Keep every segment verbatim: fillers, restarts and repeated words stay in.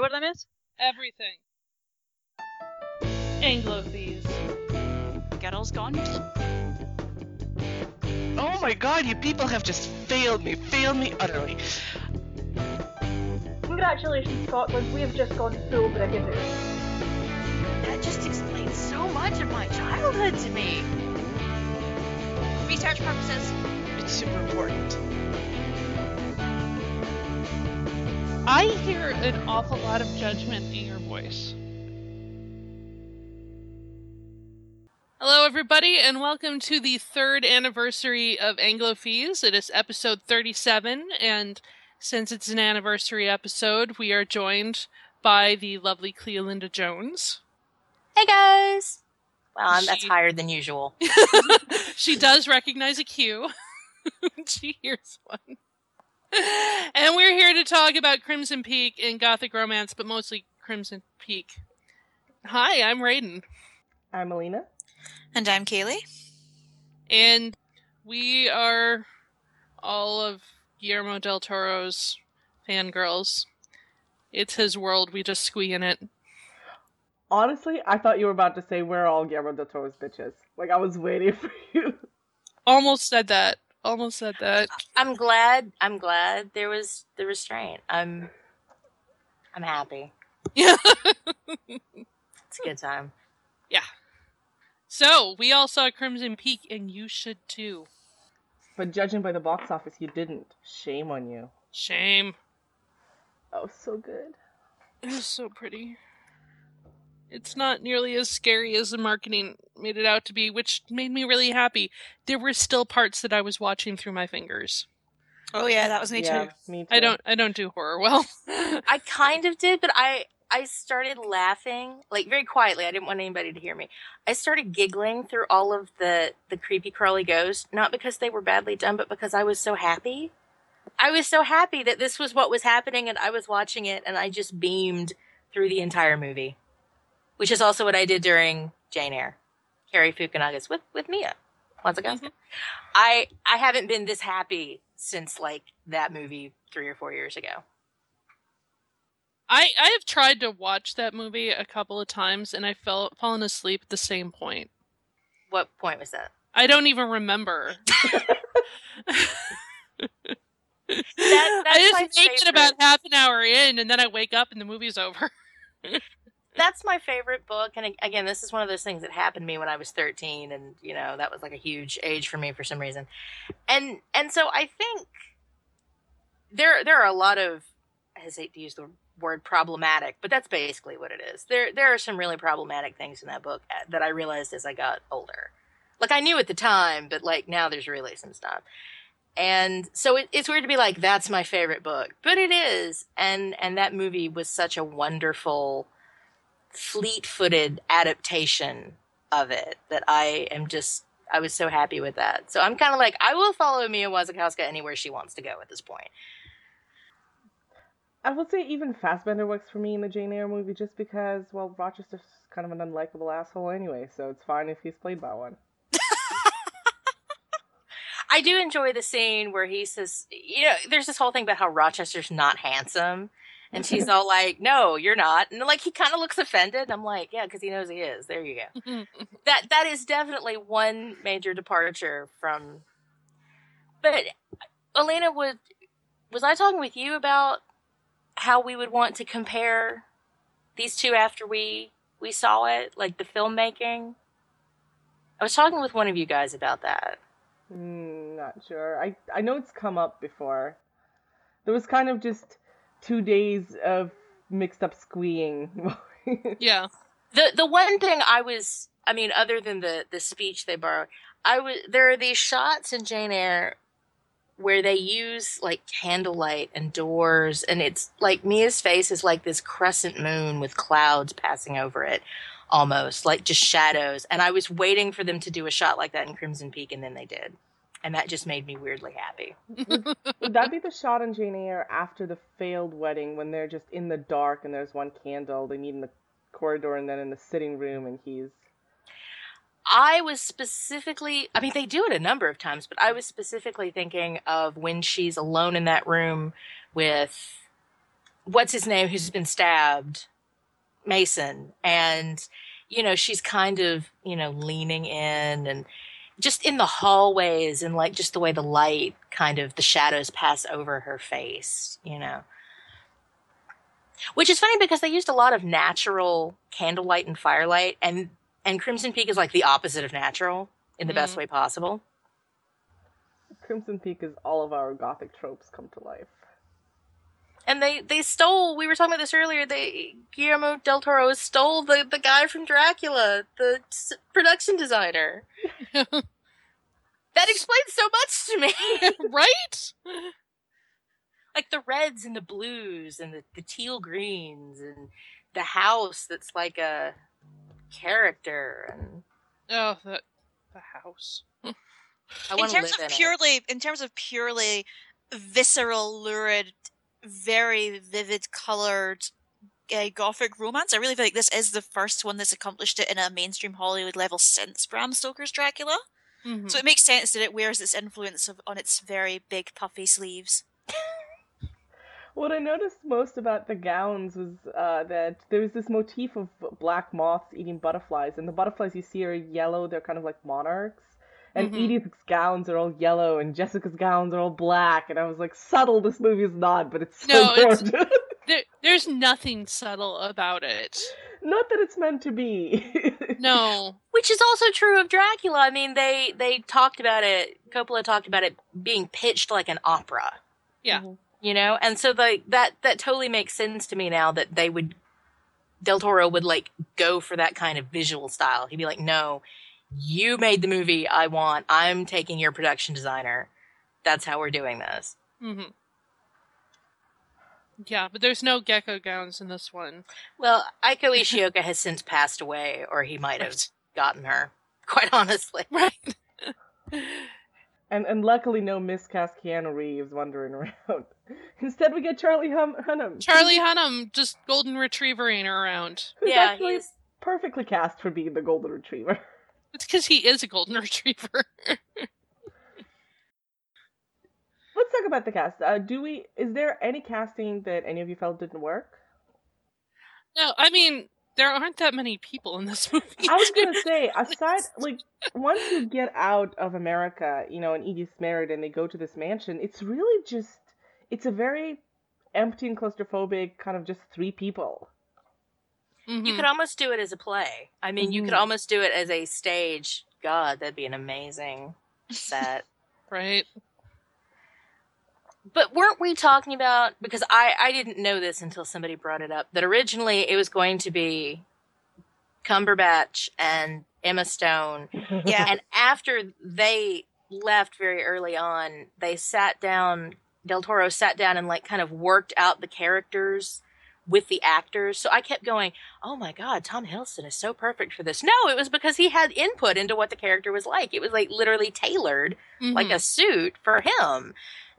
What did I miss? Everything. Anglo thieves. Girls gone. Oh my god, you people have just failed me, failed me utterly. Congratulations, Scotland, we have just gone full Brigadier. That just explains so much of my childhood to me. Research purposes. It's super important. I hear an awful lot of judgment in your voice. Hello, everybody, and welcome to the third anniversary of Anglophies. It is episode thirty-seven, and since it's an anniversary episode, we are joined by the lovely Cleolinda Jones. Hey, guys! Well, I'm, she... that's higher than usual. She does recognize a cue. She hears one. And we're here to talk about Crimson Peak and Gothic Romance, but mostly Crimson Peak. Hi, I'm Raiden. I'm Alina. And I'm Kaylee. And we are all of Guillermo del Toro's fangirls. It's his world, we just squee in it. Honestly, I thought you were about to say we're all Guillermo del Toro's bitches. Like, I was waiting for you. Almost said that. Almost said that. I'm glad, I'm glad there was the restraint. I'm, I'm happy. Yeah. It's a good time. Yeah. So, we all saw Crimson Peak, and you should too. But judging by the box office, you didn't. Shame on you. Shame. Oh, so good. It was so pretty. It's not nearly as scary as the marketing made it out to be, which made me really happy. There were still parts that I was watching through my fingers. Oh yeah, that was me yeah, too. Me too. I don't. I don't do horror well. I kind of did, but I. I started laughing, like, very quietly. I didn't want anybody to hear me. I started giggling through all of the, the creepy crawly ghosts, not because they were badly done, but because I was so happy. I was so happy that this was what was happening, and I was watching it, and I just beamed through the entire movie, which is also what I did during Jane Eyre, Carrie Fukunaga's with, with Mia Wasikowska. Mm-hmm. I, I haven't been this happy since, like, that movie three or four years ago. I, I have tried to watch that movie a couple of times, and I fell fallen asleep at the same point. What point was that? I don't even remember. that, that's I just make it about half an hour in, and then I wake up and the movie's over. That's my favorite book, and again, this is one of those things that happened to me when I was thirteen, and you know that was like a huge age for me for some reason. And and so I think there there are a lot of, I hesitate to use the word problematic, but that's basically what it is. There there are some really problematic things in that book that I realized as I got older. Like, I knew at the time, but, like, now there's really some stuff. And so it, it's weird to be like, that's my favorite book. But it is. And, and that movie was such a wonderful, fleet-footed adaptation of it that I am just, I was so happy with that. So I'm kind of like, I will follow Mia Wasikowska anywhere she wants to go at this point. I would say even Fassbender works for me in the Jane Eyre movie just because, well, Rochester's kind of an unlikable asshole anyway, so it's fine if he's played by one. I do enjoy the scene where he says, you know, there's this whole thing about how Rochester's not handsome, and she's all like, no, you're not. And, like, he kind of looks offended. I'm like, yeah, because he knows he is. There you go. that That is definitely one major departure from... But, Alina, would... was I talking with you about how we would want to compare these two after we we saw it, like the filmmaking? I was talking with one of you guys about that. Mm, not sure. I, I know it's come up before. There was kind of just two days of mixed up squeeing. Yeah. The the one thing I was, I mean, other than the, the speech they borrowed, I was, there are these shots in Jane Eyre where they use, like, candlelight and doors, and it's, like, Mia's face is like this crescent moon with clouds passing over it, almost, like, just shadows, and I was waiting for them to do a shot like that in Crimson Peak, and then they did, and that just made me weirdly happy. Would, would that be the shot in Jane Eyre after the failed wedding, when they're just in the dark, and there's one candle, they meet in the corridor, and then in the sitting room, and he's... I was specifically, I mean, they do it a number of times, but I was specifically thinking of when she's alone in that room with what's his name, who's been stabbed, Mason. And, you know, she's kind of, you know, leaning in and just in the hallways and like just the way the light kind of the shadows pass over her face, you know. Which is funny because they used a lot of natural candlelight and firelight, and and Crimson Peak is like the opposite of natural in the mm. best way possible. Crimson Peak is all of our gothic tropes come to life. And they, they stole, we were talking about this earlier, they, Guillermo del Toro stole the, the guy from Dracula, the s- production designer. That explains so much to me. Right? Like the reds and the blues and the, the teal greens and the house that's like a character. And oh, the, the house. I want to live in purely, it. In terms of purely visceral, lurid, very vivid colored uh, gothic romance, I really feel like this is the first one that's accomplished it in a mainstream Hollywood level since Bram Stoker's Dracula. Mm-hmm. So it makes sense that it wears its influence of, on its very big puffy sleeves. What I noticed most about the gowns was uh, that there was this motif of black moths eating butterflies, and the butterflies you see are yellow, they're kind of like monarchs. And mm-hmm. Edith's gowns are all yellow, and Jessica's gowns are all black. And I was like, subtle this movie is not, but it's so no, gorgeous. It's, there, there's nothing subtle about it. Not that it's meant to be. No. Which is also true of Dracula. I mean, they, they talked about it, Coppola talked about it being pitched like an opera. Yeah. Mm-hmm. You know? And so like that, that totally makes sense to me now that they would, Del Toro would like go for that kind of visual style. He'd be like, no. You made the movie I want. I'm taking your production designer. That's how we're doing this. Mm-hmm. Yeah, but there's no gecko gowns in this one. Well, Aiko Ishioka has since passed away, or he might have gotten her, quite honestly. Right. and and luckily no miscast Keanu Reeves wandering around. Instead we get Charlie hum- Hunnam. Charlie Hunnam, just golden retrievering around. Who's yeah, actually he's... perfectly cast for being the golden retriever. It's because he is a golden retriever. Let's talk about the cast. Uh, do we? Is there any casting that any of you felt didn't work? No, I mean there aren't that many people in this movie. I was gonna say, aside, like once you get out of America, you know, and Edith's married, and they go to this mansion, it's really just it's a very empty and claustrophobic kind of just three people. Mm-hmm. You could almost do it as a play. I mean, mm-hmm. you could almost do it as a stage. God, that'd be an amazing set. Right. But weren't we talking about, because I, I didn't know this until somebody brought it up, that originally it was going to be Cumberbatch and Emma Stone. Yeah. And after they left very early on, they sat down, Del Toro sat down and like kind of worked out the characters with the actors. So I kept going, oh my God, Tom Hiddleston is so perfect for this. No, it was because he had input into what the character was like. It was like literally tailored mm-hmm. like a suit for him.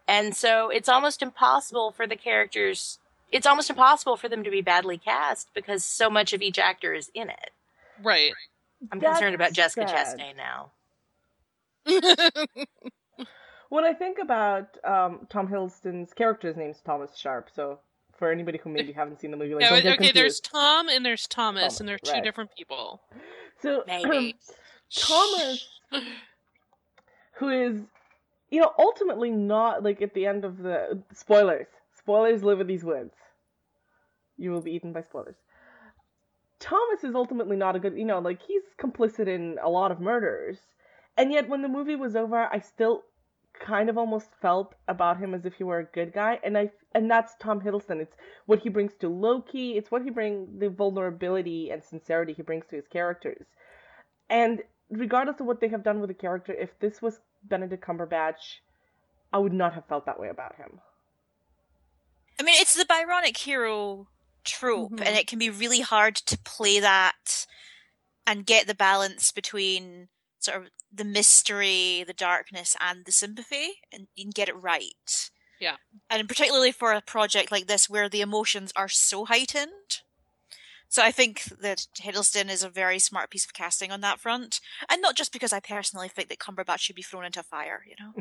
And so it's almost impossible for the characters. It's almost impossible for them to be badly cast because so much of each actor is in it. Right. I'm That's concerned about Jessica sad. Chastain now. When I think about um, Tom Hiddleston's character, his name's Thomas Sharp. So for anybody who maybe haven't seen the movie, like, no, okay, confused. There's Tom and there's Thomas, Thomas and they're two right. different people. So maybe um, Thomas, who is, you know, ultimately not like at the end of the spoilers. Spoilers live in these woods. You will be eaten by spoilers. Thomas is ultimately not a good, you know, like he's complicit in a lot of murders, and yet when the movie was over, I still kind of almost felt about him as if he were a good guy, and I and that's Tom Hiddleston. It's what he brings to Loki, it's what he brings, the vulnerability and sincerity he brings to his characters. And regardless of what they have done with the character, if this was Benedict Cumberbatch, I would not have felt that way about him. I mean, it's the Byronic hero trope, mm-hmm. and it can be really hard to play that and get the balance between sort of the mystery, the darkness, and the sympathy, and you can get it right. Yeah. And particularly for a project like this where the emotions are so heightened. So I think that Hiddleston is a very smart piece of casting on that front. And not just because I personally think that Cumberbatch should be thrown into a fire, you know?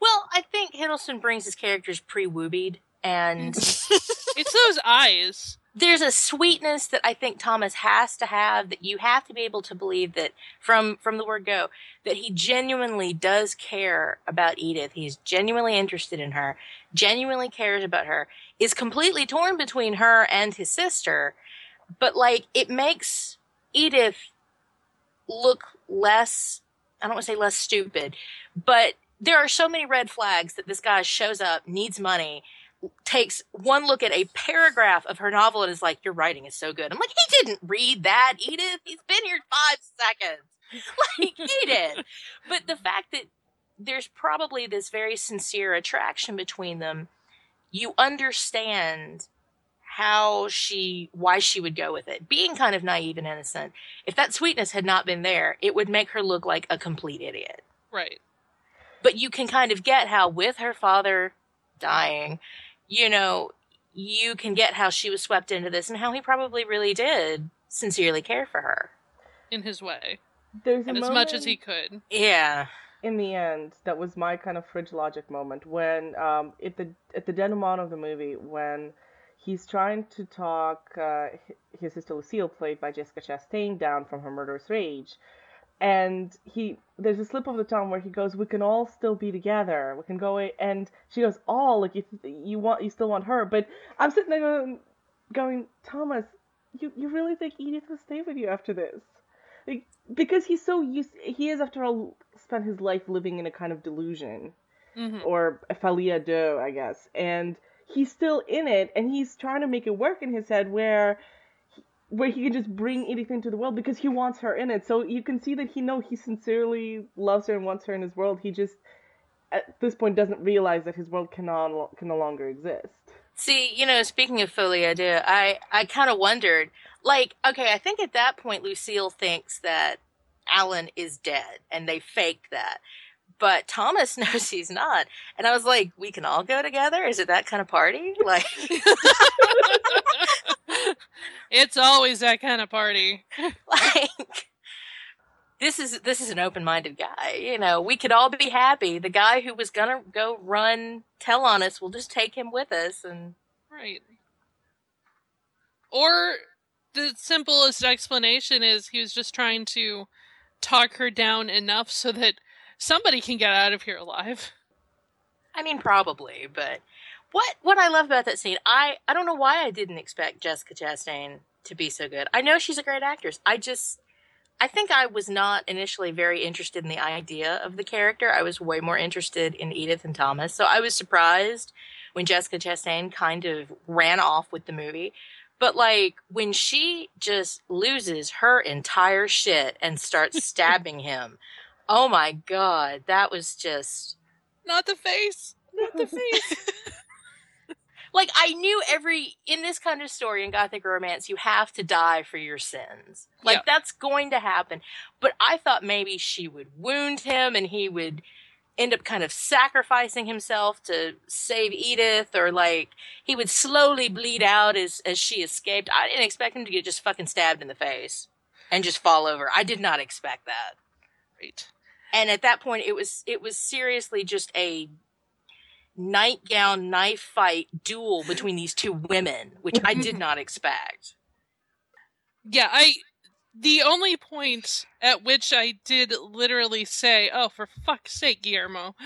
Well, I think Hiddleston brings his characters pre-woobied And it's those eyes. There's a sweetness that I think Thomas has to have, that you have to be able to believe that from, from the word go, that he genuinely does care about Edith. He's genuinely interested in her, genuinely cares about her, is completely torn between her and his sister. But, like, it makes Edith look less, I don't want to say less stupid, but there are so many red flags that this guy shows up, needs money, takes one look at a paragraph of her novel and is like, your writing is so good. I'm like, he didn't read that, Edith. He's been here five seconds. Like, he did. But the fact that there's probably this very sincere attraction between them, you understand how she, why she would go with it. Being kind of naive and innocent, if that sweetness had not been there, it would make her look like a complete idiot. Right. But you can kind of get how, with her father dying, you know, you can get how she was swept into this and how he probably really did sincerely care for her. In his way. There's and a as moment, much as he could. Yeah. In the end, that was my kind of fridge logic moment when, um, at the at the denouement of the movie, when he's trying to talk uh, his sister Lucille, played by Jessica Chastain, down from her murderous rage. And he, there's a slip of the tongue where he goes, "We can all still be together. We can go away." And she goes, "Oh, like you, you want, you still want her." But I'm sitting there going, going "Thomas, you, you really think Edith will stay with you after this?" Like, because he's so used, he is after all spent his life living in a kind of delusion, mm-hmm. or a folie deux, I guess. And he's still in it, and he's trying to make it work in his head where. Where he can just bring Edith into the world because he wants her in it. So you can see that he know he sincerely loves her and wants her in his world. He just, at this point, doesn't realize that his world can no, can no longer exist. See, you know, speaking of folie à deux, I, I kind of wondered, like, okay, I think at that point Lucille thinks that Alan is dead, and they faked that. But Thomas knows he's not. And I was like, we can all go together? Is it that kind of party? Like... It's always that kind of party. Like, this is this is an open-minded guy. You know, we could all be happy. The guy who was going to go run tell on us, we'll just take him with us. And right. Or the simplest explanation is he was just trying to talk her down enough so that somebody can get out of here alive. I mean, probably, but... What what I love about that scene, I, I don't know why I didn't expect Jessica Chastain to be so good. I know she's a great actress. I just, I think I was not initially very interested in the idea of the character. I was way more interested in Edith and Thomas. So I was surprised when Jessica Chastain kind of ran off with the movie. But, like, when she just loses her entire shit and starts stabbing him, oh, my God, that was just... Not the face. Not the face. Like, I knew every, in this kind of story, in Gothic romance, you have to die for your sins. Like, yep. That's going to happen. But I thought maybe she would wound him and he would end up kind of sacrificing himself to save Edith, or, like, he would slowly bleed out as, as she escaped. I didn't expect him to get just fucking stabbed in the face and just fall over. I did not expect that. Right. And at that point, it was it was seriously just a... nightgown knife fight duel between these two women, which I did not expect. Yeah, I the only point at which I did literally say, "Oh, for fuck's sake, Guillermo,"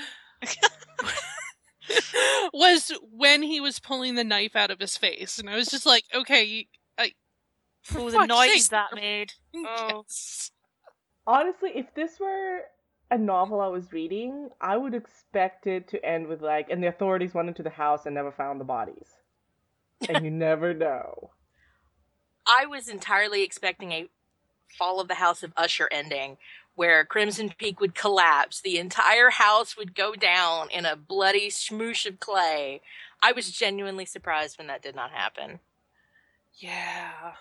was when he was pulling the knife out of his face, and I was just like, "Okay, I." For the noise that made. Oh. Yes. Honestly, if this were a novel I was reading, I would expect it to end with, like, and the authorities went into the house and never found the bodies. And you never know. I was entirely expecting a Fall of the House of Usher ending, where Crimson Peak would collapse, the entire house would go down in a bloody smoosh of clay. I was genuinely surprised when that did not happen. Yeah.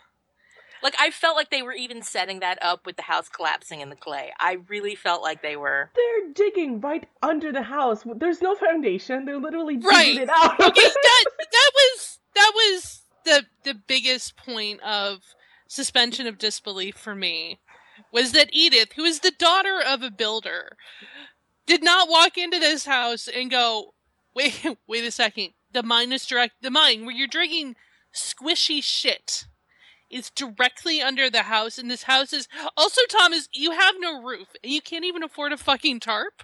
Like, I felt like they were even setting that up with the house collapsing in the clay. I really felt like they were... They're digging right under the house. There's no foundation. They're literally digging right. it out. Okay, that, that was that was the the biggest point of suspension of disbelief for me, was that Edith, who is the daughter of a builder, did not walk into this house and go, wait, wait a second, the mine direct the mine where you're drinking squishy shit is directly under the house, and this house is also, Thomas, you have no roof and you can't even afford a fucking tarp.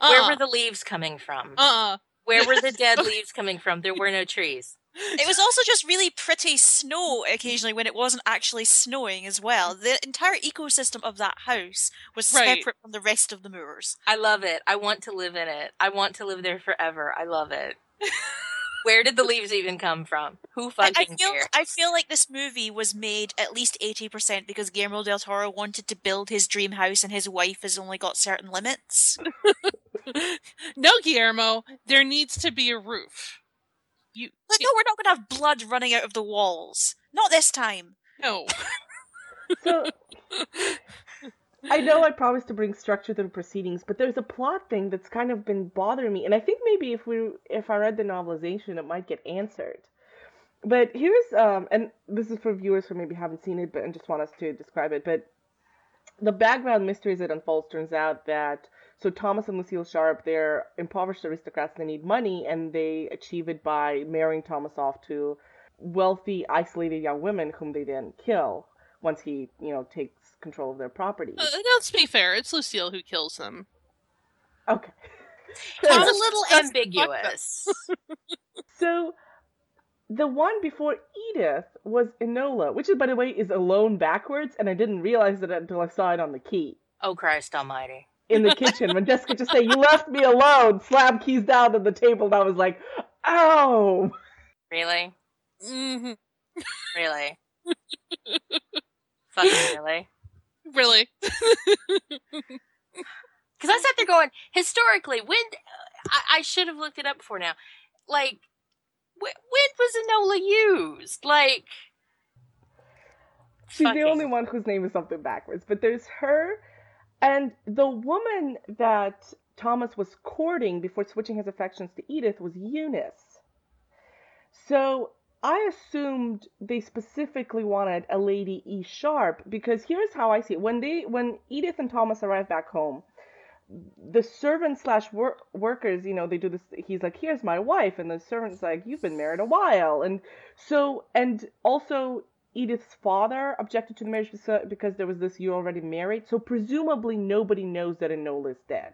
Uh-uh. Where were the leaves coming from? Uh-uh. Where were the dead leaves coming from? There were no trees. It was also just really pretty snow occasionally when it wasn't actually snowing as well. The entire ecosystem of that house was right. separate from the rest of the moors. I love it. I want to live in it. I want to live there forever. I love it. Where did the leaves even come from? Who fucking I, I feel, cares? I feel like this movie was made at least eighty percent because Guillermo del Toro wanted to build his dream house and his wife has only got certain limits. No, Guillermo, there needs to be a roof. You, like, no, we're not going to have blood running out of the walls. Not this time. No. So, I know I promised to bring structure to the proceedings, but there's a plot thing that's kind of been bothering me, and I think maybe if we, if I read the novelization, it might get answered. But here's, um, and this is for viewers who maybe haven't seen it, but and just want us to describe it. But the background mystery as it unfolds turns out that. So Thomas and Lucille Sharp, they're impoverished aristocrats, they need money, and they achieve it by marrying Thomas off to wealthy, isolated young women whom they then kill once he, you know, takes control of their property. Uh, let's be fair, it's Lucille who kills them. Okay. It's a little ambiguous. So the one before Edith was Enola, which, by the way, is Alone backwards, and I didn't realize it until I saw it on the key. Oh, Christ almighty. In the kitchen, when Jessica just said, "You left me alone," slab keys down on the table, and I was like, "Oh, really? Mm-hmm. Really? Fucking really? Really?" Because I sat there going, historically, when I, I should have looked it up before now. Like, wh- when was Enola used? Like, she's fucking. The only one whose name is something backwards, but there's her. And the woman that Thomas was courting before switching his affections to Edith was Eunice. So I assumed they specifically wanted a Lady E. Sharp, because here's how I see it. When they, when Edith and Thomas arrive back home, the servants slash workers, you know, they do this, he's like, "Here's my wife." And the servant's like, "You've been married a while." And so, and also Edith's father objected to the marriage because there was this, "You're already married." So presumably nobody knows that Enola is dead.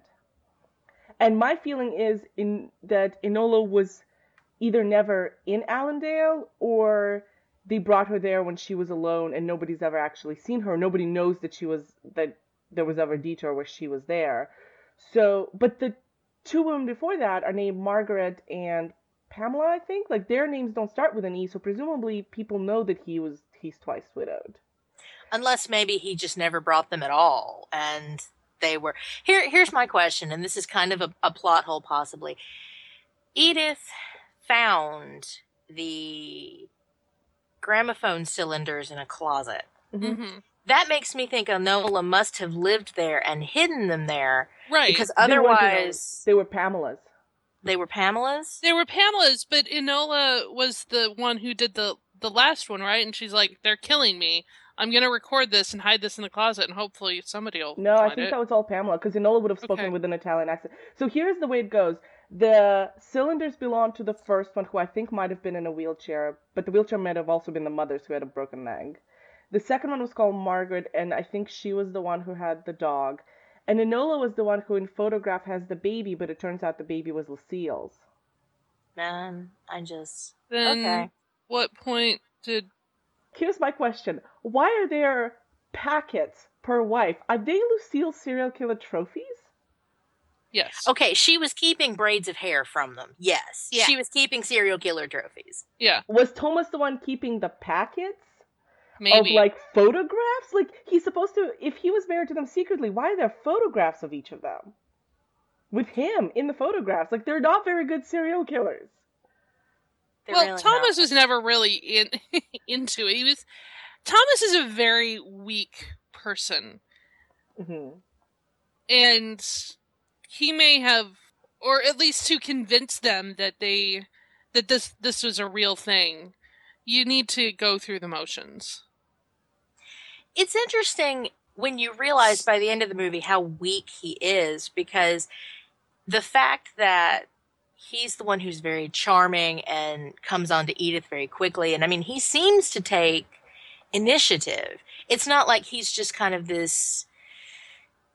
And my feeling is in that Enola was either never in Allendale or they brought her there when she was alone and nobody's ever actually seen her. Nobody knows that she was, that there was ever a detour where she was there. So, but the two women before that are named Margaret and Pamela, I think. Like, their names don't start with an E, so presumably people know that he was he's twice widowed. Unless maybe he just never brought them at all, and they were... Here, here's my question, and this is kind of a, a plot hole, possibly. Edith found the gramophone cylinders in a closet. Mm-hmm. That makes me think Enola must have lived there and hidden them there. Right. Because otherwise... They, they were Pamela's. They were Pamela's? They were Pamela's, but Enola was the one who did the, the last one, right? And she's like, "They're killing me. I'm going to record this and hide this in the closet, and hopefully somebody will No, find I think it. That was all Pamela, because Enola would have spoken okay. with an Italian accent. So here's the way it goes. The cylinders belong to the first one, who I think might have been in a wheelchair, but the wheelchair might have also been the mother's, who had a broken leg. The second one was called Margaret, and I think she was the one who had the dog. And Enola was the one who in photograph has the baby, but it turns out the baby was Lucille's. Man, I just... Then okay. What point did... Here's my question. Why are there packets per wife? Are they Lucille's serial killer trophies? Yes. Okay, she was keeping braids of hair from them. Yes. Yeah. She was keeping serial killer trophies. Yeah. Was Thomas the one keeping the packets? Maybe. Of, like, photographs? Like, he's supposed to, if he was married to them secretly, why are there photographs of each of them? With him in the photographs. Like, they're not very good serial killers. They're well, really Thomas not. was never really in, into it. He was, Thomas is a very weak person. Mm-hmm. And he may have, or at least to convince them that they, that this, this was a real thing, you need to go through the motions. It's interesting when you realize by the end of the movie how weak he is, because the fact that he's the one who's very charming and comes on to Edith very quickly. And I mean, he seems to take initiative. It's not like he's just kind of this,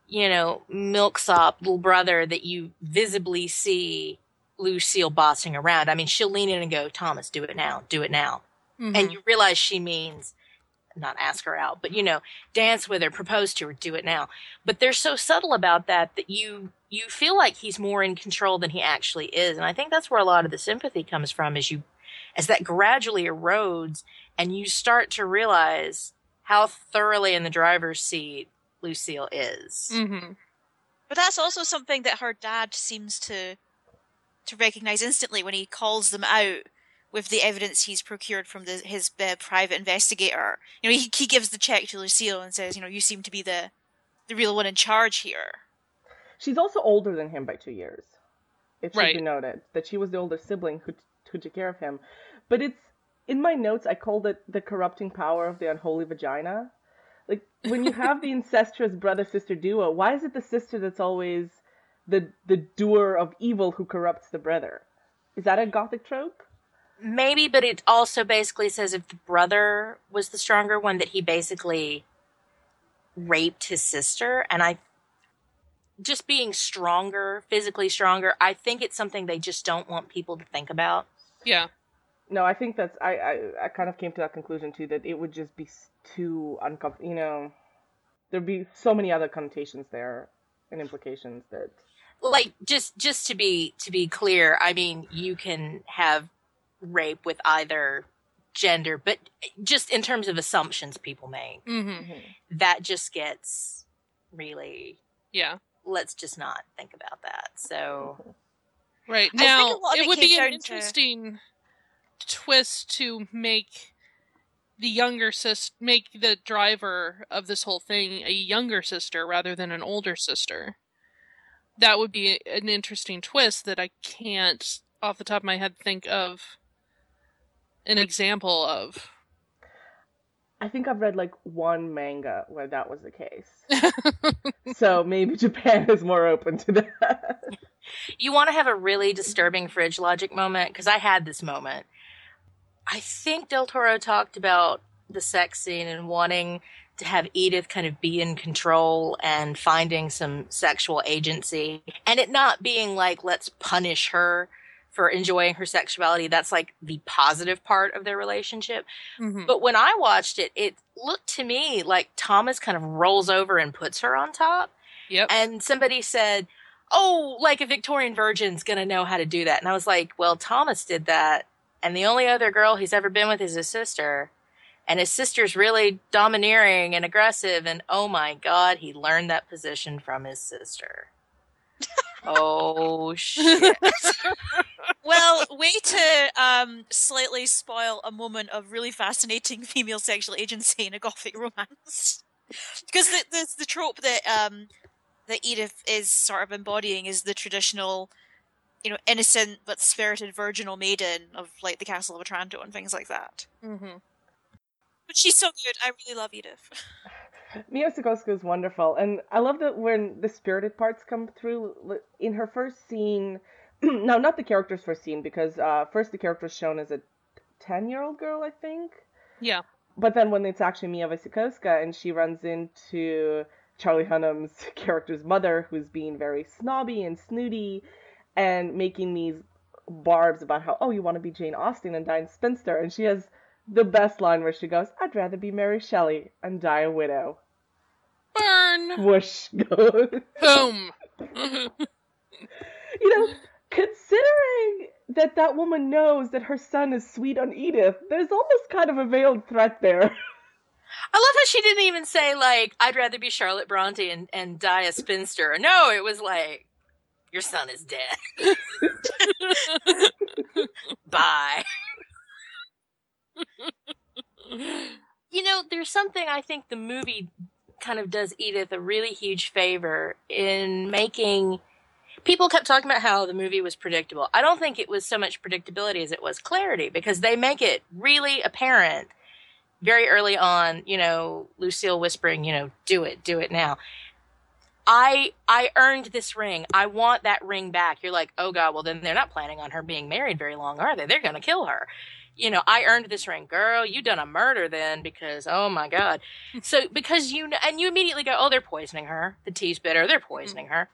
you know, milksop little brother that you visibly see Lucille bossing around. I mean, she'll lean in and go, Thomas, do it now, do it now. Mm-hmm. And you realize she means not ask her out, but, you know, dance with her, propose to her, do it now. But they're so subtle about that that you you feel like he's more in control than he actually is. And I think that's where a lot of the sympathy comes from, as you, as that gradually erodes and you start to realize how thoroughly in the driver's seat Lucille is. Mm-hmm. But that's also something that her dad seems to to recognize instantly when he calls them out with the evidence he's procured from the, his uh, private investigator. You know, he he gives the check to Lucille and says, you know, you seem to be the, the real one in charge here. She's also older than him by two years. It should right. be noted that she was the older sibling who, who took care of him. But it's, in my notes, I called it the corrupting power of the unholy vagina. Like, when you have the incestuous brother-sister duo, why is it the sister that's always the the doer of evil who corrupts the brother? Is that a gothic trope? Maybe, but it also basically says if the brother was the stronger one, that he basically raped his sister. And I, just being stronger, physically stronger, I think it's something they just don't want people to think about. Yeah. No, I think that's, I, I, I kind of came to that conclusion too, that it would just be too uncomfortable, you know, there'd be so many other connotations there and implications that. Like, just, just to be, to be clear, I mean, you can have rape with either gender, but just in terms of assumptions people make, mm-hmm. that just gets really, yeah. Let's just not think about that. So, right now, it, it would be an interesting to... twist to make the younger sis, make the driver of this whole thing a younger sister rather than an older sister. That would be an interesting twist that I can't, off the top of my head, think of. An example of. I think I've read like one manga where that was the case. So maybe Japan is more open to that. You want to have a really disturbing fridge logic moment? Because I had this moment. I think Del Toro talked about the sex scene and wanting to have Edith kind of be in control and finding some sexual agency. And it not being like, let's punish her for enjoying her sexuality. That's like the positive part of their relationship. Mm-hmm. But when I watched it, it looked to me like Thomas kind of rolls over and puts her on top. Yep. And somebody said, oh, like a Victorian virgin's going to know how to do that. And I was like, well, Thomas did that. And the only other girl he's ever been with is his sister. And his sister's really domineering and aggressive. And oh my God, he learned that position from his sister. Oh, shit. Well, way to um, slightly spoil a moment of really fascinating female sexual agency in a gothic romance. Because the, the the trope that um, that Edith is sort of embodying is the traditional, you know, innocent but spirited virginal maiden of, like, the Castle of Otranto and things like that. Mm-hmm. But she's so good. I really love Edith. Mia Wasikowska is wonderful, and I love that when the spirited parts come through in her first scene. No, not the character's first scene, because uh, first the character is shown as a ten-year-old girl, I think. Yeah. But then when it's actually Mia Wasikowska, and she runs into Charlie Hunnam's character's mother, who's being very snobby and snooty, and making these barbs about how, oh, you want to be Jane Austen and die in Spinster, and she has the best line where she goes, I'd rather be Mary Shelley and die a widow. Burn! Whoosh. Boom. You know, considering that that woman knows that her son is sweet on Edith, there's almost kind of a veiled threat there. I love how she didn't even say, like, I'd rather be Charlotte Bronte and, and die a spinster. No, it was like, your son is dead. Bye. You know, there's something I think the movie kind of does Edith a really huge favor in making... People kept talking about how the movie was predictable. I don't think it was so much predictability as it was clarity, because they make it really apparent very early on, you know, Lucille whispering, you know, do it, do it now. I I earned this ring. I want that ring back. You're like, oh God, well then they're not planning on her being married very long, are they? They're going to kill her. You know, I earned this ring. Girl, you done a murder then, because, oh my God. So because you, and you immediately go, oh, they're poisoning her. The tea's bitter. They're poisoning her.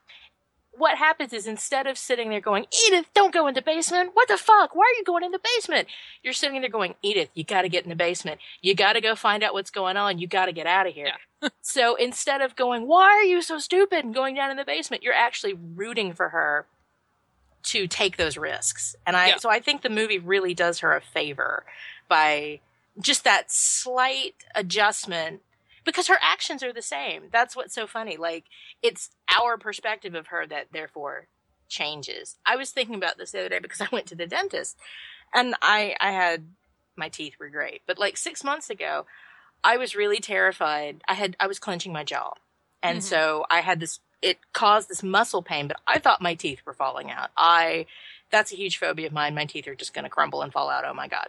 What happens is, instead of sitting there going, Edith, don't go in the basement. What the fuck? Why are you going in the basement? You're sitting there going, Edith, you got to get in the basement. You got to go find out what's going on. You got to get out of here. Yeah. So instead of going, why are you so stupid and going down in the basement, you're actually rooting for her to take those risks. And I, yeah. so I think the movie really does her a favor by just that slight adjustment, because her actions are the same. That's what's so funny. Like, it's our perspective of her that therefore changes. I was thinking about this the other day because I went to the dentist and I, I had, my teeth were great, but like six months ago, I was really terrified. I had, I was clenching my jaw. And mm-hmm. so I had this, it caused this muscle pain, but I thought my teeth were falling out. I, that's a huge phobia of mine. My teeth are just going to crumble and fall out. Oh my God.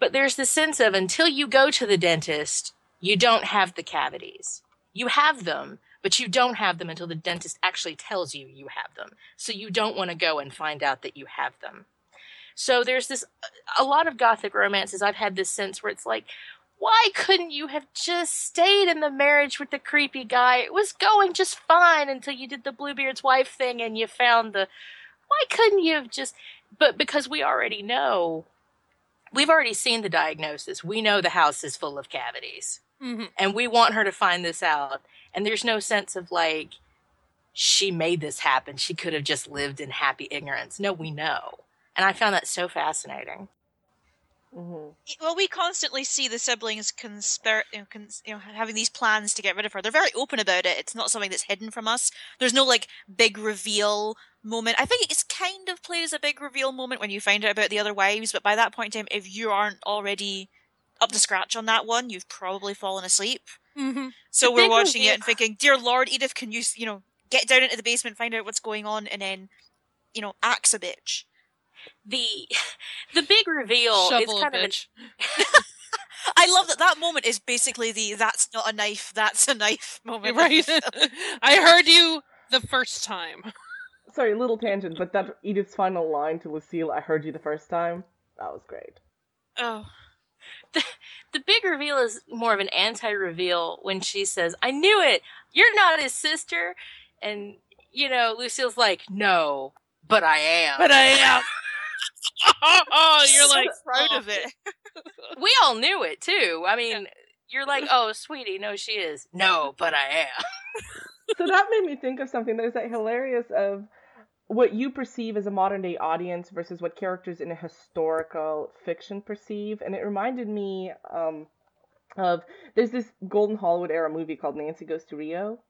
But there's this sense of, until you go to the dentist, you don't have the cavities. You have them, but you don't have them until the dentist actually tells you you have them. So you don't want to go and find out that you have them. So there's this, a lot of gothic romances, I've had this sense where it's like, why couldn't you have just stayed in the marriage with the creepy guy? It was going just fine until you did the Bluebeard's wife thing and you found the, why couldn't you have just, but because we already know, we've already seen the diagnosis. We know the house is full of cavities. Mm-hmm. And we want her to find this out. And there's no sense of like, she made this happen. She could have just lived in happy ignorance. No, we know. And I found that so fascinating. Mm-hmm. Well, we constantly see the siblings conspir- you know, cons- you know, having these plans to get rid of her. They're very open about it. It's not something that's hidden from us. There's no like big reveal moment. I think it's kind of played as a big reveal moment when you find out about the other wives. But by that point in time, if you aren't already up to scratch on that one, you've probably fallen asleep. Mm-hmm. So we're watching it and thinking, dear Lord, Edith, can you, you know, get down into the basement, find out what's going on, and then, you know, axe a bitch. The the big reveal Shovel is kind a of bitch. A... I love that that moment is basically the that's not a knife, that's a knife moment. Right. I heard you the first time. Sorry, little tangent, but that Edith's final line to Lucille, I heard you the first time, that was great. Oh. The, the big reveal is more of an anti-reveal when she says, I knew it! You're not his sister! And, you know, Lucille's like, no, but I am. But I am! oh, oh, you're so like, proud of it. We all knew it, too. I mean, yeah. You're like, oh, sweetie, no, she is. No, but I am. So that made me think of something. There's that hilarious of what you perceive as a modern day audience versus what characters in a historical fiction perceive. And it reminded me um, of, there's this golden Hollywood era movie called Nancy Goes to Rio.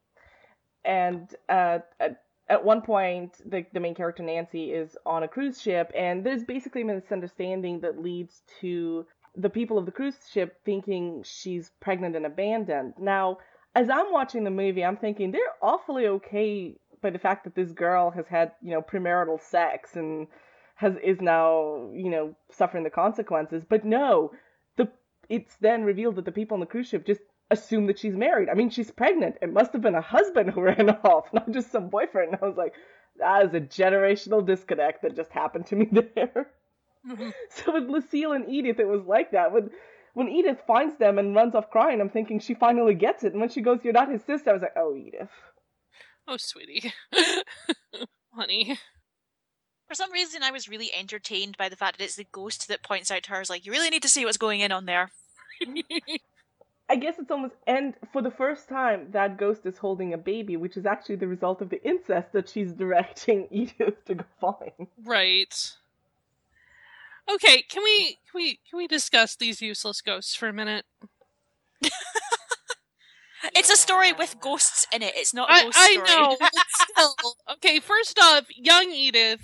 And uh, at, at one point, the, the main character Nancy is on a cruise ship, and there's basically a misunderstanding that leads to the people of the cruise ship thinking she's pregnant and abandoned. Now, as I'm watching the movie, I'm thinking they're awfully okay by the fact that this girl has had, you know, premarital sex and has is now, you know, suffering the consequences. But no, the it's then revealed that the people on the cruise ship just assume that she's married. I mean, she's pregnant. It must have been a husband who ran off, not just some boyfriend. And I was like, that is a generational disconnect that just happened to me there. Mm-hmm. So with Lucille and Edith, it was like that. With When Edith finds them and runs off crying, I'm thinking she finally gets it. And when she goes, you're not his sister, I was like, oh, Edith. Oh, sweetie. Honey. For some reason, I was really entertained by the fact that it's the ghost that points out to her. It's like, you really need to see what's going in on there. I guess it's almost... And for the first time, that ghost is holding a baby, which is actually the result of the incest that she's directing Edith to go find. Right. Okay, can we, can we, can we discuss these useless ghosts for a minute? It's a story with ghosts in it. It's not a ghost I, I story. I know. Okay, first off, young Edith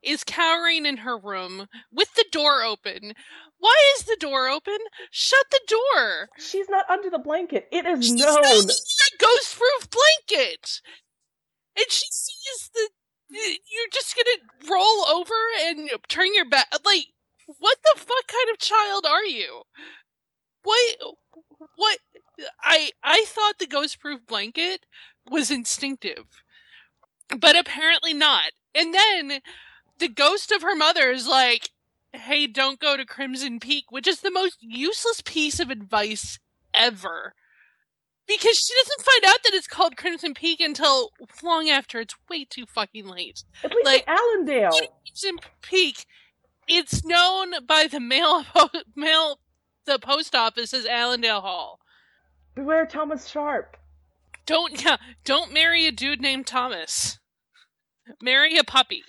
is cowering in her room with the door open. Why is the door open? Shut the door. She's not under the blanket. It is she's known. She's a ghost-proof blanket. And she sees the... You're just gonna roll over and turn your back. Like, what the fuck kind of child are you? What... What... I I thought the ghost-proof blanket was instinctive, but apparently not. And then the ghost of her mother is like, hey, don't go to Crimson Peak, which is the most useless piece of advice ever. Because she doesn't find out that it's called Crimson Peak until long after it's way too fucking late. At least like, Allendale. Crimson Peak, it's known by the mail, po- mail, the post office as Allendale Hall. Beware Thomas Sharp. Don't, yeah, don't marry a dude named Thomas. Marry a puppy.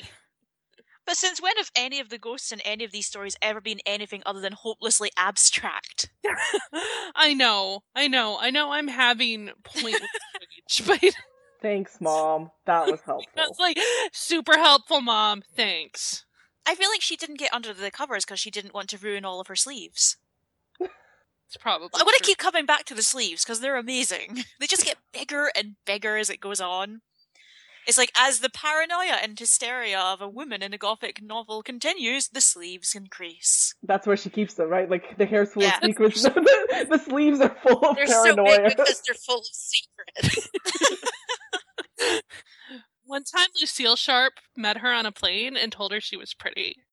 But since when have any of the ghosts in any of these stories ever been anything other than hopelessly abstract? I know, I know, I know I'm having point but... Thanks, Mom. That was helpful. That's like, super helpful, Mom. Thanks. I feel like she didn't get under the covers because she didn't want to ruin all of her sleeves. It's probably I want to keep coming back to the sleeves because they're amazing. They just get bigger and bigger as it goes on. It's like, as the paranoia and hysteria of a woman in a gothic novel continues, the sleeves increase. That's where she keeps them, right? Like, the hair's full yeah. of secrets. the, the sleeves are full of they're paranoia. They're so big because they're full of secrets. One time, Lucille Sharp met her on a plane and told her she was pretty.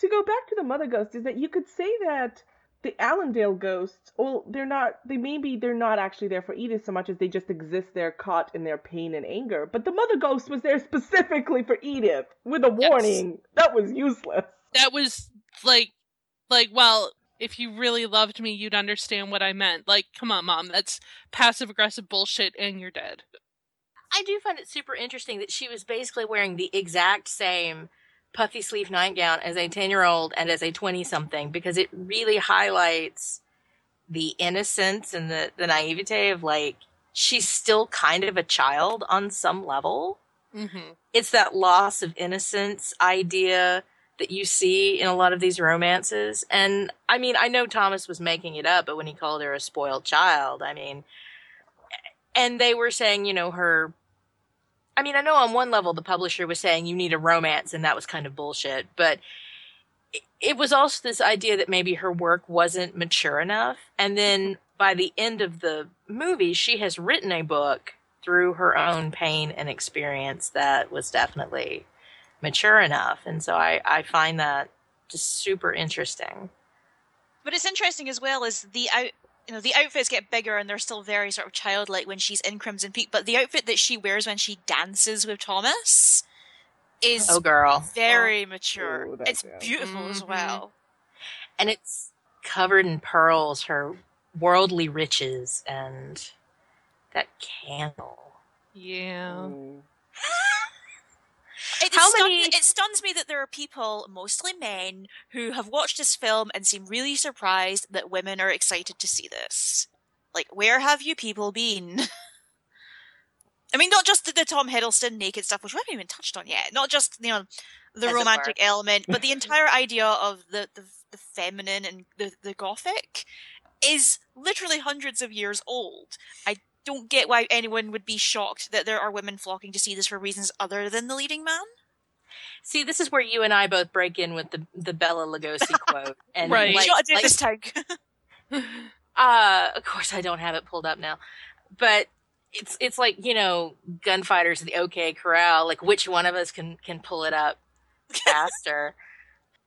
To go back to the mother ghost, is that you could say that the Allendale ghosts, well, they're not, they maybe they're not actually there for Edith so much as they just exist there caught in their pain and anger. But the mother ghost was there specifically for Edith with a warning. Yes. That was useless. That was like, like, well, if you really loved me, you'd understand what I meant. Like, come on, Mom, that's passive aggressive bullshit and you're dead. I do find it super interesting that she was basically wearing the exact same puffy sleeve nightgown as a ten-year-old and as a twenty-something, because it really highlights the innocence and the, the naivete of, like, she's still kind of a child on some level. Mm-hmm. It's that loss of innocence idea that you see in a lot of these romances. And, I mean, I know Thomas was making it up, but when he called her a spoiled child, I mean... And they were saying, you know, her... I mean, I know on one level the publisher was saying you need a romance, and that was kind of bullshit, but it was also this idea that maybe her work wasn't mature enough. And then by the end of the movie, she has written a book through her own pain and experience that was definitely mature enough. And so I, I find that just super interesting. But it's interesting as well as the... I, You know, the outfits get bigger and they're still very sort of childlike when she's in Crimson Peak, but the outfit that she wears when she dances with Thomas is oh, girl. very oh. mature. Ooh, it's yeah. beautiful mm-hmm. as well. And it's covered in pearls, her worldly riches, and that candle. Yeah. It, How stun- many- it stuns me that there are people, mostly men, who have watched this film and seem really surprised that women are excited to see this. Like, where have you people been? I mean, not just the, the Tom Hiddleston naked stuff, which we haven't even touched on yet. Not just, you know, the As romantic element, but the entire idea of the, the, the feminine and the, the gothic is literally hundreds of years old. I don't get why anyone would be shocked that there are women flocking to see this for reasons other than the leading man. See, this is where you and I both break in with the, the Bela Lugosi quote. And right. Like, you gotta do like, this tag. uh, of course, I don't have it pulled up now. But it's it's like, you know, gunfighters at the OK Corral. Like, which one of us can, can pull it up faster?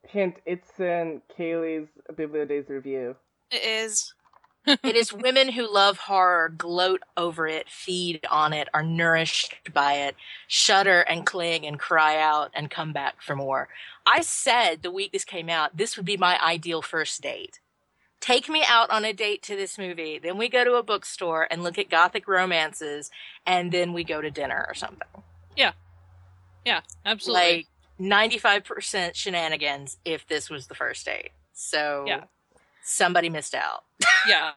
Hint, it's in Kaylee's Bibliodays review. It is. It is women who love horror, gloat over it, feed on it, are nourished by it, shudder and cling and cry out and come back for more. I said the week this came out, this would be my ideal first date. Take me out on a date to this movie, then we go to a bookstore and look at gothic romances, and then we go to dinner or something. Yeah. Yeah, absolutely. Like ninety-five percent shenanigans if this was the first date. So... yeah. Somebody missed out. Yeah.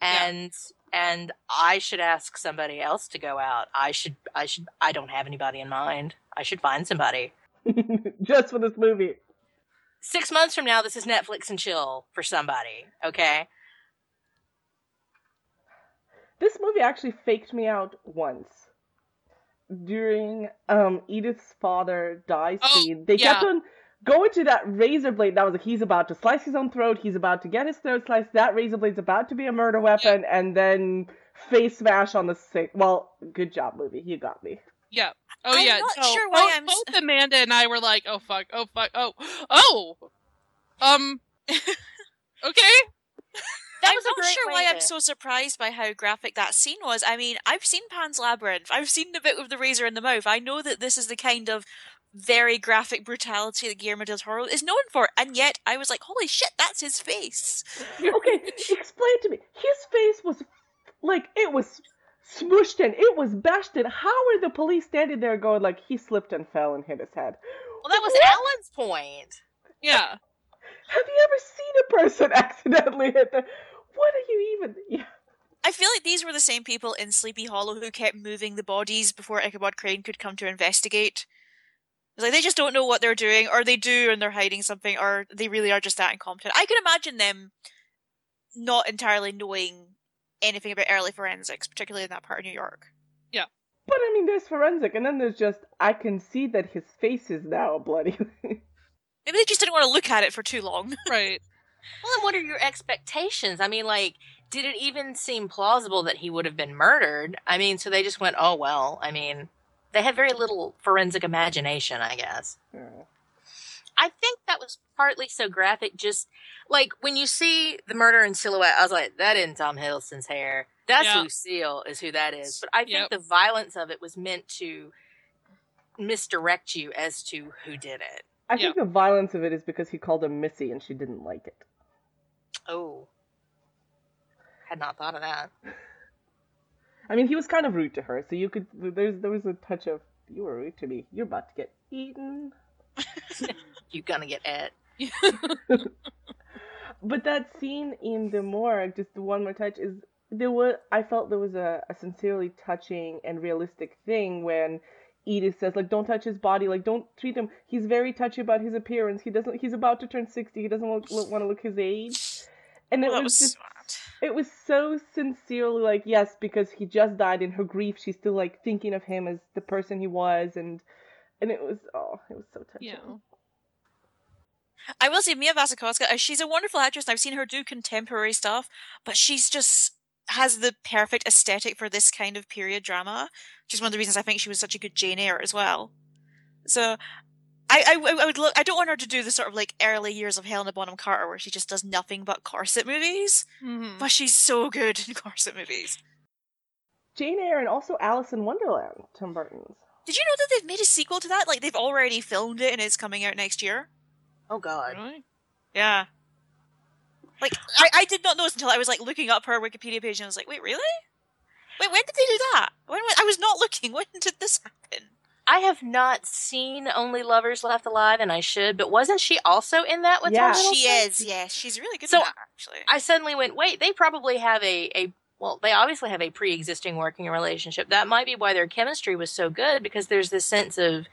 and yeah. and I should ask somebody else to go out. I should I should I don't have anybody in mind. I should find somebody. Just for this movie. Six months from now, this is Netflix and chill for somebody, okay? This movie actually faked me out once. During um Edith's father dies oh, scene. They yeah. kept on go into that razor blade. That was like, he's about to slice his own throat. He's about to get his throat sliced. That razor blade's about to be a murder weapon. Yeah. And then face smash on the sink. Well, good job, movie. You got me. Yeah. Oh, I'm yeah. Not no, sure why both, I'm... both Amanda and I were like, oh, fuck. Oh, fuck. Oh. Oh! Um. Okay. That I'm was not sure why to... I'm so surprised by how graphic that scene was. I mean, I've seen Pan's Labyrinth. I've seen the bit with the razor in the mouth. I know that this is the kind of very graphic brutality that Guillermo del Toro is known for, and yet I was like, holy shit, that's his face. Okay, explain to me. His face was, like, it was smooshed in, it was bashed in. How are the police standing there going, like, he slipped and fell and hit his head? Well, that was Ellen's point. Yeah. Have you ever seen a person accidentally hit the... What are you even... Yeah. I feel like these were the same people in Sleepy Hollow who kept moving the bodies before Ichabod Crane could come to investigate. It's like, they just don't know what they're doing, or they do and they're hiding something, or they really are just that incompetent. I can imagine them not entirely knowing anything about early forensics, particularly in that part of New York. Yeah. But, I mean, there's forensic, and then there's just, I can see that his face is now bloody. Maybe they just didn't want to look at it for too long. Right. Well, and what are your expectations? I mean, like, did it even seem plausible that he would have been murdered? I mean, so they just went, oh, well, I mean, they had very little forensic imagination, I guess. Yeah. I think that was partly so graphic, just, like, when you see the murder in silhouette, I was like, that isn't Tom Hiddleston's hair. That's yeah. Lucille is who that is. But I think yep. the violence of it was meant to misdirect you as to who did it. I think yeah. the violence of it is because he called her Missy and she didn't like it. Oh. Had not thought of that. I mean, he was kind of rude to her, so you could... There's, there was a touch of, you were rude to me. You're about to get eaten. You're gonna get et. But that scene in the morgue, just the one more touch, is... there was. I felt there was a, a sincerely touching and realistic thing when... Edith says, like, don't touch his body, like, don't treat him. He's very touchy about his appearance. He doesn't. He's about to turn sixty. He doesn't want, want to look his age. And well, it was, was just, smart. It was so sincerely, like, yes, because he just died. In her grief, she's still, like, thinking of him as the person he was, and and it was, oh, it was so touching. Yeah. I will say, Mia Wasikowska, she's a wonderful actress, and I've seen her do contemporary stuff, but she's just. Has the perfect aesthetic for this kind of period drama, which is one of the reasons I think she was such a good Jane Eyre as well. So, I I, I would look. I don't want her to do the sort of like early years of Helena Bonham Carter where she just does nothing but corset movies. Mm-hmm. But she's so good in corset movies. Jane Eyre and also Alice in Wonderland, Tim Burton's. Did you know that they've made a sequel to that? Like they've already filmed it and it's coming out next year. Oh God! Really? Yeah. Like, I, I did not know this until I was, like, looking up her Wikipedia page, and I was like, wait, really? Wait, when did they do that? When, when I was not looking. When did this happen? I have not seen Only Lovers Left Alive, and I should, but wasn't she also in that with yeah. Tom Hiddleston? She is, yeah. She's really good so at that, actually. I suddenly went, wait, they probably have a, a, well, they obviously have a pre-existing working relationship. That might be why their chemistry was so good, because there's this sense of,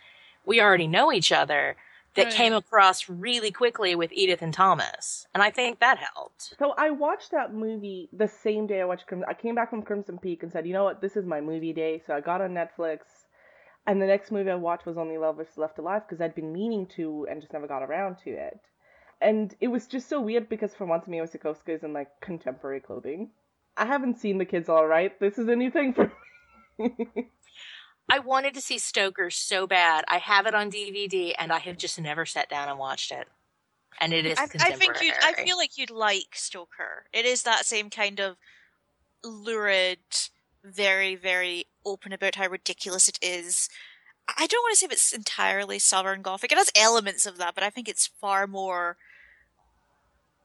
we already know each other. That right. came across really quickly with Edith and Thomas. And I think that helped. So I watched that movie the same day I watched Crimson. I came back from Crimson Peak and said, you know what, this is my movie day. So I got on Netflix. And the next movie I watched was Only Lovers Left Alive because I'd been meaning to and just never got around to it. And it was just so weird because for once Mia Wasikowska is in like contemporary clothing. I haven't seen The Kids All Right. This is a new thing for me. I wanted to see Stoker so bad. I have it on D V D, and I have just never sat down and watched it. And it is I, contemporary. I think you. I feel like you'd like Stoker. It is that same kind of lurid, very, very open about how ridiculous it is. I don't want to say if it's entirely Southern Gothic. It has elements of that, but I think it's far more,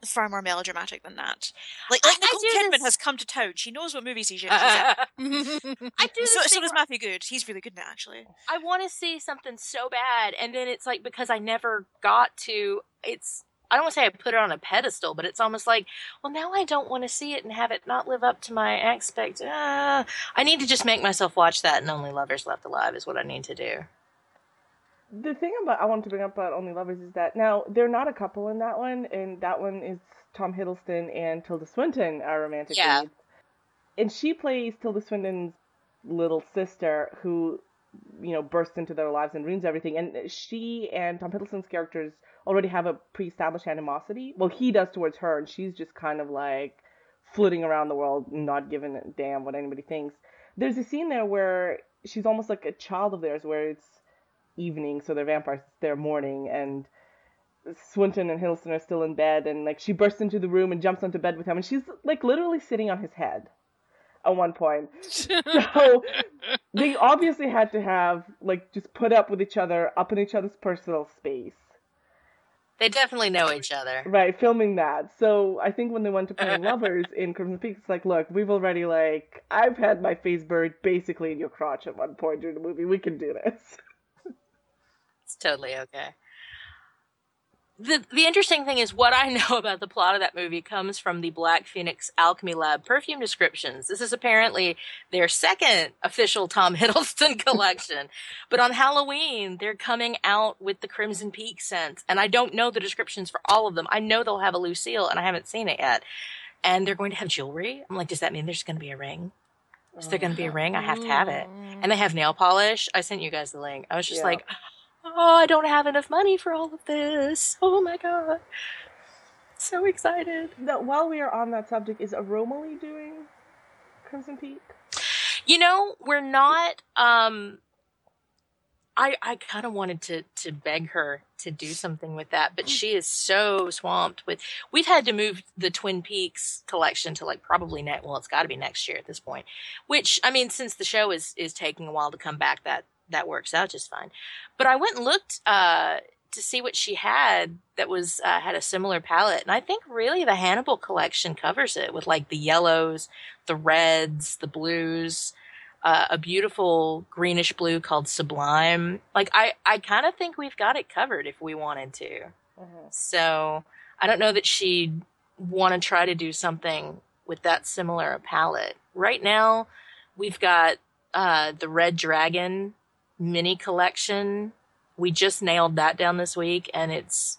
far more melodramatic than that. Like, like I, Nicole I Kidman this... has come to town. She knows what movies she's in. Uh, I do. So, so does Matthew Good. He's really good now, actually. I want to see something so bad, and then it's like because I never got to. It's I don't want to say I put it on a pedestal, but it's almost like, well, now I don't want to see it and have it not live up to my expect. Uh, I need to just make myself watch that, and Only Lovers Left Alive is what I need to do. The thing about I wanted to bring up about Only Lovers is that now they're not a couple in that one, and that one is Tom Hiddleston and Tilda Swinton are romantic yeah. leads, and she plays Tilda Swinton's little sister who, you know, bursts into their lives and ruins everything. And she and Tom Hiddleston's characters already have a pre-established animosity. Well, he does towards her, and she's just kind of like flitting around the world, not giving a damn what anybody thinks. There's a scene there where she's almost like a child of theirs, where it's evening, so they're vampires, it's their morning, and Swinton and Hiddleston are still in bed, and like she bursts into the room and jumps onto bed with him, and she's like literally sitting on his head at one point. So they obviously had to have like just put up with each other, up in each other's personal space. They definitely know each other. Right, filming that. So I think when they went to play Lovers in Crimson Peak, it's like, look, we've already, like, I've had my face buried basically in your crotch at one point during the movie. We can do this. It's totally okay. The the interesting thing is what I know about the plot of that movie comes from the Black Phoenix Alchemy Lab perfume descriptions. This is apparently their second official Tom Hiddleston collection. But on Halloween, they're coming out with the Crimson Peak scent. And I don't know the descriptions for all of them. I know they'll have a Lucille, and I haven't seen it yet. And they're going to have jewelry. I'm like, does that mean there's going to be a ring? Is there going to be a ring? I have to have it. And they have nail polish. I sent you guys the link. I was just yeah. like... oh, I don't have enough money for all of this. Oh, my God. So excited. Now, while we are on that subject, is Aromaly doing Crimson Peak? You know, we're not... Um, I I kind of wanted to, to beg her to do something with that, but she is so swamped with... We've had to move the Twin Peaks collection to, like, probably... next. Well, it's got to be next year at this point, which, I mean, since the show is, is taking a while to come back, that... that works out just fine. But I went and looked uh, to see what she had that was uh, had a similar palette. And I think really the Hannibal collection covers it with like the yellows, the reds, the blues, uh, a beautiful greenish blue called Sublime. Like I, I kind of think we've got it covered if we wanted to. Mm-hmm. So I don't know that she'd want to try to do something with that similar palette. Right now we've got uh, the Red Dragon mini collection. We just nailed that down this week, and it's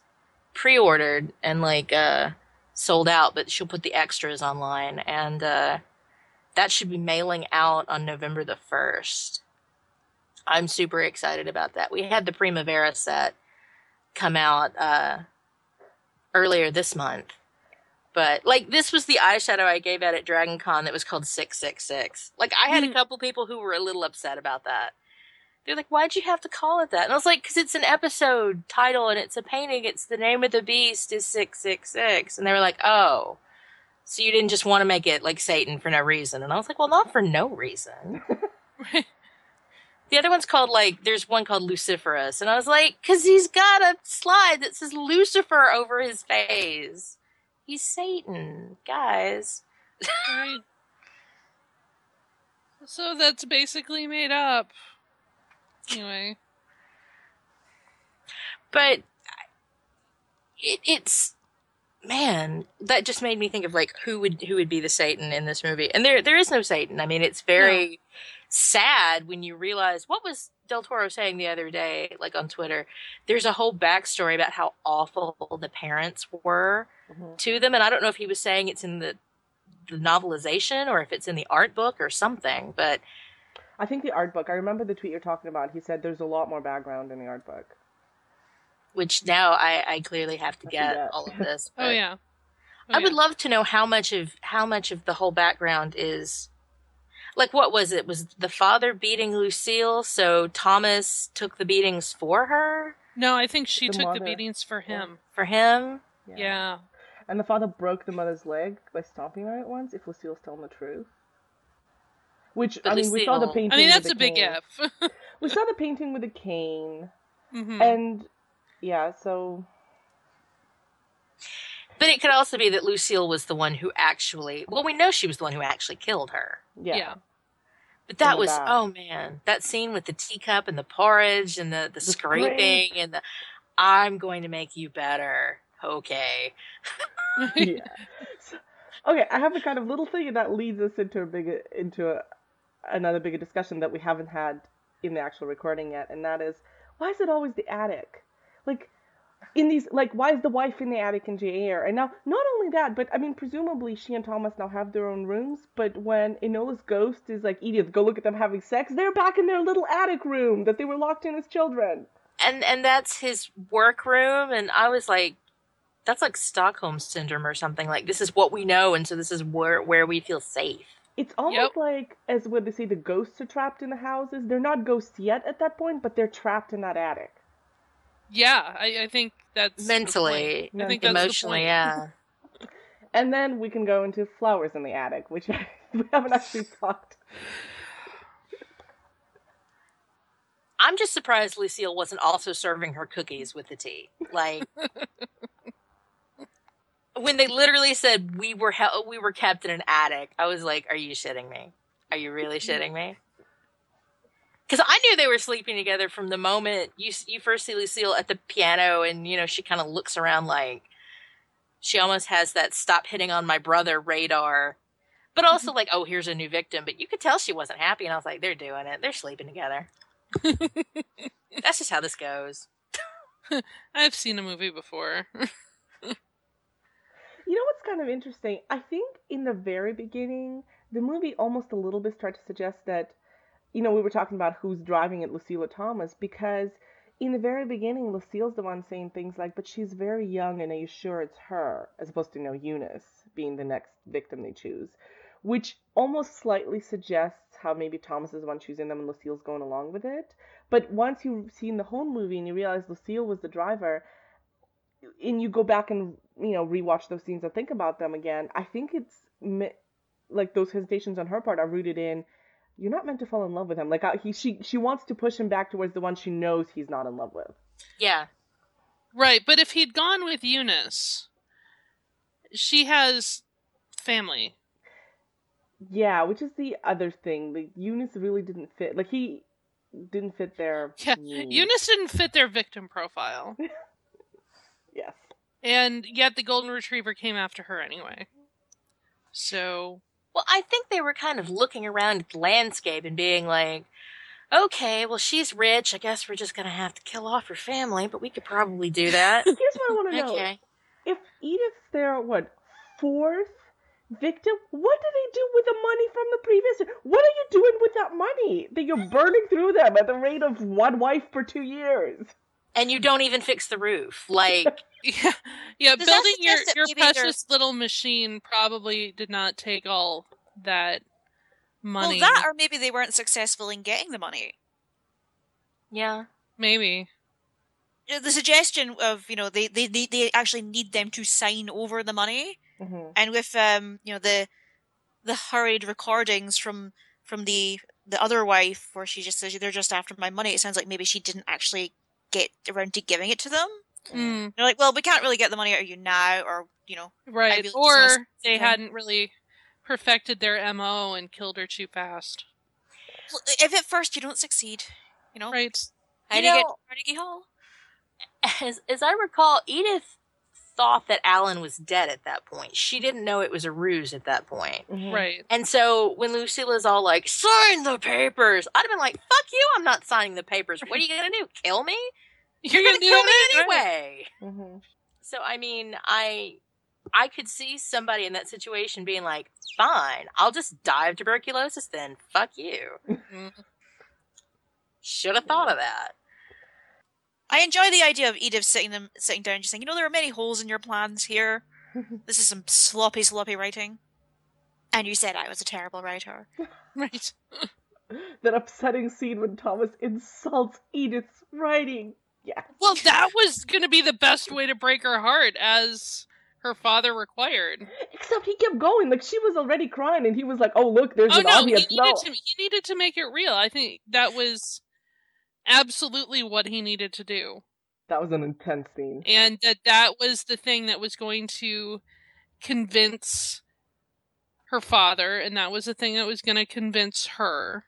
pre-ordered and like uh sold out, but she'll put the extras online, and uh that should be mailing out on November the first. I'm super excited about that. We had the Primavera set come out uh earlier this month, but like this was the eyeshadow I gave out at Dragon Con that was called six six six. Like I had a couple people who were a little upset about that. They're like, why'd you have to call it that? And I was like, because it's an episode title and it's a painting. It's the name of the beast is six six six. And they were like, oh, so you didn't just want to make it like Satan for no reason. And I was like, well, not for no reason. The other one's called like, there's one called Luciferus. And I was like, because he's got a slide that says Lucifer over his face. He's Satan, guys. Right. So that's basically made up. Anyway, but it, it's man that just made me think of like who would who would be the Satan in this movie, and there there is no Satan. I mean, it's very no. sad when you realize what was Del Toro saying the other day, like on Twitter. There's a whole backstory about how awful the parents were mm-hmm. to them, and I don't know if he was saying it's in the the novelization or if it's in the art book or something, but. I think the art book. I remember the tweet you're talking about. He said there's a lot more background in the art book. Which now I, I clearly have to I get forget. all of this. But oh yeah. Oh, I yeah. would love to know how much of how much of the whole background is like what was it? Was the father beating Lucille, so Thomas took the beatings for her? No, I think she the took mother. the beatings for him. For him? Yeah. yeah. And the father broke the mother's leg by stomping her at once, if Lucille's telling the truth. Which, but I mean, we saw the painting. I mean, that's with a big cane. F. We saw the painting with a cane. Mm-hmm. And, yeah, so. But it could also be that Lucille was the one who actually. Well, we know she was the one who actually killed her. Yeah. yeah. But that was. Back. Oh, man. That scene with the teacup and the porridge and the, the, the scraping and the. I'm going to make you better. Okay. yeah. So, okay, I have a kind of little thing that leads us into a big, into a, another bigger discussion that we haven't had in the actual recording yet, and that is, why is it always the attic? Like, in these, like, why is the wife in the attic in Jane Eyre? And now, not only that, but, I mean, presumably she and Thomas now have their own rooms, but when Enola's ghost is like, Edith, go look at them having sex, they're back in their little attic room that they were locked in as children. And and that's his work room, and I was like, that's like Stockholm syndrome or something. Like, this is what we know, and so this is where where we feel safe. It's almost yep. like as when they say the ghosts are trapped in the houses. They're not ghosts yet at that point, but they're trapped in that attic. Yeah, I, I think that's mentally, I think emotionally, that's yeah. And then we can go into flowers in the attic, which we haven't actually talked. I'm just surprised Lucille wasn't also serving her cookies with the tea. Like when they literally said we were hel- we were kept in an attic, I was like, "Are you shitting me? Are you really shitting me?" Because I knew they were sleeping together from the moment you you first see Lucille at the piano, and you know she kind of looks around like she almost has that "stop hitting on my brother" radar, but also like, "Oh, here's a new victim." But you could tell she wasn't happy, and I was like, "They're doing it. They're sleeping together." That's just how this goes. I've seen a movie before. You know what's kind of interesting? I think in the very beginning, the movie almost a little bit tried to suggest that. You know, we were talking about who's driving it, Lucille or Thomas, because in the very beginning, Lucille's the one saying things like, but she's very young, and are you sure it's her? As opposed to, you know, Eunice being the next victim they choose, which almost slightly suggests how maybe Thomas is the one choosing them and Lucille's going along with it. But once you've seen the whole movie and you realize Lucille was the driver, and you go back and, you know, rewatch those scenes and think about them again, I think it's, like, those hesitations on her part are rooted in, you're not meant to fall in love with him. Like he, she, she wants to push him back towards the one she knows he's not in love with. Yeah, right. But if he'd gone with Eunice, she has family. Yeah, which is the other thing. Like Eunice really didn't fit. Like he didn't fit their. Yeah, needs. Eunice didn't fit their victim profile. Yes. And yet the golden retriever came after her anyway. So. Well, I think they were kind of looking around at the landscape and being like, okay, well, she's rich. I guess we're just going to have to kill off her family, but we could probably do that. Here's what I want to know. Okay. If Edith's their, what, fourth victim, what do they do with the money from the previous? What are you doing with that money that you're burning through them at the rate of one wife for two years? And you don't even fix the roof. Like... Yeah, yeah. Does building your, your precious little machine probably did not take all that money. Well, that or maybe they weren't successful in getting the money. Yeah. Maybe. The suggestion of, you know, they, they, they, they actually need them to sign over the money. Mm-hmm. And with, um, you know, the the hurried recordings from from the, the other wife where she just says, they're just after my money, it sounds like maybe she didn't actually get around to giving it to them. Mm. They're like, well, we can't really get the money out of you now, or you know, right? Really or they them. hadn't really perfected their M O and killed her too fast. Well, if at first you don't succeed, you know, right? How do you get Carnegie Hall? As as I recall, Edith thought that Alan was dead at that point. She didn't know it was a ruse at that point, mm-hmm. right? And so when Lucilla's all like, "Sign the papers," I'd have been like, "Fuck you! I'm not signing the papers. What are you gonna do? Kill me?" You're, You're gonna, gonna kill me anyway. Right? Mm-hmm. So I mean, I I could see somebody in that situation being like, "Fine, I'll just die of tuberculosis then. Fuck you." Mm-hmm. Should have thought of that. I enjoy the idea of Edith sitting them sitting down, and just saying, "You know, there are many holes in your plans here. This is some sloppy, sloppy writing." And you said I was a terrible writer, right? That upsetting scene when Thomas insults Edith's writing. Yeah. Well, that was going to be the best way to break her heart, as her father required. Except he kept going. Like, she was already crying, and he was like, oh, look, there's oh, an no, obvious he needed no. To, he needed to make it real. I think that was absolutely what he needed to do. That was an intense scene. And that that was the thing that was going to convince her father, and that was the thing that was going to convince her.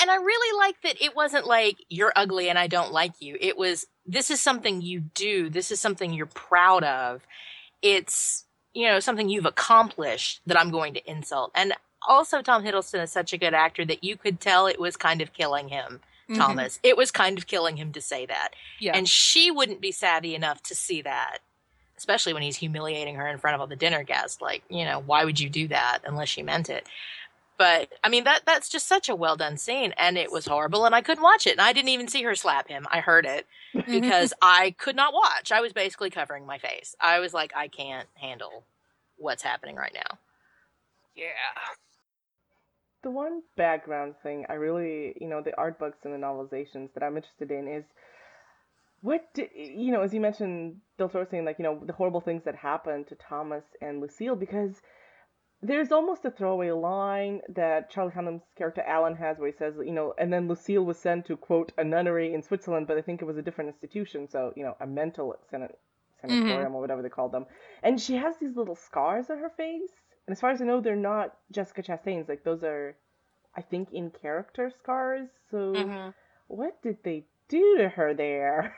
And I really like that it wasn't like, you're ugly and I don't like you. It was, this is something you do. This is something you're proud of. It's, you know, something you've accomplished that I'm going to insult. And also Tom Hiddleston is such a good actor that you could tell it was kind of killing him, mm-hmm. Thomas. It was kind of killing him to say that. Yeah. And she wouldn't be savvy enough to see that, especially when he's humiliating her in front of all the dinner guests. Like, you know, why would you do that unless you meant it? But, I mean, that that's just such a well-done scene, and it was horrible, and I couldn't watch it. And I didn't even see her slap him. I heard it because I could not watch. I was basically covering my face. I was like, I can't handle what's happening right now. Yeah. The one background thing I really, you know, the art books and the novelizations that I'm interested in is, what, did, you know, as you mentioned, Del Toro saying, like, you know, the horrible things that happened to Thomas and Lucille, because there's almost a throwaway line that Charlie Hunnam's character Alan has where he says, you know, and then Lucille was sent to, quote, a nunnery in Switzerland, but I think it was a different institution, so, you know, a mental sanit- sanatorium mm-hmm. or whatever they called them. And she has these little scars on her face, and as far as I know, they're not Jessica Chastain's. Like, those are, I think, in-character scars, so mm-hmm. what did they do to her there?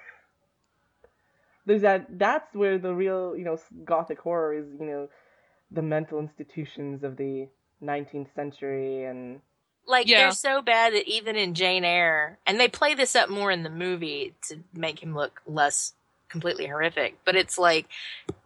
There's that, that's where the real, you know, gothic horror is, you know, the mental institutions of the nineteenth century and... Like, yeah. They're so bad that even in Jane Eyre, and they play this up more in the movie to make him look less completely horrific, but it's like,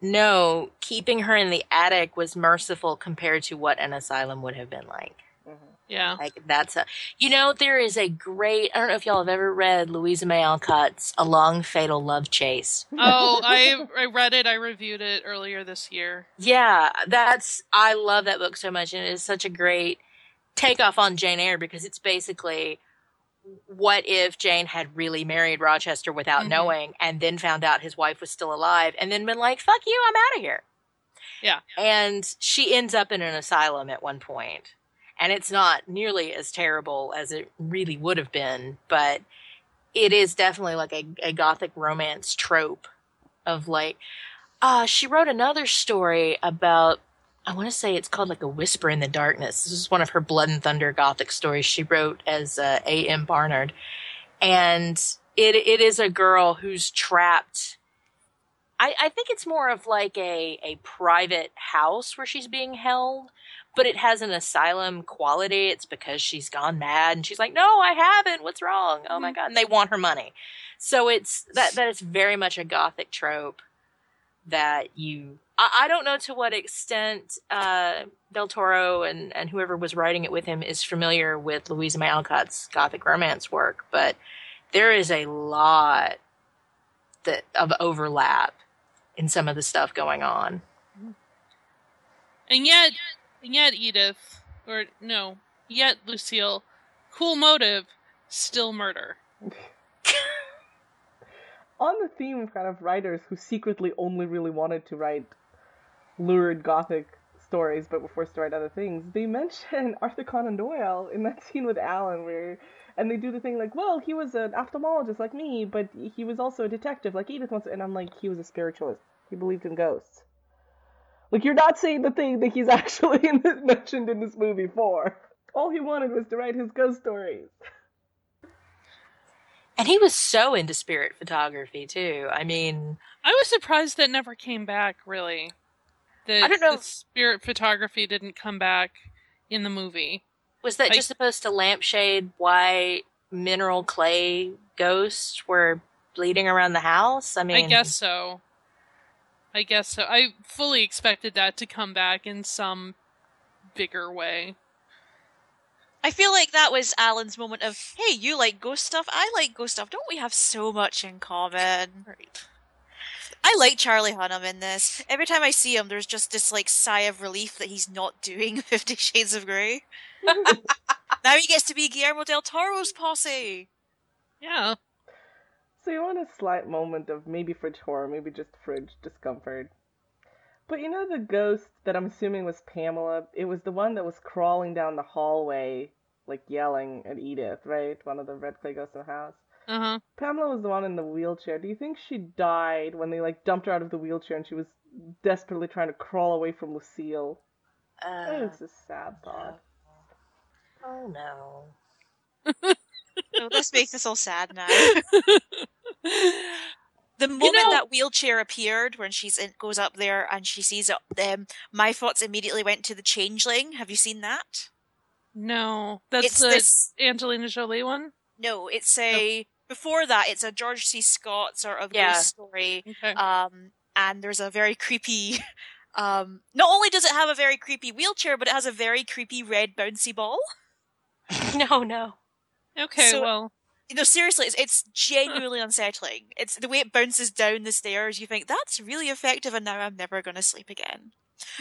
no, keeping her in the attic was merciful compared to what an asylum would have been like. Mm-hmm. Yeah. Like, that's a... You know, there is a great... I don't know if y'all have ever read Louisa May Alcott's A Long Fatal Love Chase. Oh, I I read it. I reviewed it earlier this year. Yeah, that's... I love that book so much, and it is such a great takeoff on Jane Eyre, because it's basically, what if Jane had really married Rochester without mm-hmm. knowing, and then found out his wife was still alive, and then been like, fuck you, I'm out of here. Yeah. And she ends up in an asylum at one point. And it's not nearly as terrible as it really would have been, but it is definitely like a, a gothic romance trope of like, uh, she wrote another story about, I want to say it's called like A Whisper in the Darkness. This is one of her Blood and Thunder gothic stories she wrote as uh, A M Barnard. And it it is a girl who's trapped. I, I think it's more of like a, a private house where she's being held. But it has an asylum quality. It's because she's gone mad. And she's like, no, I haven't. What's wrong? Oh, my God. And they want her money. So it's that that is very much a gothic trope that you... I, I don't know to what extent uh, Del Toro and, and whoever was writing it with him is familiar with Louisa May Alcott's gothic romance work. But there is a lot that of overlap in some of the stuff going on. And yet... And yet Edith, or no, yet Lucille, cool motive, still murder. On the theme of kind of writers who secretly only really wanted to write lurid gothic stories but were forced to write other things, they mention Arthur Conan Doyle in that scene with Alan where, and they do the thing like, well, he was an ophthalmologist like me, but he was also a detective like Edith once, and I'm like, he was a spiritualist. He believed in ghosts. Like, you're not saying the thing that he's actually in this, mentioned in this movie for. All he wanted was to write his ghost stories. And he was so into spirit photography, too. I mean... I was surprised that never came back, really. The, I don't know. The spirit photography didn't come back in the movie. Was that like, just supposed to lampshade why mineral clay ghosts were bleeding around the house? I mean... I guess so. I guess so. I fully expected that to come back in some bigger way. I feel like that was Alan's moment of, hey, you like ghost stuff, I like ghost stuff. Don't we have so much in common? Right. I like Charlie Hunnam in this. Every time I see him, there's just this like sigh of relief that he's not doing Fifty Shades of Grey. Now he gets to be Guillermo del Toro's posse. Yeah. So you want a slight moment of maybe fridge horror, maybe just fridge discomfort. But you know the ghost that I'm assuming was Pamela? It was the one that was crawling down the hallway, like yelling at Edith, right? One of the red clay ghosts in the house. Uh-huh. Pamela was the one in the wheelchair. Do you think she died when they, like, dumped her out of the wheelchair and she was desperately trying to crawl away from Lucille? Uh, oh, it's a sad thought. Oh, no. Oh, this makes us all sad now. The moment you know, that wheelchair appeared, when she's in, goes up there and she sees it, um, my thoughts immediately went to The Changeling. Have you seen that? No, that's it's the this, Angelina Jolie one. No, it's a oh. before that. It's a George C. Scott sort of yeah. ghost story, okay. um, and there's a very creepy Um, not only does it have a very creepy wheelchair, but it has a very creepy red bouncy ball. No, no. Okay, so, well... No, seriously, it's, it's genuinely unsettling. It's the way it bounces down the stairs, you think, that's really effective, and now I'm never going to sleep again.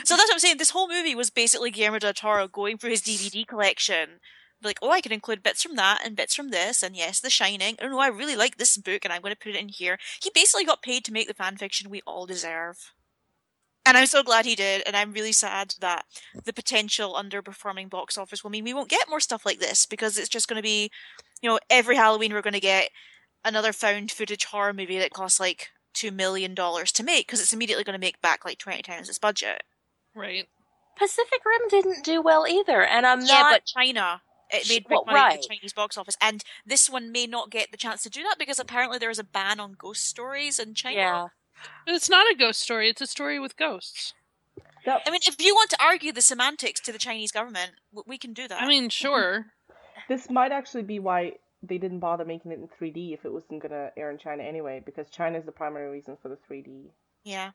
So that's what I'm saying. This whole movie was basically Guillermo del Toro going through his D V D collection. Like, oh, I can include bits from that and bits from this, and yes, The Shining. Oh, no, I really like this book, and I'm going to put it in here. He basically got paid to make the fanfiction we all deserve. And I'm so glad he did, and I'm really sad that the potential underperforming box office will mean we won't get more stuff like this, because it's just going to be, you know, every Halloween we're going to get another found footage horror movie that costs, like, two million dollars to make, because it's immediately going to make back, like, twenty times its budget. Right. Pacific Rim didn't do well either, and I'm yeah, not... Yeah, but China... It made big well, money right. at the Chinese box office. And this one may not get the chance to do that because apparently there is a ban on ghost stories in China. Yeah. It's not a ghost story. It's a story with ghosts. Yep. I mean, if you want to argue the semantics to the Chinese government, we can do that. I mean, sure. This might actually be why they didn't bother making it in three D if it wasn't going to air in China anyway, because China is the primary reason for the three D. Yeah.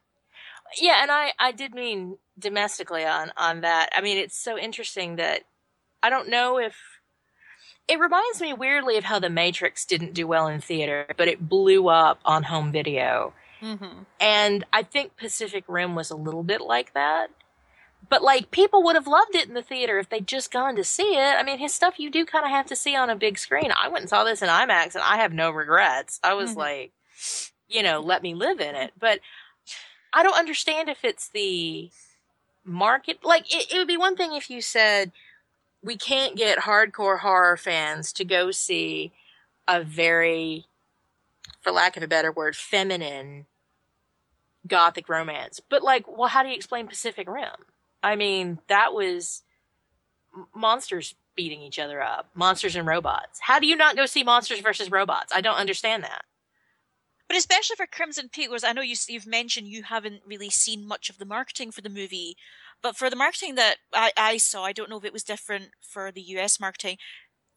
Yeah, and I, I did mean domestically on, on that. I mean, it's so interesting that I don't know if... It reminds me weirdly of how The Matrix didn't do well in theater, but it blew up on home video. Mm-hmm. And I think Pacific Rim was a little bit like that. But, like, people would have loved it in the theater if they'd just gone to see it. I mean, his stuff you do kind of have to see on a big screen. I went and saw this in IMAX, and I have no regrets. I was mm-hmm. like, you know, let me live in it. But I don't understand if it's the market... Like, it, it would be one thing if you said... We can't get hardcore horror fans to go see a very, for lack of a better word, feminine gothic romance. But, like, well, how do you explain Pacific Rim? I mean, that was monsters beating each other up. Monsters and robots. How do you not go see Monsters versus Robots? I don't understand that. But especially for Crimson Peak, whereas I know you, you've mentioned you haven't really seen much of the marketing for the movie. But for the marketing that I, I saw, I don't know if it was different for the U S marketing,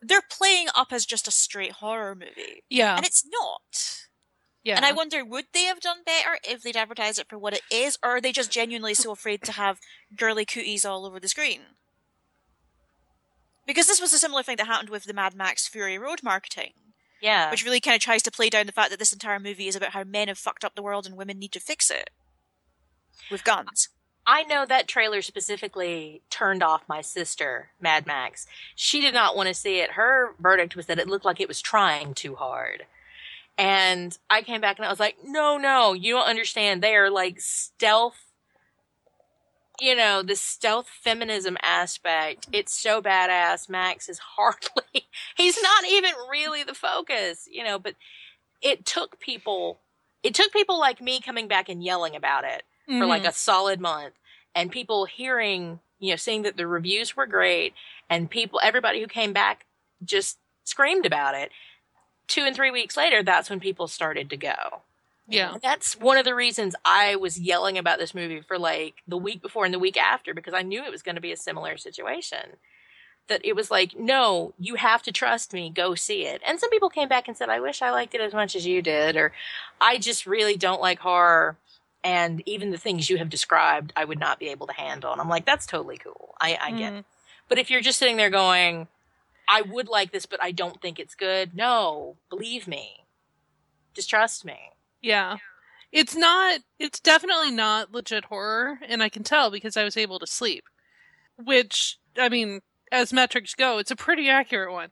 they're playing up as just a straight horror movie. Yeah. And it's not. Yeah. And I wonder, would they have done better if they'd advertised it for what it is, or are they just genuinely so afraid to have girly cooties all over the screen? Because this was a similar thing that happened with the Mad Max Fury Road marketing. Yeah. Which really kind of tries to play down the fact that this entire movie is about how men have fucked up the world and women need to fix it. With guns. I know that trailer specifically turned off my sister, Mad Max. She did not want to see it. Her verdict was that it looked like it was trying too hard. And I came back and I was like, no, no, you don't understand. They are like stealth, you know, the stealth feminism aspect. It's so badass. Max is hardly, he's not even really the focus, you know, but it took people, it took people like me coming back and yelling about it. Mm-hmm. For like a solid month, and people hearing, you know, seeing that the reviews were great, and people, everybody who came back just screamed about it. Two and three weeks later, that's when people started to go. Yeah. And that's one of the reasons I was yelling about this movie for like the week before and the week after, because I knew it was going to be a similar situation. That it was like, no, you have to trust me, go see it. And some people came back and said, I wish I liked it as much as you did, or I just really don't like horror. And even the things you have described, I would not be able to handle. And I'm like, that's totally cool. I, I get mm. it. But if you're just sitting there going, I would like this, but I don't think it's good. No, believe me. Just trust me. Yeah. It's not, it's definitely not legit horror. And I can tell because I was able to sleep. Which, I mean, as metrics go, it's a pretty accurate one.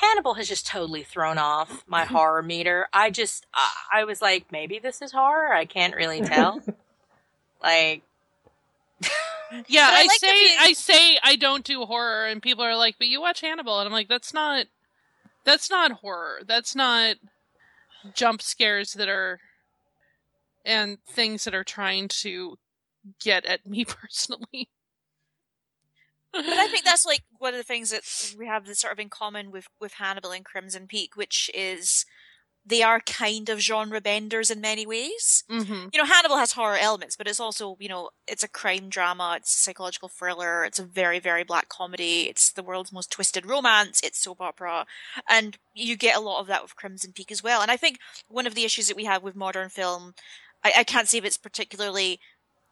Hannibal has just totally thrown off my horror meter. I just, uh, I was like, maybe this is horror. I can't really tell. Like, yeah, I, I like say, I say, I don't do horror, and people are like, but you watch Hannibal, and I'm like, that's not, that's not horror. That's not jump scares that are, and things that are trying to get at me personally. But I think that's, like, one of the things that we have that's sort of in common with, with Hannibal and Crimson Peak, which is they are kind of genre benders in many ways. Mm-hmm. You know, Hannibal has horror elements, but it's also, you know, it's a crime drama, it's a psychological thriller, it's a very, very black comedy, it's the world's most twisted romance, it's soap opera, and you get a lot of that with Crimson Peak as well. And I think one of the issues that we have with modern film I, I can't say if it's particularly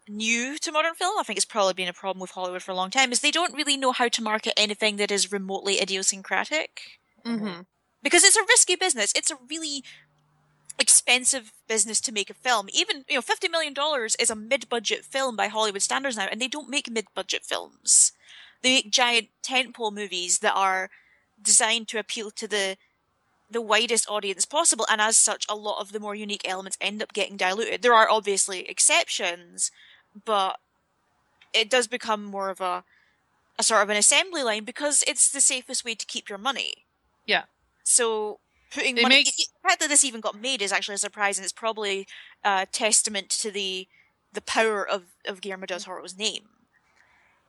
new to modern film. I think it's probably been a problem with Hollywood for a long time, is they don't really know how to market anything that is remotely idiosyncratic. Mm-hmm. Because it's a risky business. It's a really expensive business to make a film. Even, you know, fifty million dollars is a mid-budget film by Hollywood standards now, and they don't make mid-budget films. They make giant tentpole movies that are designed to appeal to the the widest audience possible, and as such, a lot of the more unique elements end up getting diluted. There are obviously exceptions, but it does become more of a, a sort of an assembly line because it's the safest way to keep your money. Yeah. So putting it money... Makes... The fact that this even got made is actually a surprise, and it's probably a testament to the the power of, of Guillermo del Toro's name.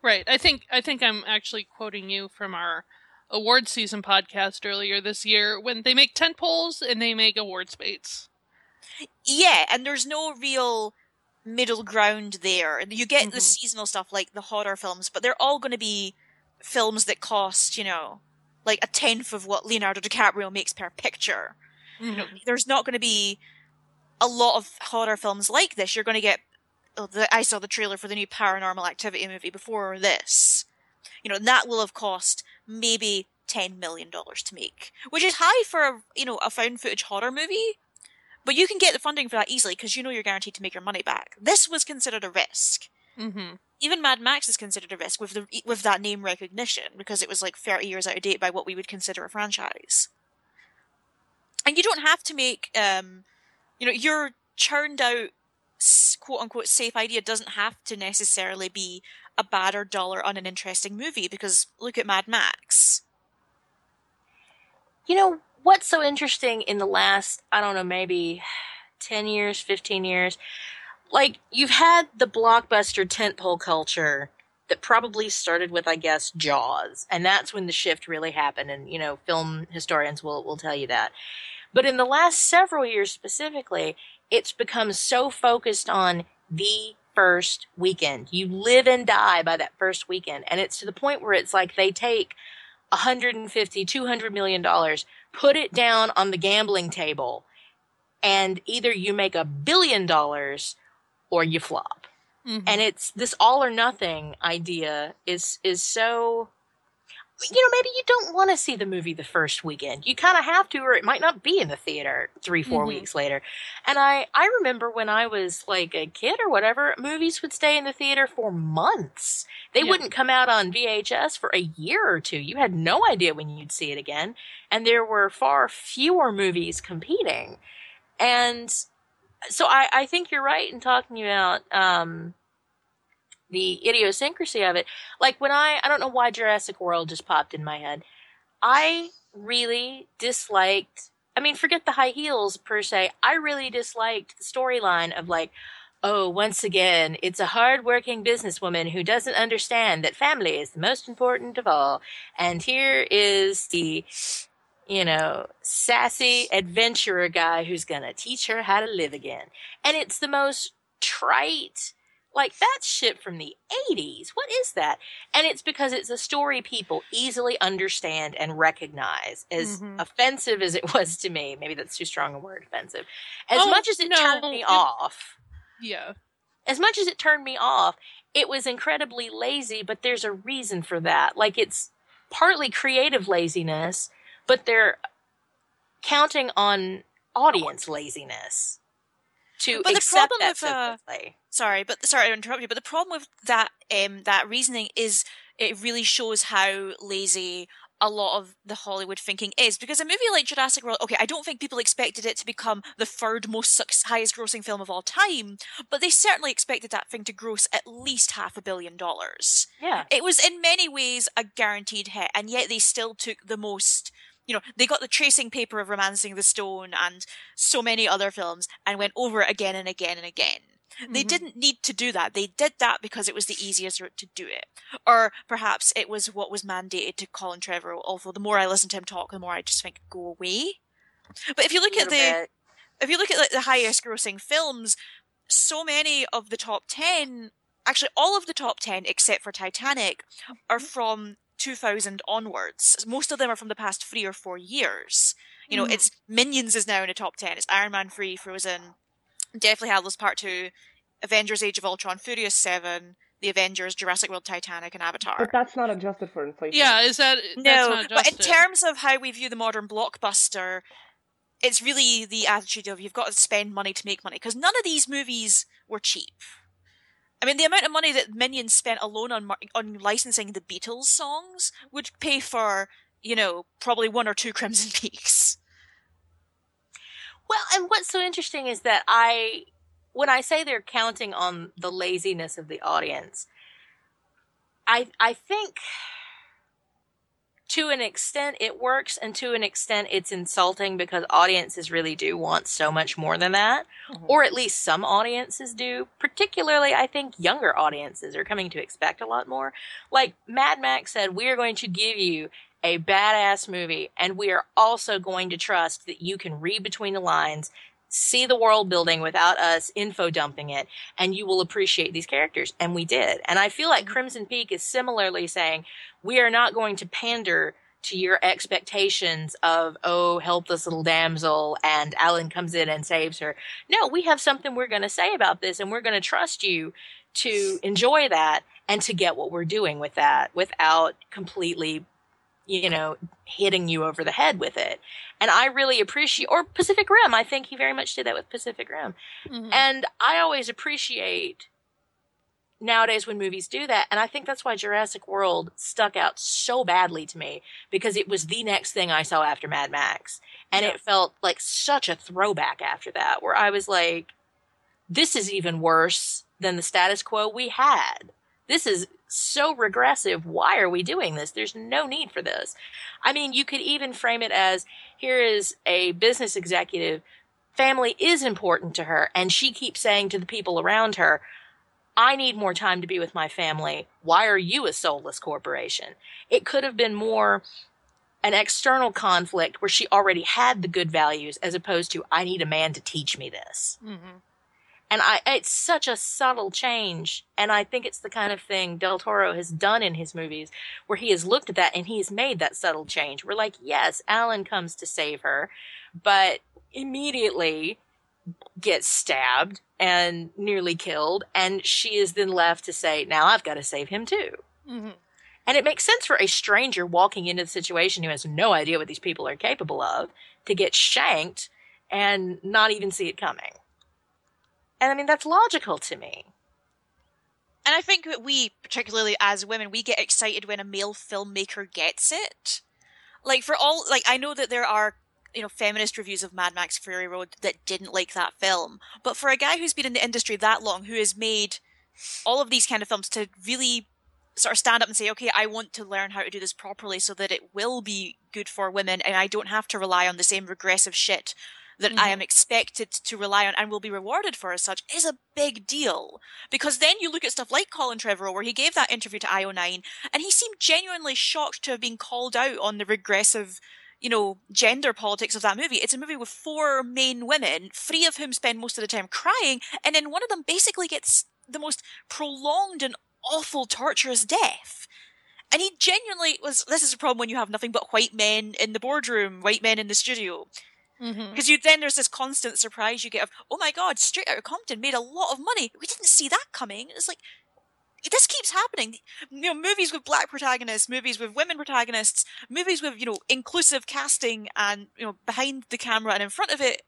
Right. I think I think I'm actually quoting you from our award season podcast earlier this year when they make tentpoles and they make awards baits. Yeah, and there's no real middle ground there. You get mm-hmm. the seasonal stuff like the horror films, but they're all going to be films that cost, you know, like a tenth of what Leonardo DiCaprio makes per picture. Mm-hmm. You know, there's not going to be a lot of horror films like this. You're going to get... Oh, the, I saw the trailer for the new Paranormal Activity movie before this. You know, that will have cost maybe ten million dollars to make, which is high for a, you know, a found footage horror movie. But you can get the funding for that easily because you know you're guaranteed to make your money back. This was considered a risk. Mm-hmm. Even Mad Max is considered a risk with the with that name recognition because it was like thirty years out of date by what we would consider a franchise. And you don't have to make, um, you know, your churned out quote-unquote safe idea doesn't have to necessarily be a bad or dull or uninteresting movie, because look at Mad Max. You know, what's so interesting in the last, I don't know, maybe ten years, fifteen years, like, you've had the blockbuster tentpole culture that probably started with, I guess, Jaws, and that's when the shift really happened, and, you know, film historians will, will tell you that. But in the last several years specifically, it's become so focused on the first weekend. You live and die by that first weekend. And it's to the point where it's like they take one hundred fifty, two hundred million dollars, put it down on the gambling table, and either you make a billion dollars or you flop. Mm-hmm. And it's this all or nothing idea is is so, you know, maybe you don't want to see the movie the first weekend. You kind of have to, or it might not be in the theater three, four mm-hmm. weeks later. And I, I remember when I was like a kid or whatever, movies would stay in the theater for months. They yeah. wouldn't come out on V H S for a year or two. You had no idea when you'd see it again. And there were far fewer movies competing. And so I, I think you're right in talking about... Um, the idiosyncrasy of it. Like when I, I don't know why Jurassic World just popped in my head. I really disliked, I mean, forget the high heels per se. I really disliked the storyline of like, oh, once again, it's a hardworking businesswoman who doesn't understand that family is the most important of all. And here is the, you know, sassy adventurer guy who's going to teach her how to live again. And it's the most trite, like, that's shit from the eighties. What is that? And it's because it's a story people easily understand and recognize. As mm-hmm. offensive as it was to me, maybe that's too strong a word, offensive. As oh, much as it no. turned me off. Yeah. As much as it turned me off, it was incredibly lazy, but there's a reason for that. Like, it's partly creative laziness, but they're counting on audience laziness to but accept the that so quickly. Sorry, but sorry to interrupt you. But the problem with that um, that reasoning is it really shows how lazy a lot of the Hollywood thinking is. Because a movie like Jurassic World, okay, I don't think people expected it to become the third most su- highest-grossing film of all time, but they certainly expected that thing to gross at least half a billion dollars. Yeah, it was in many ways a guaranteed hit, and yet they still took the most. You know, they got the tracing paper of Romancing the Stone and so many other films, and went over it again and again and again. They mm-hmm. didn't need to do that. They did that because it was the easiest route to do it. Or perhaps it was what was mandated to Colin Trevorrow, although the more I listen to him talk, the more I just think, go away. But if you look at the bit. if you look at like, the highest grossing films, so many of the top ten, actually all of the top ten except for Titanic, are from two thousand onwards. Most of them are from the past three or four years. You know, mm. it's Minions is now in the top ten. It's Iron Man three, Frozen... Deathly Hallows Part two, Avengers Age of Ultron, Furious seven, The Avengers, Jurassic World, Titanic, and Avatar. But that's not adjusted for inflation. Yeah, is that... No, that's not adjusted. But in terms of how we view the modern blockbuster, it's really the attitude of you've got to spend money to make money, because none of these movies were cheap. I mean, the amount of money that Minions spent alone on on licensing the Beatles songs would pay for, you know, probably one or two Crimson Peaks. Well, and what's so interesting is that I, when I say they're counting on the laziness of the audience, I I think to an extent it works, and to an extent it's insulting, because audiences really do want so much more than that. Mm-hmm. Or at least some audiences do. Particularly, I think younger audiences are coming to expect a lot more. Like Mad Max said, we are going to give you a badass movie, and we are also going to trust that you can read between the lines, see the world building without us info dumping it, and you will appreciate these characters. And we did. And I feel like Crimson Peak is similarly saying, we are not going to pander to your expectations of, oh, help this little damsel, and Alan comes in and saves her. No, we have something we're going to say about this, and we're going to trust you to enjoy that and to get what we're doing with that without completely, you know, hitting you over the head with it. And I really appreciate, or Pacific Rim, I think he very much did that with Pacific Rim. Mm-hmm. And I always appreciate nowadays when movies do that, and I think that's why Jurassic World stuck out so badly to me, because it was the next thing I saw after Mad Max. And yeah. It felt like such a throwback after that, where I was like, this is even worse than the status quo we had. This is so regressive. Why are we doing this? There's no need for this. I mean, you could even frame it as, here is a business executive. Family is important to her, and she keeps saying to the people around her, I need more time to be with my family. Why are you a soulless corporation? It could have been more an external conflict where she already had the good values, as opposed to, I need a man to teach me this. Mm-hmm. And I, it's such a subtle change, and I think it's the kind of thing Del Toro has done in his movies, where he has looked at that and he has made that subtle change. We're like, yes, Alan comes to save her, but immediately gets stabbed and nearly killed, and she is then left to say, now I've got to save him too. Mm-hmm. And it makes sense for a stranger walking into the situation who has no idea what these people are capable of to get shanked and not even see it coming. And I mean, that's logical to me. And I think that we, particularly as women, we get excited when a male filmmaker gets it. Like, for all, like, I know that there are, you know, feminist reviews of Mad Max Fury Road that didn't like that film. But for a guy who's been in the industry that long, who has made all of these kind of films, to really sort of stand up and say, okay, I want to learn how to do this properly so that it will be good for women and I don't have to rely on the same regressive shit that mm-hmm. I am expected to rely on and will be rewarded for as such, is a big deal. Because then you look at stuff like Colin Trevorrow, where he gave that interview to I O nine, and he seemed genuinely shocked to have been called out on the regressive, you know, gender politics of that movie. It's a movie with four main women, three of whom spend most of the time crying, and then one of them basically gets the most prolonged and awful, torturous death. And he genuinely was, this is a problem when you have nothing but white men in the boardroom, white men in the studio. Because mm-hmm. you then there's this constant surprise you get of, oh my god, Straight Outta Compton made a lot of money. We didn't see that coming. It's like, this keeps happening. You know, movies with black protagonists, movies with women protagonists, movies with, you know, inclusive casting and, you know, behind the camera and in front of it,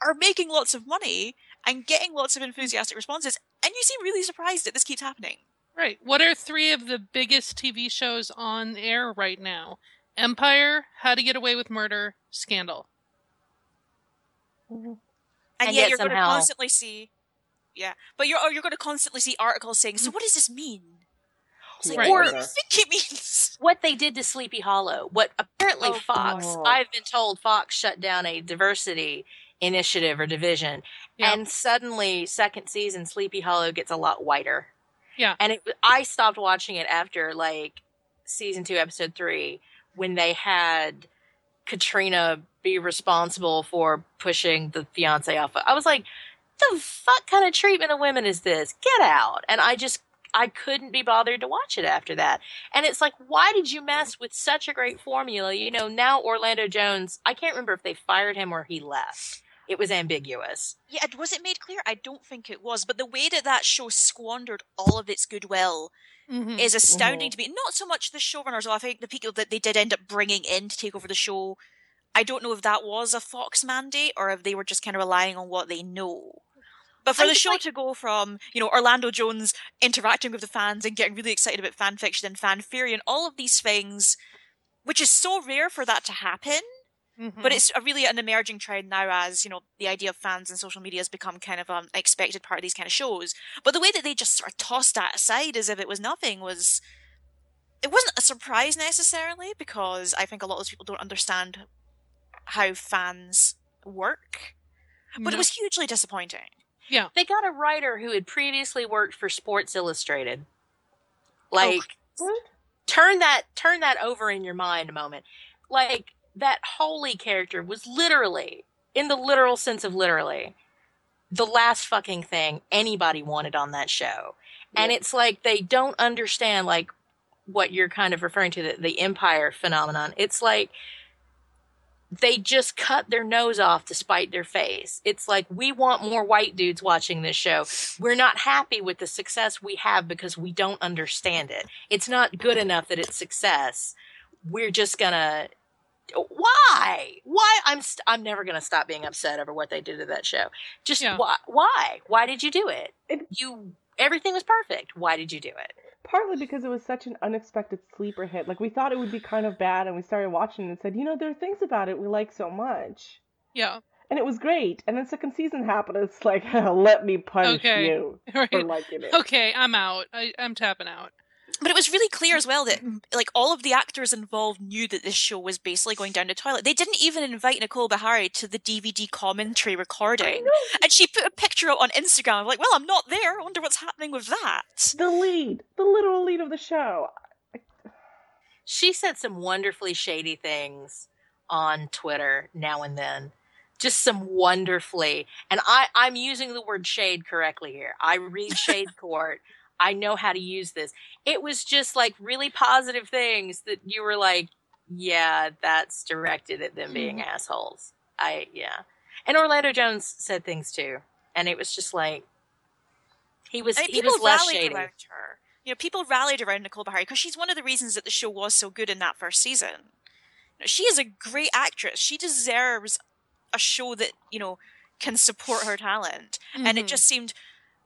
are making lots of money and getting lots of enthusiastic responses. And you seem really surprised that this keeps happening. Right. What are three of the biggest T V shows on air right now? Empire, How to Get Away with Murder, Scandal. And, and yet, yet you're somehow. going to constantly see, yeah. But you're you're going to constantly see articles saying, "So what does this mean?" It's like, right. Or I think it means what they did to Sleepy Hollow. What apparently oh, Fox, oh. I've been told, Fox shut down a diversity initiative or division, yeah. and suddenly second season Sleepy Hollow gets a lot whiter. Yeah, and it, I stopped watching it after like season two, episode three, when they had Katrina be responsible for pushing the fiance off. I was like, the fuck kind of treatment of women is this? Get out. And I just, I couldn't be bothered to watch it after that. And it's like, why did you mess with such a great formula? You know, now Orlando Jones, I can't remember if they fired him or he left. it was ambiguous. Yeah, was it made clear? I don't think it was. But the way that that show squandered all of its goodwill mm-hmm. is astounding mm-hmm. to me. Not so much the showrunners, although I think the people that they did end up bringing in to take over the show, I don't know if that was a Fox mandate or if they were just kind of relying on what they know. But for I the show like... to go from, you know, Orlando Jones interacting with the fans and getting really excited about fan fiction and fan theory and all of these things, which is so rare for that to happen, mm-hmm. but it's a really an emerging trend now as, you know, the idea of fans and social media has become kind of an expected part of these kind of shows. But the way that they just sort of tossed that aside as if it was nothing was, it wasn't a surprise necessarily, because I think a lot of those people don't understand how fans work. But no. It was hugely disappointing. Yeah. They got a writer who had previously worked for Sports Illustrated. Like, oh, turn that turn that over in your mind a moment. Like, that Holy character was literally, in the literal sense of literally, the last fucking thing anybody wanted on that show. Yeah. And it's like they don't understand, like, what you're kind of referring to, the, the Empire phenomenon. It's like... they just cut their nose off to spite their face. It's like, we want more white dudes watching this show. We're not happy with the success we have because we don't understand it. It's not good enough that it's success. We're just gonna... Why? Why? I'm st- I'm never gonna stop being upset over what they did to that show. Just yeah. why? Why? Why did you do it? it? You Everything was perfect. Why did you do it? Partly because it was such an unexpected sleeper hit. Like, we thought it would be kind of bad, and we started watching it and said, you know, there are things about it we like so much. Yeah. And it was great. And then second season happened, and it's like, let me punish okay. you right. for liking it. Okay, I'm out. I, I'm tapping out. But it was really clear as well that, like, all of the actors involved knew that this show was basically going down the toilet. They didn't even invite Nicole Beharie to the D V D commentary recording. And she put a picture out on Instagram. I'm like, well, I'm not there. I wonder what's happening with that. The lead. The literal lead of the show. She said some wonderfully shady things on Twitter now and then. Just some wonderfully... And I, I'm using the word shade correctly here. I read Shade Court. I know how to use this. It was just like really positive things that you were like, yeah, that's directed at them being assholes. I, yeah. And Orlando Jones said things too. And it was just like, he was, I mean, he was less shady. Around her. You know, people rallied around Nicole Beharie because she's one of the reasons that the show was so good in that first season. You know, she is a great actress. She deserves a show that, you know, can support her talent. Mm-hmm. And it just seemed...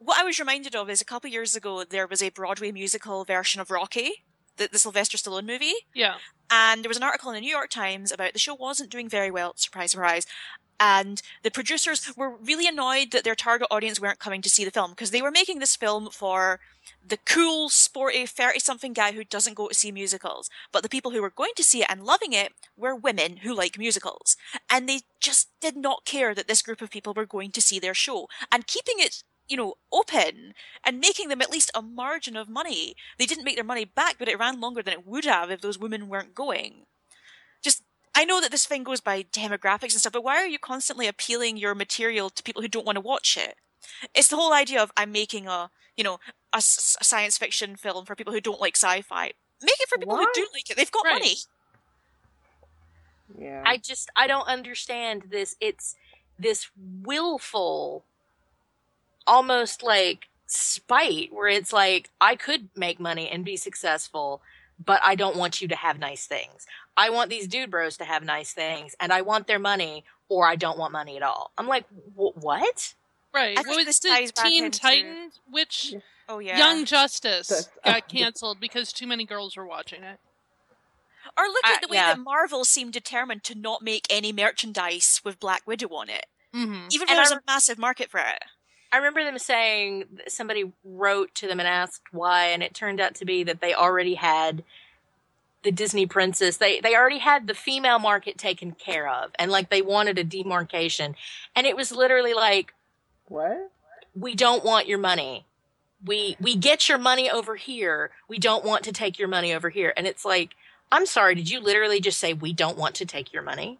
What I was reminded of is a couple of years ago, there was a Broadway musical version of Rocky, the, the Sylvester Stallone movie. Yeah. And there was an article in the New York Times about the show wasn't doing very well, surprise, surprise. And the producers were really annoyed that their target audience weren't coming to see the film because they were making this film for the cool, sporty, thirty-something guy who doesn't go to see musicals. But the people who were going to see it and loving it were women who like musicals. And they just did not care that this group of people were going to see their show. And keeping it... you know, open and making them at least a margin of money. They didn't make their money back, but it ran longer than it would have if those women weren't going. Just, I know that this thing goes by demographics and stuff, but why are you constantly appealing your material to people who don't want to watch it? It's the whole idea of, I'm making a, you know, a, s- a science fiction film for people who don't like sci-fi. Make it for people what? who do like it. They've got right. money. Yeah. I just, I don't understand this. It's this willful... almost like spite where it's like, I could make money and be successful, but I don't want you to have nice things. I want these dude bros to have nice things and I want their money or I don't want money at all. I'm like, what? Right. What was the Teen Titans, which oh, yeah. Young Justice got canceled because too many girls were watching it. Or look at uh, the way yeah. that Marvel seemed determined to not make any merchandise with Black Widow on it. Mm-hmm. Even though there's a massive market for it. I remember them saying somebody wrote to them and asked why, and it turned out to be that they already had the Disney princess. They they already had the female market taken care of, and like they wanted a demarcation. And it was literally like, what? We don't want your money. We we get your money over here. We don't want to take your money over here. And it's like, I'm sorry, did you literally just say we don't want to take your money?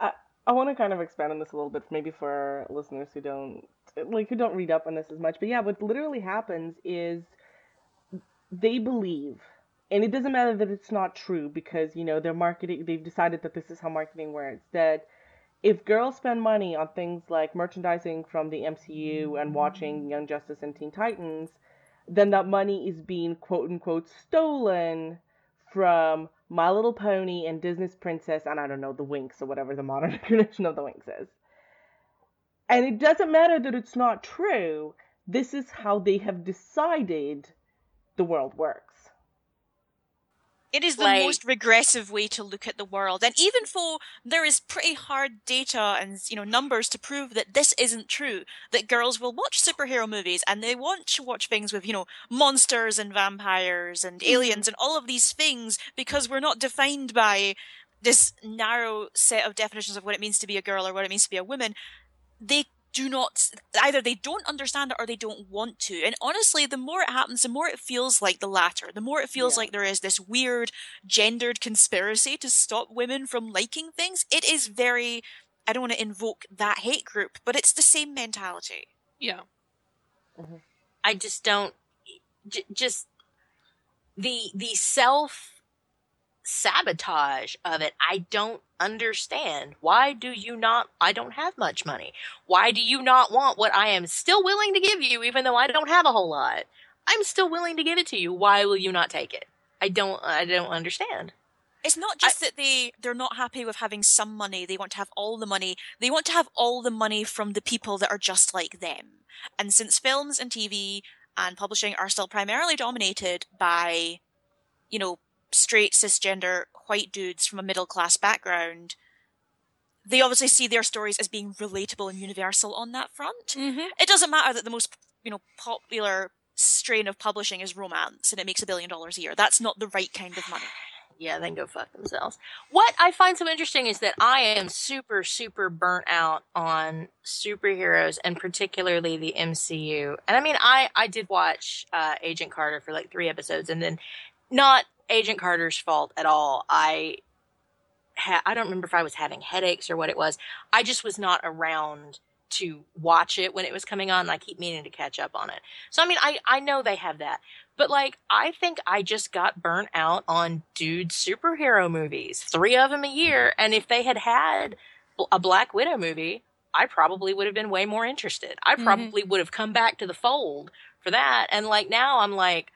Uh, I want to kind of expand on this a little bit, maybe for listeners who don't. Like, who don't read up on this as much. But yeah, what literally happens is they believe, and it doesn't matter that it's not true because, you know, they're marketing, they've decided that this is how marketing works, that if girls spend money on things like merchandising from the M C U and watching Young Justice and Teen Titans, then that money is being quote-unquote stolen from My Little Pony and Disney's Princess and, I don't know, the Winx or whatever the modern incarnation of the Winx is. And it doesn't matter that it's not true. This is how they have decided the world works. It is the like, most regressive way to look at the world. And even though there is pretty hard data and, you know, numbers to prove that this isn't true, that girls will watch superhero movies and they want to watch things with, you know, monsters and vampires and aliens and all of these things because we're not defined by this narrow set of definitions of what it means to be a girl or what it means to be a woman. They do not, either they don't understand it or they don't want to. And honestly, the more it happens, the more it feels like the latter. The more it feels yeah. like there is this weird gendered conspiracy to stop women from liking things. It is very, I don't want to invoke that hate group, but it's the same mentality. Yeah. Mm-hmm. I just don't, j- just the the self-sabotage of it, I don't understand. Why do you not, I don't have much money. Why do you not want what I am still willing to give you, even though I don't have a whole lot? I'm still willing to give it to you. Why will you not take it? I don't, I don't understand. It's not just I, that they, they're not happy with having some money. They want to have all the money. They want to have all the money from the people that are just like them. And since films and T V and publishing are still primarily dominated by, you know, straight, cisgender, white dudes from a middle-class background, they obviously see their stories as being relatable and universal on that front. Mm-hmm. It doesn't matter that the most, you know, popular strain of publishing is romance and it makes a billion dollars a year. That's not the right kind of money. Yeah, then go fuck themselves. What I find so interesting is that I am super, super burnt out on superheroes and particularly the M C U. And I mean, I, I did watch uh, Agent Carter for like three episodes and then not Agent Carter's fault at all. I ha- I don't remember if I was having headaches or what it was. I just was not around to watch it when it was coming on, and I keep meaning to catch up on it. So, I mean, I, I know they have that. But, like, I think I just got burnt out on dude superhero movies. Three of them a year, and if they had had a Black Widow movie, I probably would have been way more interested. I probably mm-hmm. would have come back to the fold for that, and, like, now I'm like,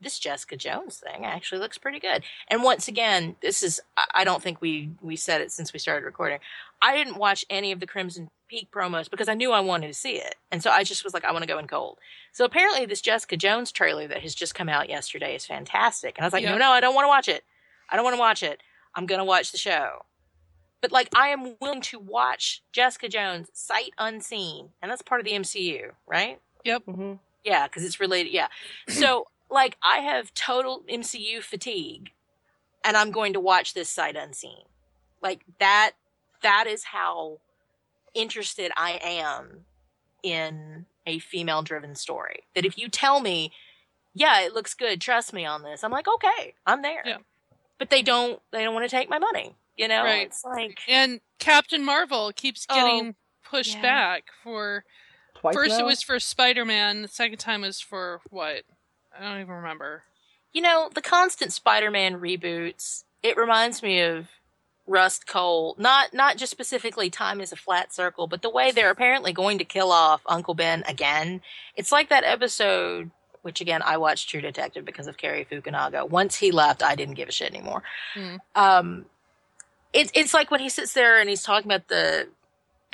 this Jessica Jones thing actually looks pretty good. And once again, this is, I don't think we, we said it since we started recording. I didn't watch any of the Crimson Peak promos because I knew I wanted to see it. And so I just was like, I want to go in cold. So apparently this Jessica Jones trailer that has just come out yesterday is fantastic. And I was like, yeah. no, no, I don't want to watch it. I don't want to watch it. I'm going to watch the show. But like, I am willing to watch Jessica Jones sight unseen. And that's part of the M C U, right? Yep. Mm-hmm. Yeah. Cause it's related. Yeah. So like, I have total M C U fatigue, and I'm going to watch this sight unseen. Like, that that is how interested I am in a female-driven story. That if you tell me, yeah, it looks good, trust me on this, I'm like, okay, I'm there. Yeah. But they don't they don't want to take my money, you know? Right. It's like, and Captain Marvel keeps getting oh, pushed yeah. back for... Twice first now? It was for Spider-Man, the second time was for what? I don't even remember. You know, the constant Spider-Man reboots, it reminds me of Rust Cole. Not not just specifically time is a flat circle, but the way they're apparently going to kill off Uncle Ben again. It's like that episode, which again, I watched True Detective because of Cary Fukunaga. Once he left, I didn't give a shit anymore. Mm. Um, it, it's like when he sits there and he's talking about the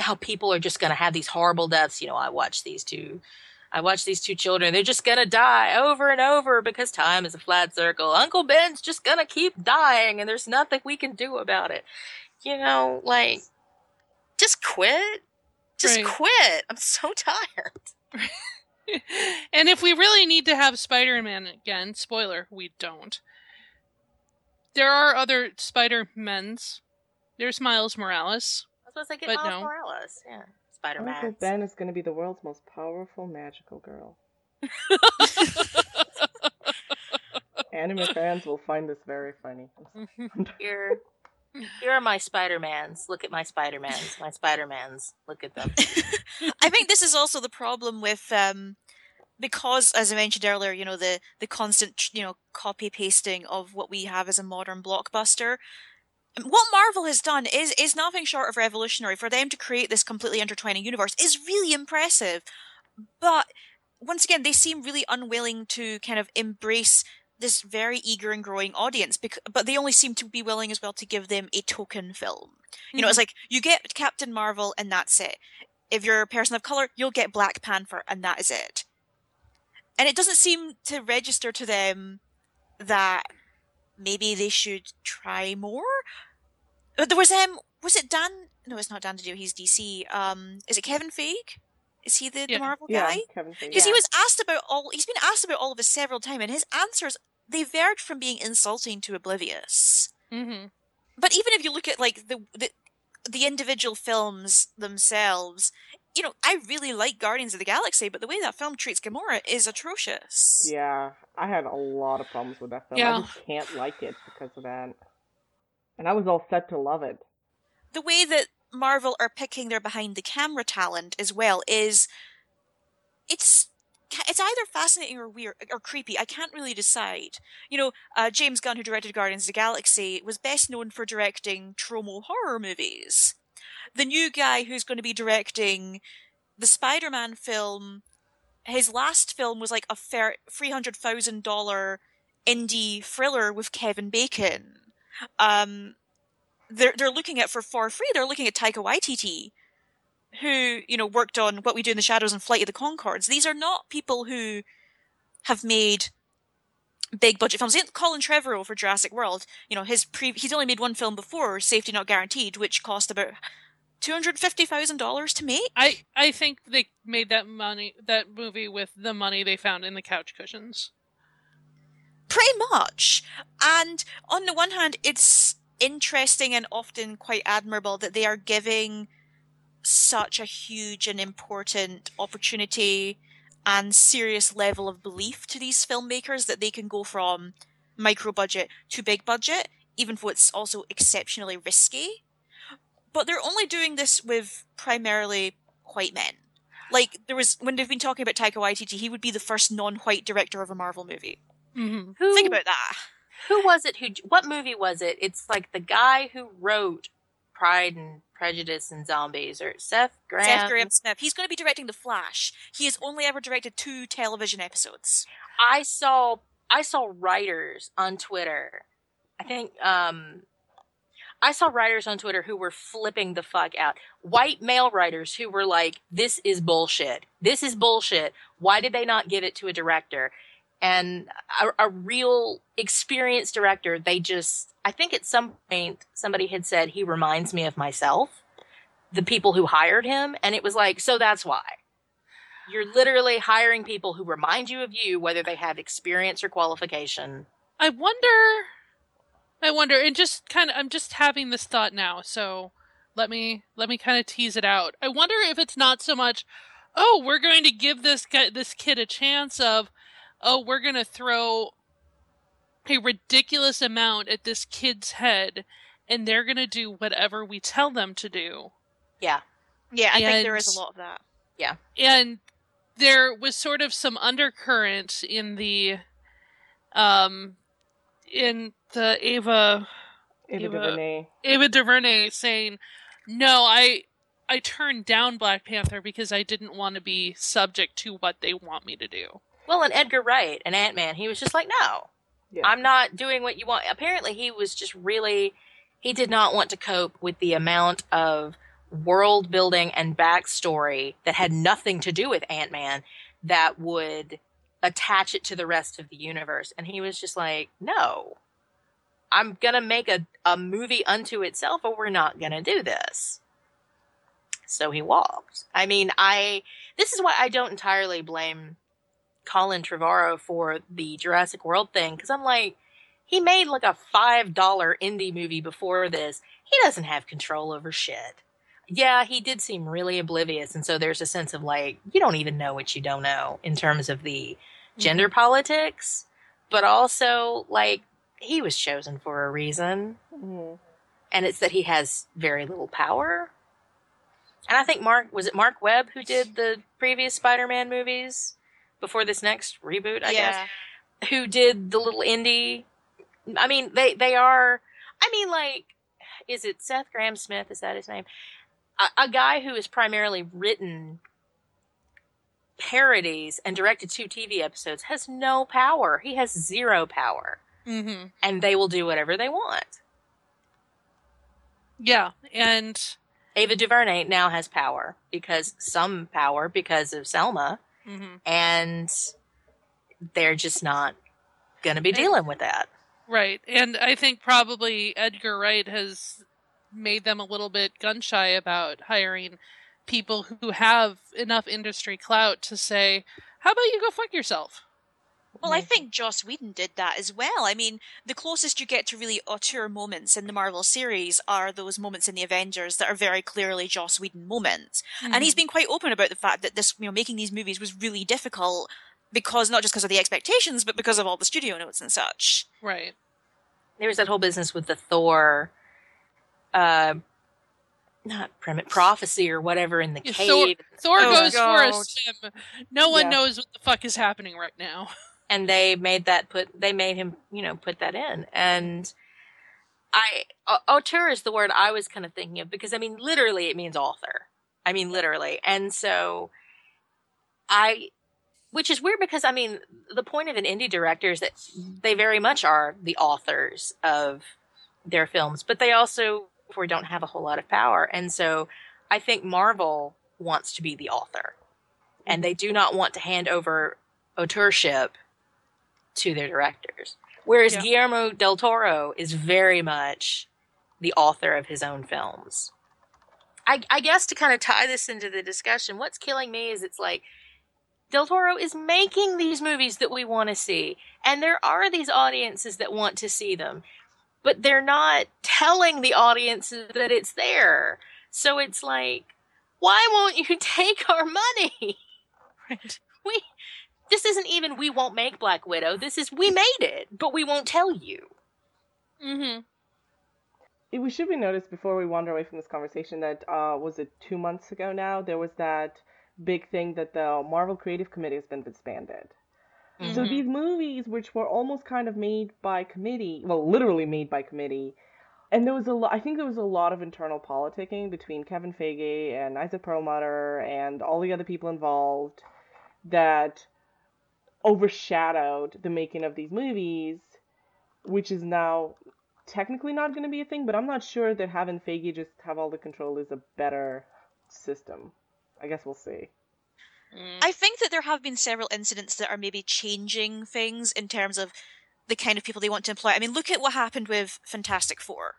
how people are just going to have these horrible deaths. You know, I watched these two... I watch these two children. They're just going to die over and over because time is a flat circle. Uncle Ben's just going to keep dying and there's nothing we can do about it. You know, like, just quit. Just right. quit. I'm so tired. And if we really need to have Spider-Man again, spoiler, we don't. There are other Spider-Mens. There's Miles Morales. I was supposed to get Miles no. Morales, yeah. Uncle Ben is going to be the world's most powerful magical girl. Anime fans will find this very funny. Here, here are my Spider-Mans. Look at my Spider-Mans. My Spider-Mans. Look at them. I think this is also the problem with, um, because, as I mentioned earlier, you know, the, the constant, you know, copy-pasting of what we have as a modern blockbuster. what Marvel has done is is nothing short of revolutionary. For them to create this completely intertwining universe is really impressive. But once again, they seem really unwilling to kind of embrace this very eager and growing audience, because, but they only seem to be willing as well to give them a token film. You know, mm-hmm. It's like, you get Captain Marvel and that's it. If you're a person of color, you'll get Black Panther and that is it. And it doesn't seem to register to them that maybe they should try more. There was, um, was it Dan? No, it's not Dan DeDio, he's D C. Um, is it Kevin Feige? Is he the, yeah. the Marvel yeah, guy? Because yeah. he was asked about all, he's been asked about all of this several times, and his answers, they verge from being insulting to oblivious. Mm-hmm. But even if you look at like the, the the individual films themselves, you know, I really like Guardians of the Galaxy, but the way that film treats Gamora is atrocious. Yeah, I had a lot of problems with that film. Yeah. I just can't like it because of that. And I was all set to love it. The way that Marvel are picking their behind-the-camera talent as well is, it's it's either fascinating or weird or creepy. I can't really decide. You know, uh, James Gunn, who directed Guardians of the Galaxy, was best known for directing Tromo horror movies. The new guy who's going to be directing the Spider-Man film, his last film was like a three hundred thousand dollars indie thriller with Kevin Bacon. Um... They're they're looking at for for free. They're looking at Taika Waititi, who you know worked on What We Do in the Shadows and Flight of the Conchords. These are not people who have made big budget films. Colin Trevorrow for Jurassic World, you know, his pre- he's only made one film before, Safety Not Guaranteed, which cost about two hundred fifty thousand dollars to make. I I think they made that money that movie with the money they found in the couch cushions. Pretty much, and on the one hand, it's interesting and often quite admirable that they are giving such a huge and important opportunity and serious level of belief to these filmmakers that they can go from micro budget to big budget, even though it's also exceptionally risky. But they're only doing this with primarily white men. Like, there was, when they've been talking about Taika Waititi, he would be the first non-white director of a Marvel movie. Mm-hmm. Think about that. Who was it? Who? What movie was it? It's like the guy who wrote Pride and Prejudice and Zombies, or Seth Graham. Seth Graham Smith. He's going to be directing The Flash. He has only ever directed two television episodes. I saw I saw writers on Twitter. I think um, I saw writers on Twitter who were flipping the fuck out. White male writers who were like, "This is bullshit. This is bullshit. Why did they not give it to a director?" And a, a real experienced director, they just, I think at some point somebody had said, he reminds me of myself, the people who hired him. And it was like, so that's why. You're literally hiring people who remind you of you, whether they have experience or qualification. I wonder, I wonder, and just kind of, I'm just having this thought now. So let me, let me kind of tease it out. I wonder if it's not so much, oh, we're going to give this guy, this kid a chance of, oh, we're going to throw a ridiculous amount at this kid's head and they're going to do whatever we tell them to do. Yeah. Yeah, I and, think there is a lot of that. Yeah. And there was sort of some undercurrent in the um in the Ava Ava, Ava DuVernay. Ava DuVernay saying, "No, I I turned down Black Panther because I didn't want to be subject to what they want me to do." Well, and Edgar Wright and Ant-Man, he was just like, no, yeah. I'm not doing what you want. Apparently, he was just really, he did not want to cope with the amount of world building and backstory that had nothing to do with Ant-Man that would attach it to the rest of the universe. And he was just like, no, I'm going to make a, a movie unto itself, or we're not going to do this. So he walked. I mean, I, this is why I don't entirely blame Colin Trevorrow for the Jurassic World thing, because I'm like, he made like a five dollar indie movie before this. He doesn't have control over shit. Yeah, he did seem really oblivious, and so there's a sense of like, you don't even know what you don't know in terms of the gender politics, but also like, he was chosen for a reason, mm-hmm. and it's that he has very little power. And I think Mark, was it Mark Webb who did the previous Spider-Man movies? Before this next reboot, I yeah. guess, who did the little indie. I mean, they, they are, I mean, like, is it Seth Graham Smith? Is that his name? A, a guy who has primarily written parodies and directed two T V episodes has no power. He has zero power. Mm-hmm. And they will do whatever they want. Yeah, and Ava DuVernay now has power because some power because of Selma, mm-hmm. and they're just not going to be dealing with that. Right, and I think probably Edgar Wright has made them a little bit gun-shy about hiring people who have enough industry clout to say, how about you go fuck yourself? Well, I think Joss Whedon did that as well. I mean, the closest you get to really auteur moments in the Marvel series are those moments in the Avengers that are very clearly Joss Whedon moments. Mm-hmm. And he's been quite open about the fact that this, you know, making these movies was really difficult because not just because of the expectations, but because of all the studio notes and such. Right. There was that whole business with the Thor, uh, not Primit prophecy or whatever in the yeah, cave. Thor, Thor oh, goes God. for a swim. No one yeah. knows what the fuck is happening right now. And they made that put, they made him, you know, put that in. And I, auteur is the word I was kind of thinking of because, I mean, literally it means author. I mean, literally. And so I, which is weird because, I mean, the point of an indie director is that they very much are the authors of their films, but they also don't have a whole lot of power. And so I think Marvel wants to be the author and they do not want to hand over auteurship to their directors. Whereas yeah. Guillermo del Toro is very much the author of his own films. I, I guess to kind of tie this into the discussion, what's killing me is it's like del Toro is making these movies that we want to see. And there are these audiences that want to see them. But they're not telling the audiences that it's there. So it's like, why won't you take our money? Right. We... This isn't even we won't make Black Widow. This is we made it, but we won't tell you. Mm-hmm. We should be noticed before we wander away from this conversation that, uh, was it two months ago now, there was that big thing that the Marvel Creative Committee has been disbanded. Mm-hmm. So these movies, which were almost kind of made by committee, well, literally made by committee, and there was a lot, I think there was a lot of internal politicking between Kevin Feige and Isaac Perlmutter and all the other people involved that overshadowed the making of these movies, which is now technically not going to be a thing, but I'm not sure that having Feige just have all the control is a better system. I guess we'll see. I think that there have been several incidents that are maybe changing things in terms of the kind of people they want to employ. I mean, look at what happened with Fantastic Four,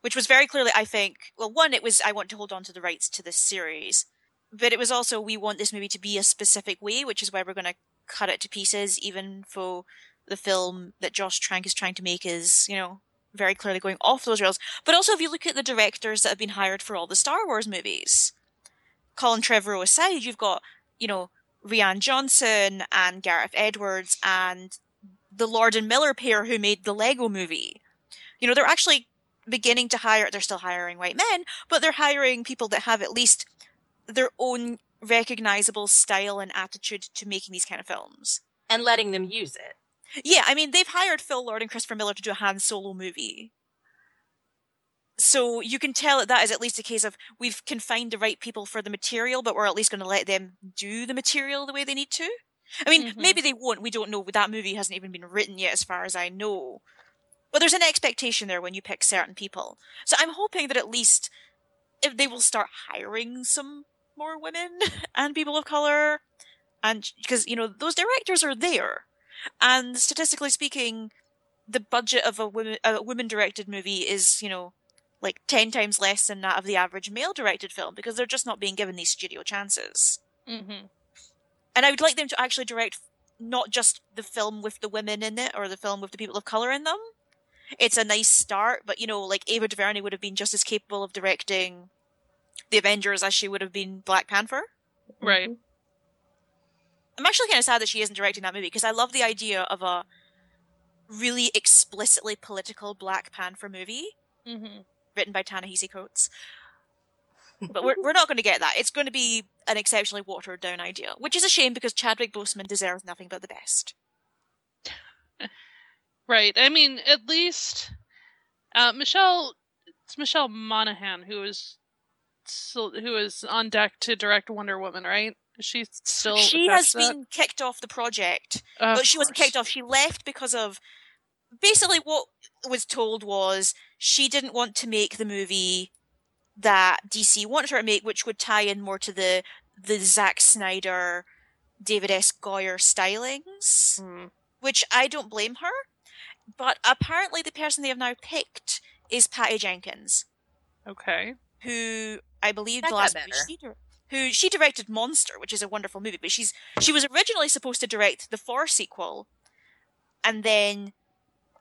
which was very clearly, I think, well, one, it was, I want to hold on to the rights to this series, but it was also, we want this movie to be a specific way, which is why we're going to cut it to pieces, even though the film that Josh Trank is trying to make is, you know, very clearly going off those rails. But also, if you look at the directors that have been hired for all the Star Wars movies, Colin Trevorrow aside, you've got, you know, Rian Johnson and Gareth Edwards and the Lord and Miller pair who made the Lego movie. You know, they're actually beginning to hire, they're still hiring white men, but they're hiring people that have at least their own recognizable style and attitude to making these kind of films. And letting them use it. Yeah, I mean, they've hired Phil Lord and Christopher Miller to do a Han Solo movie. So you can tell that that is at least a case of, we've confined the right people for the material, but we're at least going to let them do the material the way they need to. I mean, mm-hmm. maybe they won't. We don't know. That movie hasn't even been written yet, as far as I know. But there's an expectation there when you pick certain people. So I'm hoping that at least if they will start hiring some more women and people of color, and because, you know, those directors are there, and statistically speaking, the budget of a women a women directed movie is, you know, like ten times less than that of the average male directed film because they're just not being given these studio chances. Mm-hmm. And I would like them to actually direct not just the film with the women in it or the film with the people of color in them. It's a nice start, but, you know, like Ava DuVernay would have been just as capable of directing The Avengers as she would have been Black Panther. Right. I'm actually kind of sad that she isn't directing that movie because I love the idea of a really explicitly political Black Panther movie mm-hmm. written by Ta-Nehisi Coates. But we're we're not going to get that. It's going to be an exceptionally watered down idea, which is a shame because Chadwick Boseman deserves nothing but the best. Right. I mean, at least uh, Michelle It's Michelle Monaghan who is who is on deck to direct Wonder Woman, right? She's still she has that? been kicked off the project. Of but she course. wasn't kicked off. She left because of basically what was told was she didn't want to make the movie that D C wanted her to make, which would tie in more to the the Zack Snyder, David S. Goyer stylings, mm. which I don't blame her. But apparently the person they have now picked is Patty Jenkins. Okay. Who I believe the last she who she directed Monster, which is a wonderful movie, but she's she was originally supposed to direct the Thor sequel and then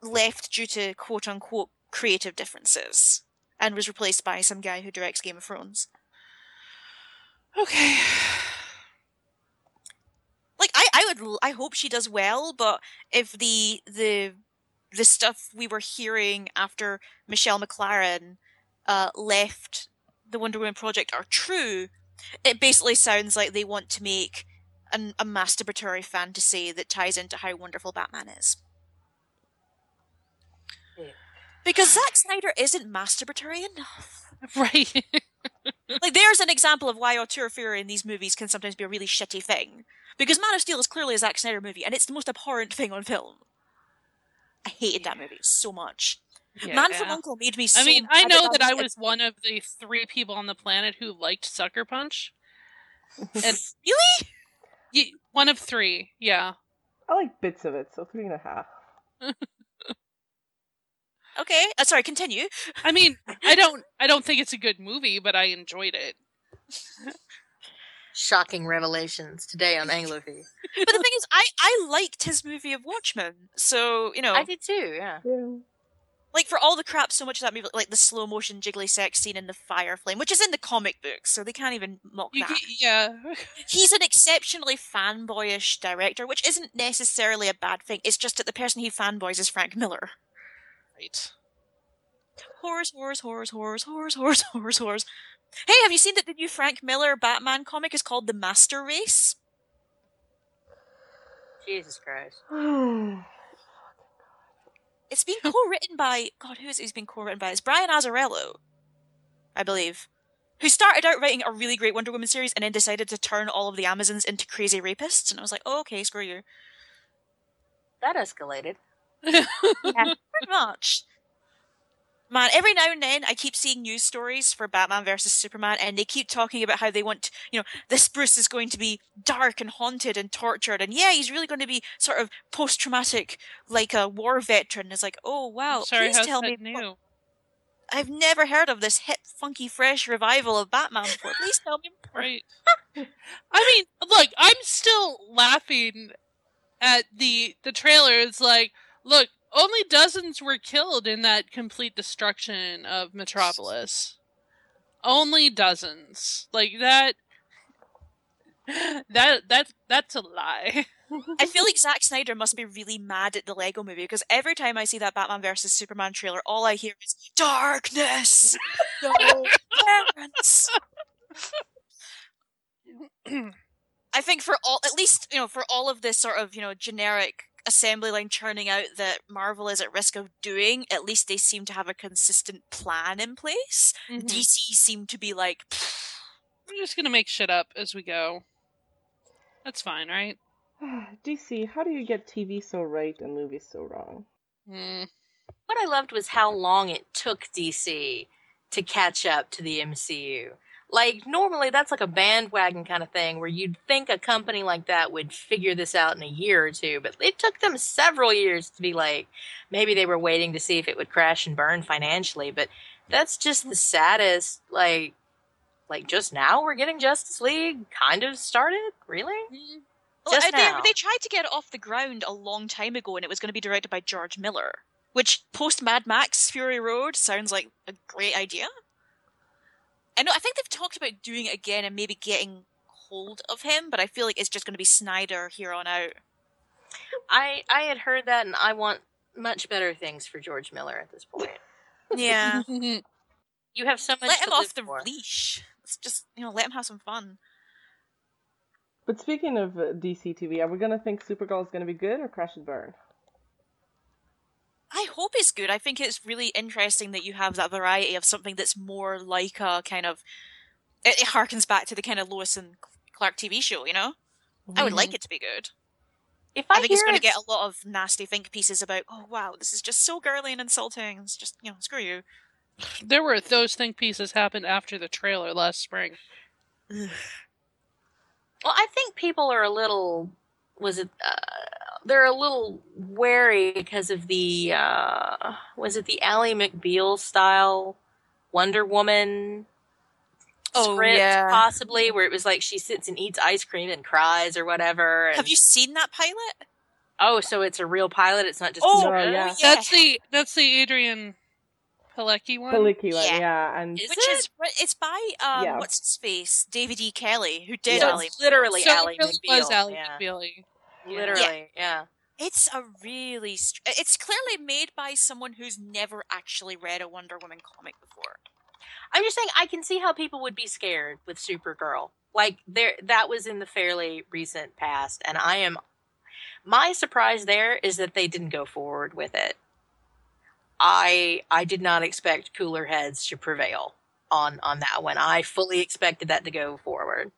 left due to quote unquote creative differences and was replaced by some guy who directs Game of Thrones. Okay. Like I, I would I hope she does well, but if the the the stuff we were hearing after Michelle MacLaren uh, left the Wonder Woman project are true, it basically sounds like they want to make an, a masturbatory fantasy that ties into how wonderful Batman is. Yeah. Because Zack Snyder isn't masturbatory enough. Right. Like, there's an example of why auteur theory in these movies can sometimes be a really shitty thing. Because Man of Steel is clearly a Zack Snyder movie, and it's the most abhorrent thing on film. I hated yeah. that movie so much. Yeah, Man yeah. from U N C L E made me so I mean, I know that I was it. one of the three people on the planet who liked Sucker Punch. And really? Yeah, one of three, yeah. I like bits of it, so three and a half. Okay, uh, sorry, continue. I mean, I don't I don't think it's a good movie, but I enjoyed it. Shocking revelations today on Anglophile. But the thing is, I, I liked his movie of Watchmen, so, you know. I did too, yeah. yeah. Like, for all the crap, so much of that movie, like the slow motion jiggly sex scene in the fire flame, which is in the comic books, so they can't even mock that. Yeah. He's an exceptionally fanboyish director, which isn't necessarily a bad thing, it's just that the person he fanboys is Frank Miller. Right. Horrors, horrors, horrors, horrors, horrors, horrors, horrors, horrors. Hey, have you seen that the new Frank Miller Batman comic is called The Master Race? Jesus Christ. It's been co-written by... God, who is it who's been co-written by? It's Brian Azzarello, I believe. Who started out writing a really great Wonder Woman series and then decided to turn all of the Amazons into crazy rapists. And I was like, oh, okay, screw you. That escalated. Yeah, pretty much. Man, every now and then I keep seeing news stories for Batman versus Superman and they keep talking about how they want, you know, this Bruce is going to be dark and haunted and tortured and yeah, he's really going to be sort of post-traumatic, like a war veteran. It's like, oh wow, sorry, please tell me new. I've never heard of this hip, funky, fresh revival of Batman before. Please tell me more. Right. I mean, look, I'm still laughing at the, the trailer. It's like, look, only dozens were killed in that complete destruction of Metropolis. Only dozens. Like, that... That that that's a lie. I feel like Zack Snyder must be really mad at the Lego movie, because every time I see that Batman versus Superman trailer, all I hear is, darkness! No parents! I think for all... At least, you know, for all of this sort of, you know, generic... assembly line churning out that Marvel is at risk of doing, at least they seem to have a consistent plan in place. Mm-hmm. D C seem to be like, pfft. We're just gonna make shit up as we go. That's fine, right? D C, how do you get T V so right and movies so wrong? Mm. What I loved was how long it took D C to catch up to the M C U. Like, normally that's like a bandwagon kind of thing where you'd think a company like that would figure this out in a year or two, but it took them several years to be like, maybe they were waiting to see if it would crash and burn financially, but that's just the saddest, like, like just now we're getting Justice League kind of started? Really? Mm-hmm. Well, just now. They, they tried to get it off the ground a long time ago and it was going to be directed by George Miller, which post Mad Max Fury Road sounds like a great idea. I know. I think they've talked about doing it again and maybe getting hold of him, but I feel like it's just going to be Snyder here on out. I I had heard that, and I want much better things for George Miller at this point. Yeah, you have so much. Let him off the leash. Let's just, you know, let him have some fun. But speaking of D C T V, are we going to think Supergirl is going to be good or crash and burn? I hope is good. I think it's really interesting that you have that variety of something that's more like a kind of... It, it harkens back to the kind of Lois and Clark T V show, you know? Mm. I would like it to be good. If I, I think it's going to get a lot of nasty think pieces about, oh, wow, this is just so girly and insulting. It's just, you know, screw you. There were those think pieces happened after the trailer last spring. Well, I think people are a little... Was it... Uh, they're a little wary because of the... Uh, was it the Ally McBeal style Wonder Woman... Oh, script, yeah. Possibly, where it was like she sits and eats ice cream and cries or whatever. And... Have you seen that pilot? Oh, so it's a real pilot. It's not just. Oh, no, yeah. yeah. That's the that's the Adrian Pilecki one. Pilecki one, yeah. yeah. And is which it? Is it's by um, yeah. what's his face, David E. Kelly, who did yeah. Ally. So literally, so Ally McBeal. Was Ally yeah. McBeal. Yeah. Literally, yeah. yeah. It's a really. Str- it's clearly made by someone who's never actually read a Wonder Woman comic before. I'm just saying I can see how people would be scared with Supergirl. Like, there, that was in the fairly recent past, and I am... My surprise there is that they didn't go forward with it. I I did not expect cooler heads to prevail on, on that one. I fully expected that to go forward.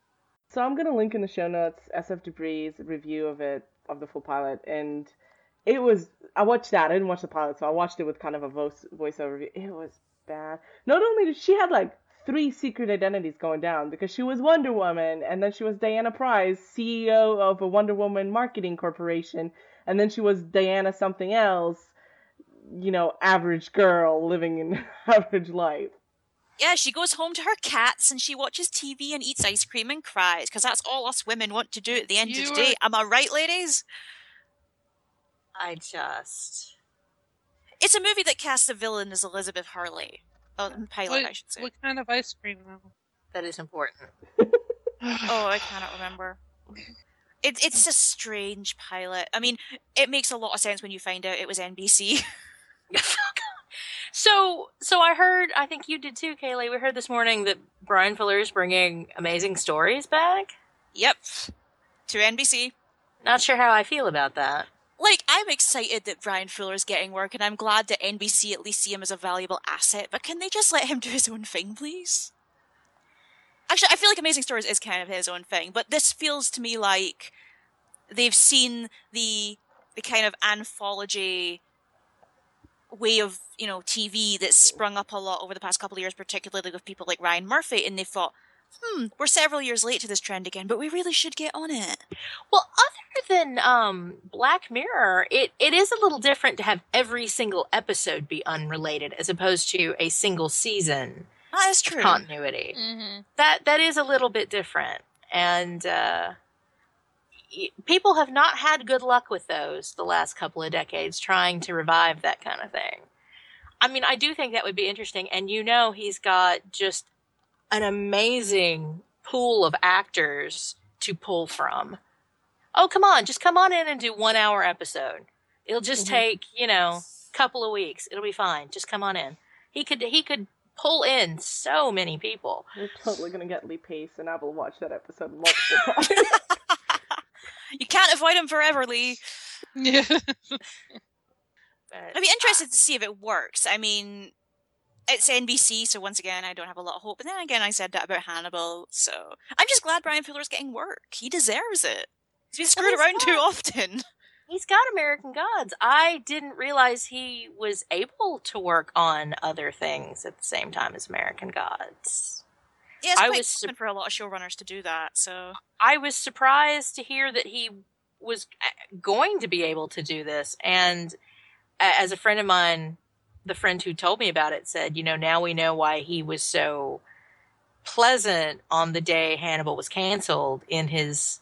So I'm going to link in the show notes S F Dupree's review of it, of the full pilot, and it was... I watched that. I didn't watch the pilot, so I watched it with kind of a voice voiceover review. It was... bad. Not only did she had like three secret identities going down because she was Wonder Woman, and then she was Diana Pryce, C E O of a Wonder Woman marketing corporation, and then she was Diana something else, you know, average girl living an average life. Yeah, she goes home to her cats and she watches T V and eats ice cream and cries because that's all us women want to do at the end you of the day. Are... Am I right, ladies? I just... It's a movie that casts a villain as Elizabeth Hurley. Oh, pilot, what, I should say. What kind of ice cream, though? That is important. Oh, I cannot remember. It, it's a strange pilot. I mean, it makes a lot of sense when you find out it was N B C. so, so I heard, I think you did too, Kayleigh, we heard this morning that Brian Fuller is bringing Amazing Stories back? Yep. To N B C. Not sure how I feel about that. Like, I'm excited that Brian Fuller's getting work, and I'm glad that N B C at least see him as a valuable asset, but can they just let him do his own thing, please? Actually, I feel like Amazing Stories is kind of his own thing, but this feels to me like they've seen the the kind of anthology way of, you know, T V that's sprung up a lot over the past couple of years, particularly with people like Ryan Murphy, and they thought, hmm, we're several years late to this trend again, but we really should get on it. Well, other than um, Black Mirror, it, it is a little different to have every single episode be unrelated as opposed to a single season. That is true. Continuity. Mm-hmm. That, that is a little bit different. And uh, y- people have not had good luck with those the last couple of decades, trying to revive that kind of thing. I mean, I do think that would be interesting. And you know he's got just... an amazing pool of actors to pull from. Oh, come on. Just come on in and do one hour episode. It'll just mm-hmm. take, you know, a couple of weeks. It'll be fine. Just come on in. He could he could pull in so many people. We're totally going to get Lee Pace, and I will watch that episode multiple times. You can't avoid him forever, Lee. Yeah. I'd be interested to see if it works. I mean... It's N B C, so once again, I don't have a lot of hope. But then again, I said that about Hannibal, so... I'm just glad Brian Fuller's getting work. He deserves it. He's been screwed around too often. He's got American Gods. I didn't realize he was able to work on other things at the same time as American Gods. Yeah, it's quite common for a lot of showrunners to do that, so... I was surprised to hear that he was going to be able to do this, and as a friend of mine... the friend who told me about it said, you know, now we know why he was so pleasant on the day Hannibal was canceled in his,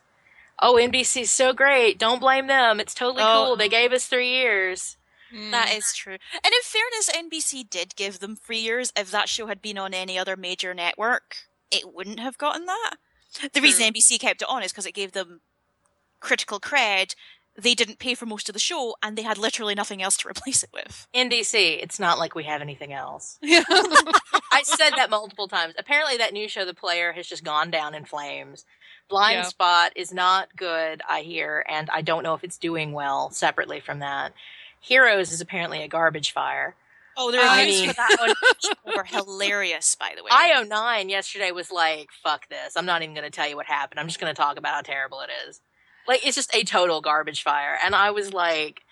oh, N B C's so great. Don't blame them. It's totally oh. cool. They gave us three years. Mm. That is true. And in fairness, N B C did give them three years. If that show had been on any other major network, it wouldn't have gotten that. The true. reason N B C kept it on is because it gave them critical cred. They didn't pay for most of the show, and they had literally nothing else to replace it with. N B C, it's not like we have anything else. I said that multiple times. Apparently that new show, The Player, has just gone down in flames. Blind yeah. Spot is not good, I hear, and I don't know if it's doing well separately from that. Heroes is apparently a garbage fire. Oh, the reviews for that one were hilarious, by the way. I O nine yesterday was like, fuck this. I'm not even going to tell you what happened. I'm just going to talk about how terrible it is. Like, it's just a total garbage fire. And I was like,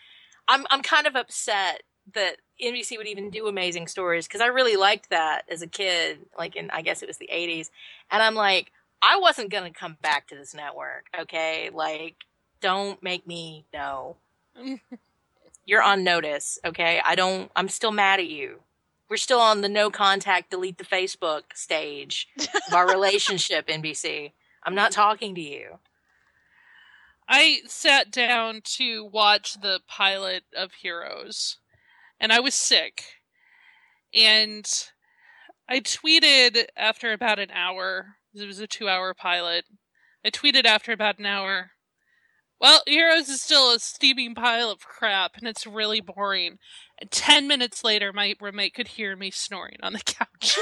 I'm I'm kind of upset that N B C would even do Amazing Stories, because I really liked that as a kid, like in, I guess it was the eighties. And I'm like, I wasn't going to come back to this network, okay? Like, don't make me know. You're on notice, okay? I don't, I'm still mad at you. We're still on the no contact, delete the Facebook stage of our relationship, N B C. I'm not talking to you. I sat down to watch the pilot of Heroes, and I was sick. And I tweeted after about an hour, it was a two-hour pilot, I tweeted after about an hour, well, Heroes is still a steaming pile of crap, and it's really boring. And ten minutes later, my roommate could hear me snoring on the couch.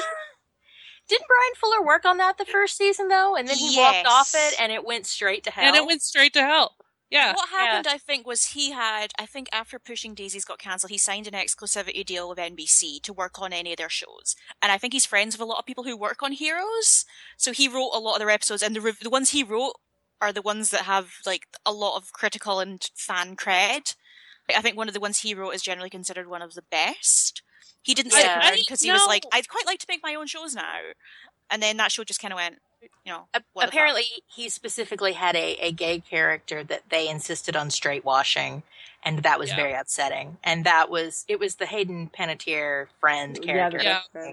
Didn't Brian Fuller work on that the first season, though? And then he yes. walked off it, and it went straight to hell. And it went straight to hell. Yeah. What happened, yeah. I think, was he had, I think after Pushing Daisies got cancelled, he signed an exclusivity deal with N B C to work on any of their shows. And I think he's friends with a lot of people who work on Heroes. So he wrote a lot of their episodes, and the, re- the ones he wrote are the ones that have, like, a lot of critical and fan cred. I think one of the ones he wrote is generally considered one of the best. He didn't sit yeah. down because he no. was like, I'd quite like to make my own shows now. And then that show just kind of went, you know. What Apparently, he specifically had a, a gay character that they insisted on straight washing. And that was yeah. very upsetting. And that was, it was the Hayden Panettiere friend character. Yeah, yeah.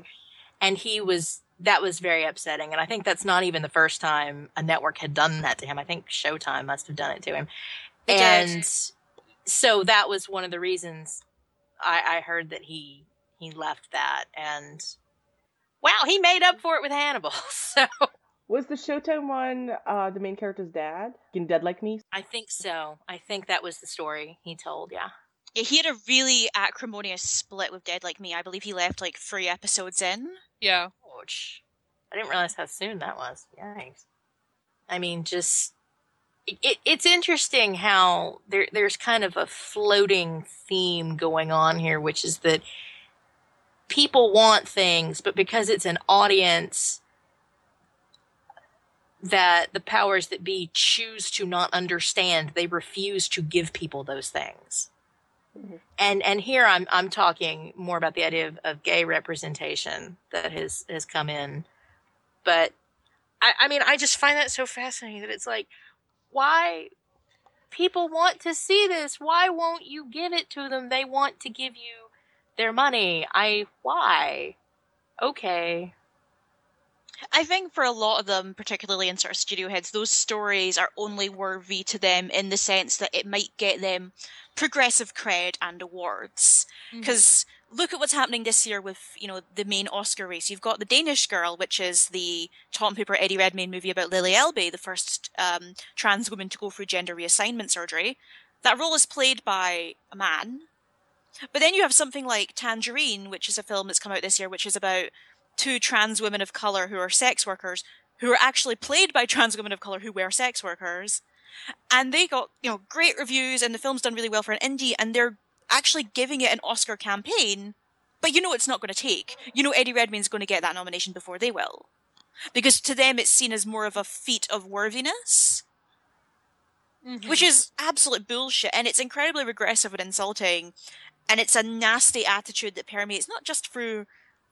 And he was... That was very upsetting, and I think that's not even the first time a network had done that to him. I think Showtime must have done it to him. It and did. So that was one of the reasons I, I heard that he he left that. And, wow, he made up for it with Hannibal. So was the Showtime one uh, the main character's dad in Dead Like Me? I think so. I think that was the story he told, yeah. Yeah, he had a really acrimonious split with Dead Like Me. I believe he left, like, three episodes in. Yeah. I didn't realize how soon that was. Yikes. I mean, just it, it's interesting how there, there's kind of a floating theme going on here, which is that people want things, but because it's an audience that the powers that be choose to not understand, they refuse to give people those things. Mm-hmm. And and here I'm I'm talking more about the idea of, of gay representation that has, has come in. But, I, I mean, I just find that so fascinating that it's like, why people want to see this? Why won't you give it to them? They want to give you their money. I, why? Okay. I think for a lot of them, particularly in sort of studio heads, those stories are only worthy to them in the sense that it might get them progressive cred and awards. Because mm-hmm. look at what's happening this year with, you know, the main Oscar race. You've got The Danish Girl, which is the Tom Hooper, Eddie Redmayne movie about Lily Elbe, the first um, trans woman to go through gender reassignment surgery. That role is played by a man. But then you have something like Tangerine, which is a film that's come out this year, which is about two trans women of colour who are sex workers, who are actually played by trans women of colour who were sex workers. And they got, you know, great reviews, and the film's done really well for an indie, and they're actually giving it an Oscar campaign, but you know it's not going to take. You know Eddie Redmayne's going to get that nomination before they will. Because to them it's seen as more of a feat of worthiness. Mm-hmm. Which is absolute bullshit, and it's incredibly regressive and insulting, and it's a nasty attitude that permeates not just through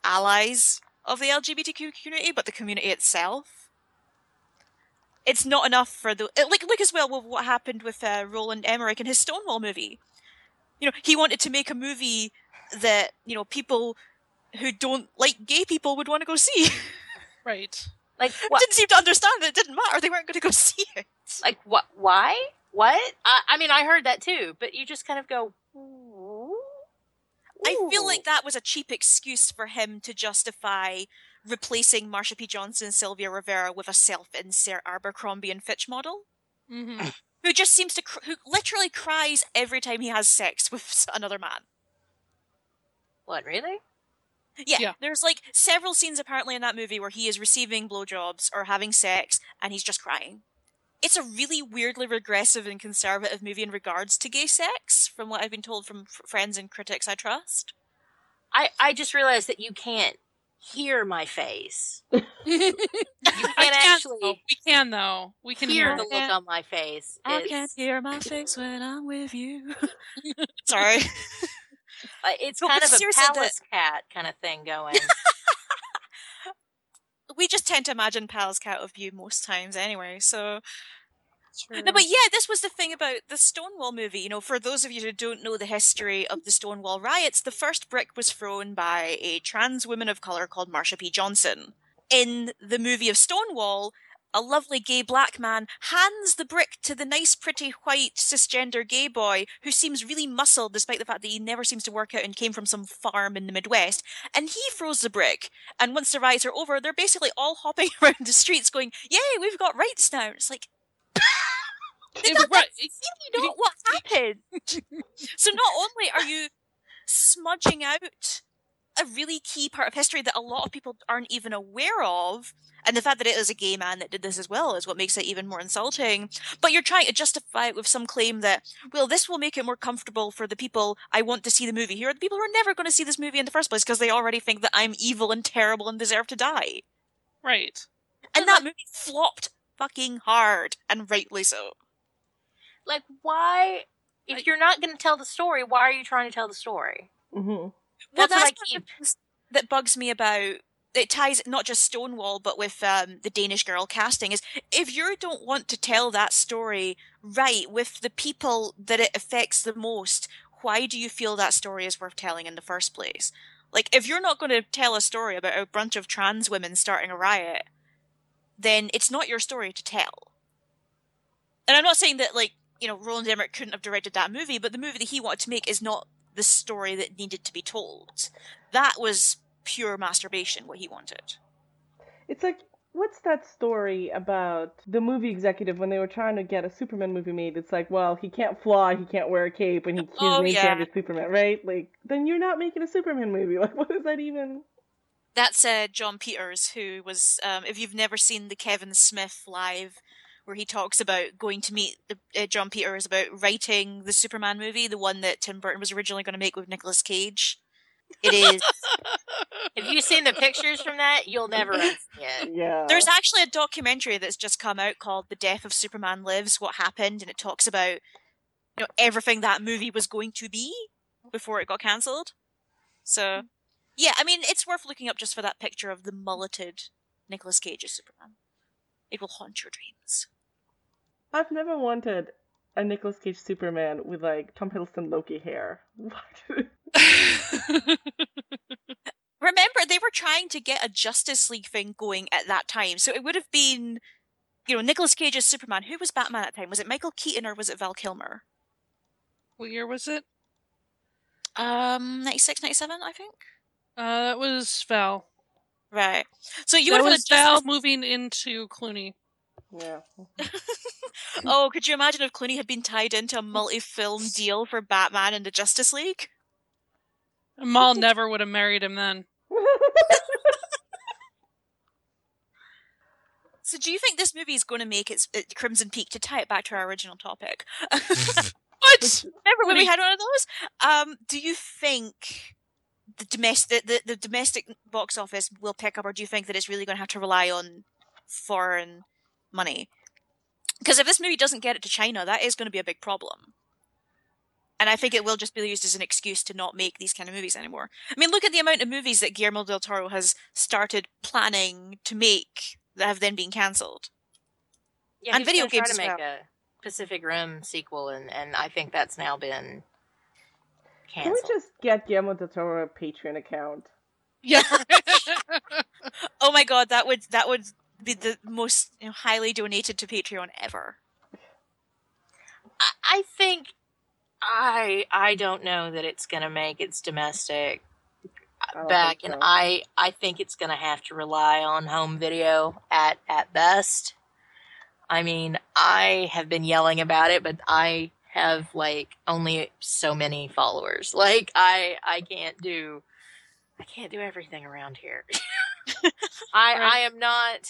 allies of the L G B T Q community, but the community itself. It's not enough for the... Like, look as well with what happened with uh, Roland Emmerich and his Stonewall movie. You know, he wanted to make a movie that, you know, people who don't like gay people would want to go see. Right. Like, what? Didn't seem to understand that it didn't matter. They weren't going to go see it. Like, what? Why? What? I, I mean, I heard that too, but you just kind of go... Ooh. I feel like that was a cheap excuse for him to justify replacing Marsha P. Johnson, Sylvia Rivera with a self-insert Abercrombie and Fitch model, mm-hmm. who just seems to, cr- who literally cries every time he has sex with another man. What, really? Yeah, yeah, there's like several scenes apparently in that movie where he is receiving blowjobs or having sex, and he's just crying. It's a really weirdly regressive and conservative movie in regards to gay sex, from what I've been told from f- friends and critics I trust. I, I just realized that you can't hear my face. You can't, can't actually. Though. We can, though. We can hear, hear the look on my face. I it's... can't hear my face when I'm with you. Sorry. Uh, it's but kind of a palace that... cat kind of thing going. We just tend to imagine Palace Cat of you most times anyway, so... True. No, but yeah, this was the thing about the Stonewall movie. You know, for those of you who don't know the history of the Stonewall riots, the first brick was thrown by a trans woman of colour called Marsha P. Johnson. In the movie of Stonewall, a lovely gay black man hands the brick to the nice, pretty, white, cisgender gay boy who seems really muscled despite the fact that he never seems to work out and came from some farm in the Midwest. And he throws the brick. And once the riots are over, they're basically all hopping around the streets going, yay, we've got rights now. It's like... Did that, that's really not what happened. So not only are you smudging out a really key part of history that a lot of people aren't even aware of, and the fact that it is a gay man that did this as well is what makes it even more insulting, but you're trying to justify it with some claim that, well, this will make it more comfortable for the people I want to see the movie. Here are the people who are never going to see this movie in the first place because they already think that I'm evil and terrible and deserve to die. Right. And that movie flopped fucking hard, and rightly so. Like, why, if you're not going to tell the story, why are you trying to tell the story? Mm-hmm. Well, that's, that's what I keep. That bugs me about, it ties not just Stonewall, but with um, the Danish Girl casting, is if you don't want to tell that story right with the people that it affects the most, why do you feel that story is worth telling in the first place? Like, if you're not going to tell a story about a bunch of trans women starting a riot, then it's not your story to tell. And I'm not saying that, like, you know, Roland Emmerich couldn't have directed that movie, but the movie that he wanted to make is not the story that needed to be told. That was pure masturbation, what he wanted. It's like, what's that story about the movie executive when they were trying to get a Superman movie made? It's like, well, he can't fly, he can't wear a cape, and he can't, oh, yeah. can't be Superman, right? Like, then you're not making a Superman movie. Like, what is that even... That's uh, John Peters, who was, um, if you've never seen the Kevin Smith live... where he talks about going to meet the, uh, John Peters about writing the Superman movie, the one that Tim Burton was originally going to make with Nicolas Cage. It is. If you've seen the pictures from that, you'll never unsee it. Yeah. There's actually a documentary that's just come out called The Death of Superman Lives, What Happened, and it talks about, you know, everything that movie was going to be before it got cancelled. So, yeah, I mean, it's worth looking up just for that picture of the mulleted Nicolas Cage as Superman. It will haunt your dreams. I've never wanted a Nicolas Cage Superman with, like, Tom Hiddleston Loki hair. What? Remember, they were trying to get a Justice League thing going at that time, so it would have been, you know, Nicolas Cage's Superman. Who was Batman at the time? Was it Michael Keaton or was it Val Kilmer? What year was it? Um, ninety-six, ninety-seven, I think? Uh, that was Val. Right. So you that would have was Val Justice... moving into Clooney. Yeah. Oh, could you imagine if Clooney had been tied into a multi-film deal for Batman and the Justice League? Mal never would have married him then. So do you think this movie is going to make its uh, Crimson Peak, to tie it back to our original topic? What? Remember when we had one of those? Um, do you think the domestic the, the domestic box office will pick up, or do you think that it's really going to have to rely on foreign money? Because if this movie doesn't get it to China, that is going to be a big problem. And I think it will just be used as an excuse to not make these kind of movies anymore. I mean, look at the amount of movies that Guillermo del Toro has started planning to make that have then been cancelled. Yeah, and video games as well. He's going to try to make a Pacific Rim sequel, and, and I think that's now been canceled. Can we just get Guillermo del Toro a Patreon account? Yeah. Oh my god, that would that would... be the most, you know, highly donated to Patreon ever. I think I I don't know that it's going to make its domestic back, and so. I I think it's going to have to rely on home video at at best. I mean, I have been yelling about it, but I have, like, only so many followers. Like, I I can't do I can't do everything around here. I I am not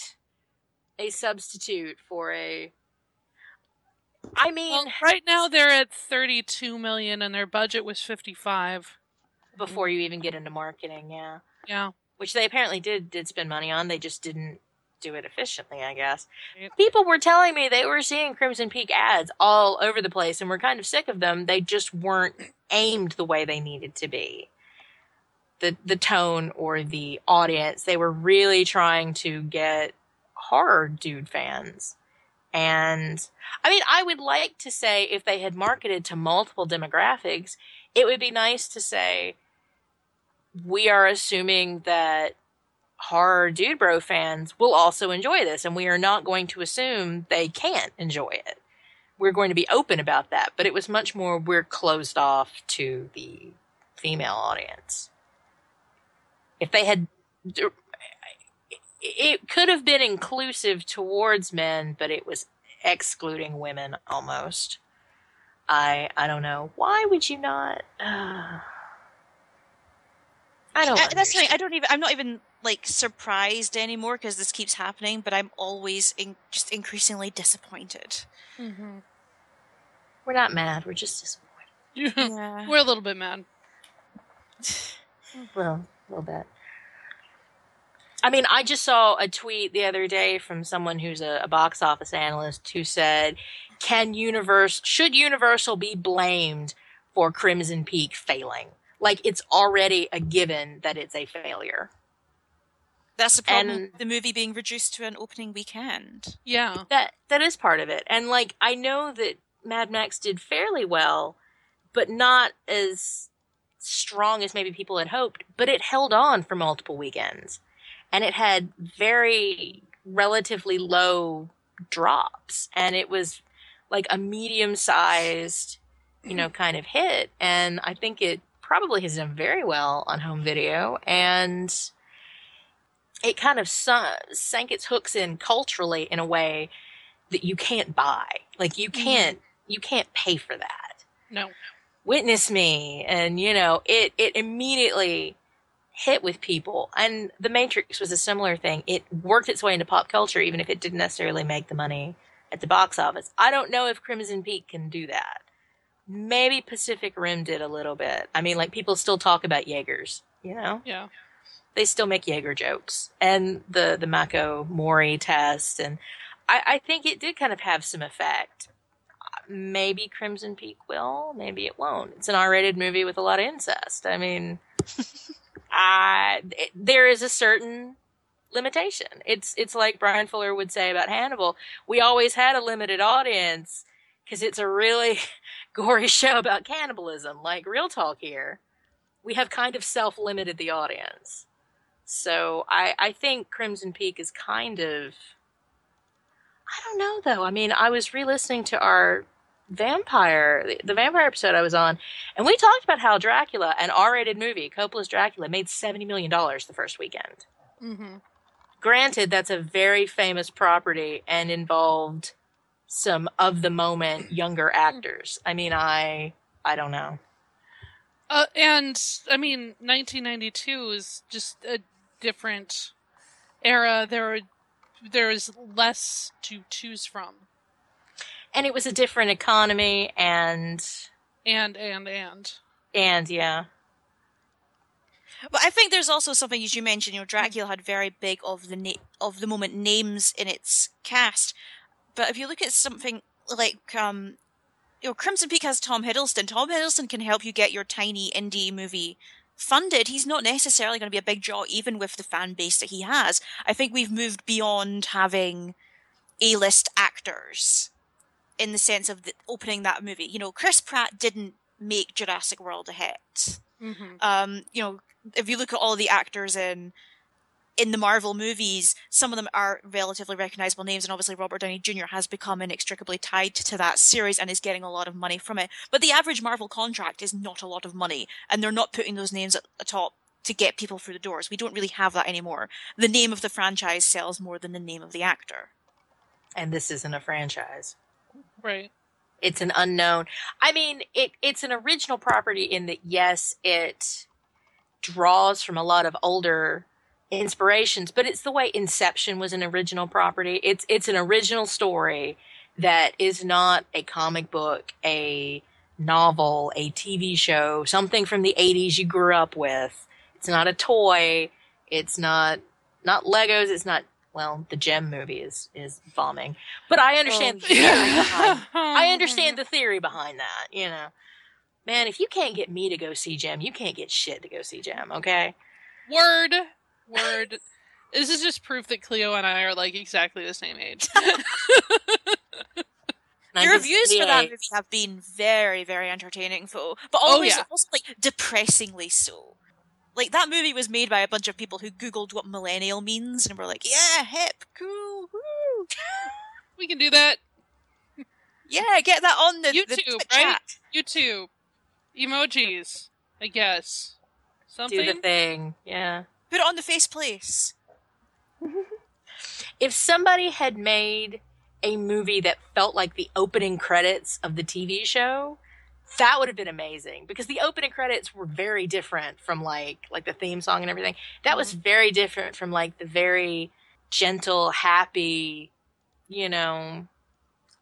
a substitute for a I mean, well, right now they're at thirty-two million dollars and their budget was fifty-five. Before you even get into marketing, yeah. Yeah. Which they apparently did did spend money on. They just didn't do it efficiently, I guess. Yep. People were telling me they were seeing Crimson Peak ads all over the place and were kind of sick of them. They just weren't aimed the way they needed to be. The the tone or the audience. They were really trying to get horror dude fans. And, I mean, I would like to say if they had marketed to multiple demographics, it would be nice to say we are assuming that horror dude bro fans will also enjoy this, and we are not going to assume they can't enjoy it. We're going to be open about that, but it was much more we're closed off to the female audience. If they had... It could have been inclusive towards men, but it was excluding women almost. I I don't know. Why would you not? Uh, I don't. I, that's right. I don't even. I'm not even like surprised anymore because this keeps happening. But I'm always in, just increasingly disappointed. Mm-hmm. We're not mad. We're just disappointed. Yeah. Yeah. We're a little bit mad. Well, a little bit. I mean, I just saw a tweet the other day from someone who's a, a box office analyst who said, "Can Universe should Universal be blamed for Crimson Peak failing? Like, it's already a given that it's a failure." That's the problem. And the movie being reduced to an opening weekend. Yeah, that that is part of it. And like, I know that Mad Max did fairly well, but not as strong as maybe people had hoped. But it held on for multiple weekends. And it had very relatively low drops. And it was like a medium-sized, you know, kind of hit. And I think it probably has done very well on home video. And it kind of sunk, sank its hooks in culturally in a way that you can't buy. Like, you can't, you can't pay for that. No. Witness Me. And, you know, it, it immediately... hit with people. And The Matrix was a similar thing. It worked its way into pop culture, even if it didn't necessarily make the money at the box office. I don't know if Crimson Peak can do that. Maybe Pacific Rim did a little bit. I mean, like, people still talk about Jaegers, you know? Yeah. They still make Jaeger jokes. And the, the Mako Mori test. And I, I think it did kind of have some effect. Maybe Crimson Peak will. Maybe it won't. It's an R-rated movie with a lot of incest. I mean... Uh, it, there is a certain limitation. It's it's like Brian Fuller would say about Hannibal. We always had a limited audience because it's a really gory show about cannibalism. Like, real talk here. We have kind of self-limited the audience. So I, I think Crimson Peak is kind of... I don't know, though. I mean, I was re-listening to our... Vampire, the vampire episode I was on, and we talked about how Dracula, an R-rated movie, Coppola's Dracula, made seventy million dollars the first weekend. Mm-hmm. Granted, that's a very famous property and involved some of the moment younger actors. I mean, I, I don't know. Uh, and I mean, nineteen ninety-two is just a different era. There, there is less to choose from. And it was a different economy, and... And, and, and. And, yeah. But I think there's also something, as you mentioned, you know, Dracula had very big of the na- of the moment names in its cast. But if you look at something like, um, you know, Crimson Peak has Tom Hiddleston. Tom Hiddleston can help you get your tiny indie movie funded. He's not necessarily going to be a big draw, even with the fan base that he has. I think we've moved beyond having A-list actors... in the sense of the, opening that movie. You know, Chris Pratt didn't make Jurassic World a hit. Mm-hmm. Um, you know, if you look at all the actors in in the Marvel movies, some of them are relatively recognizable names, and obviously Robert Downey Junior has become inextricably tied to that series and is getting a lot of money from it. But the average Marvel contract is not a lot of money, and they're not putting those names at the top to get people through the doors. We don't really have that anymore. The name of the franchise sells more than the name of the actor. And this isn't a franchise. Right. It's an unknown. I mean, it, it's an original property in that, yes, it draws from a lot of older inspirations, but it's the way Inception was an original property. It's it's an original story that is not a comic book, a novel, a T V show, something from the eighties you grew up with. It's not a toy. It's not not Legos. It's not, well, the Gem movie is, is bombing. But I understand, oh, the yeah. theory behind, I understand the theory behind that, you know. Man, if you can't get me to go see Gem, you can't get shit to go see Gem, okay? Word. Word. This is just proof that Cleo and I are, like, exactly the same age. Your reviews for that movie have been very, very entertaining, though. But always, oh, yeah. almost, like, depressingly so. Like, that movie was made by a bunch of people who Googled what millennial means, and were like, yeah, hip, cool, woo. We can do that. Yeah, get that on the YouTube, the right? Chat. YouTube. Emojis, I guess. Something. Do the thing, yeah. Put it on the face place. If somebody had made a movie that felt like the opening credits of the T V show, that would have been amazing, because the opening credits were very different from like like the theme song and everything. That was very different from like the very gentle, happy, you know,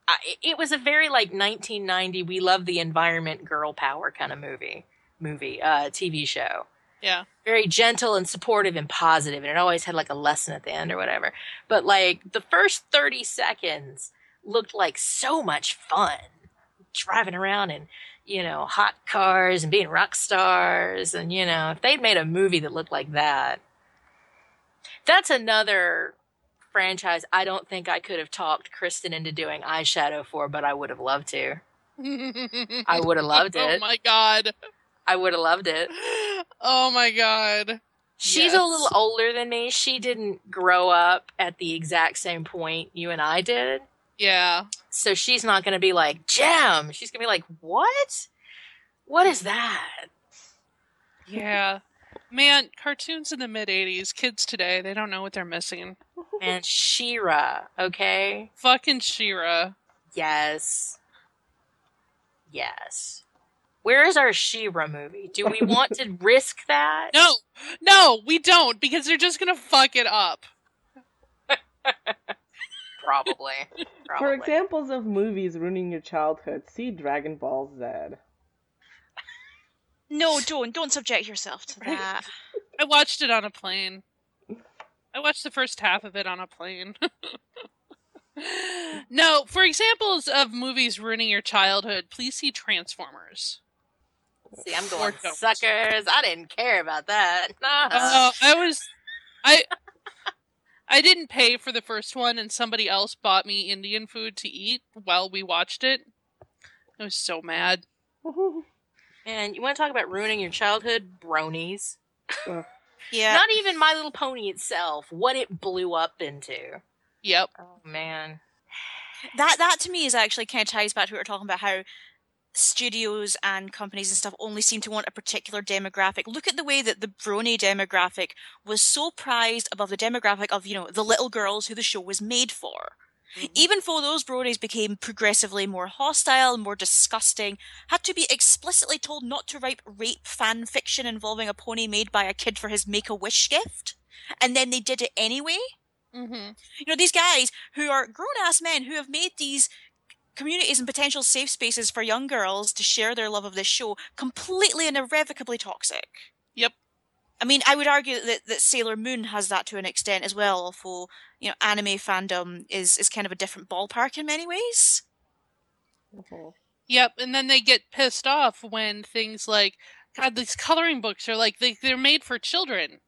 I, it was a very like nineteen ninety we love the environment, girl power kind of movie movie uh, T V show. Yeah. Very gentle and supportive and positive, and it always had like a lesson at the end or whatever. But like the first thirty seconds looked like so much fun, driving around in, you know, hot cars and being rock stars. And, you know, if they'd made a movie that looked like that, that's another franchise I don't think I could have talked Kristen into doing eyeshadow for, but I would have loved to. I would have loved it. Oh my God. I would have loved it. Oh my God. She's yes. a little older than me. She didn't grow up at the exact same point you and I did. Yeah. So she's not going to be like, Gem. She's going to be like, what? What is that? Yeah. Man, cartoons in the mid-eighties. Kids today, they don't know what they're missing. And She-Ra, okay? Fucking She-Ra. Yes. Yes. Where is our She-Ra movie? Do we want to risk that? No, no, we don't, because they're just going to fuck it up. Probably. Probably. For examples of movies ruining your childhood, see Dragon Ball Z. No, don't. Don't subject yourself to that. I watched it on a plane. I watched the first half of it on a plane. No, for examples of movies ruining your childhood, please see Transformers. See, I'm going, suckers. I didn't care about that. Nah. Uh, I was, I, I didn't pay for the first one, and somebody else bought me Indian food to eat while we watched it. I was so mad. And you want to talk about ruining your childhood? Bronies. Uh, yeah. Not even My Little Pony itself. What it blew up into. Yep. Oh man. That that to me is actually kind of ties back to what we were talking about, how studios and companies and stuff only seem to want a particular demographic. Look at the way that the brony demographic was so prized above the demographic of, you know, the little girls who the show was made for. Mm-hmm. Even though those bronies became progressively more hostile, more disgusting, had to be explicitly told not to write rape fan fiction involving a pony made by a kid for his Make-A-Wish gift, and then they did it anyway. Mm-hmm. You know, these guys who are grown-ass men who have made these communities and potential safe spaces for young girls to share their love of this show completely and irrevocably toxic. Yep. I mean, I would argue that, that Sailor Moon has that to an extent as well, although, you know, anime fandom is, is kind of a different ballpark in many ways. Mm-hmm. Yep, and then they get pissed off when things like, God, these coloring books are like, they, they're made for children.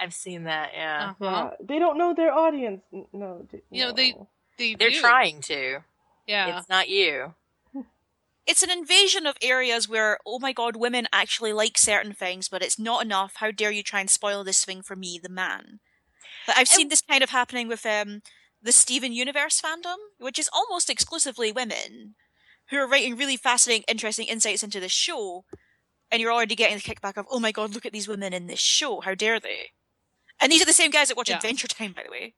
I've seen that, yeah. Uh-huh. yeah. They don't know their audience. No, they, you know, they, they They're do. trying to. Yeah. It's not you. It's an invasion of areas where, oh my God, women actually like certain things, but it's not enough. How dare you try and spoil this thing for me, the man? But I've seen I, this kind of happening with um, the Steven Universe fandom, which is almost exclusively women who are writing really fascinating, interesting insights into this show, and you're already getting the kickback of, oh my God, look at these women in this show. How dare they? And these are the same guys that watch yeah. Adventure Time, by the way.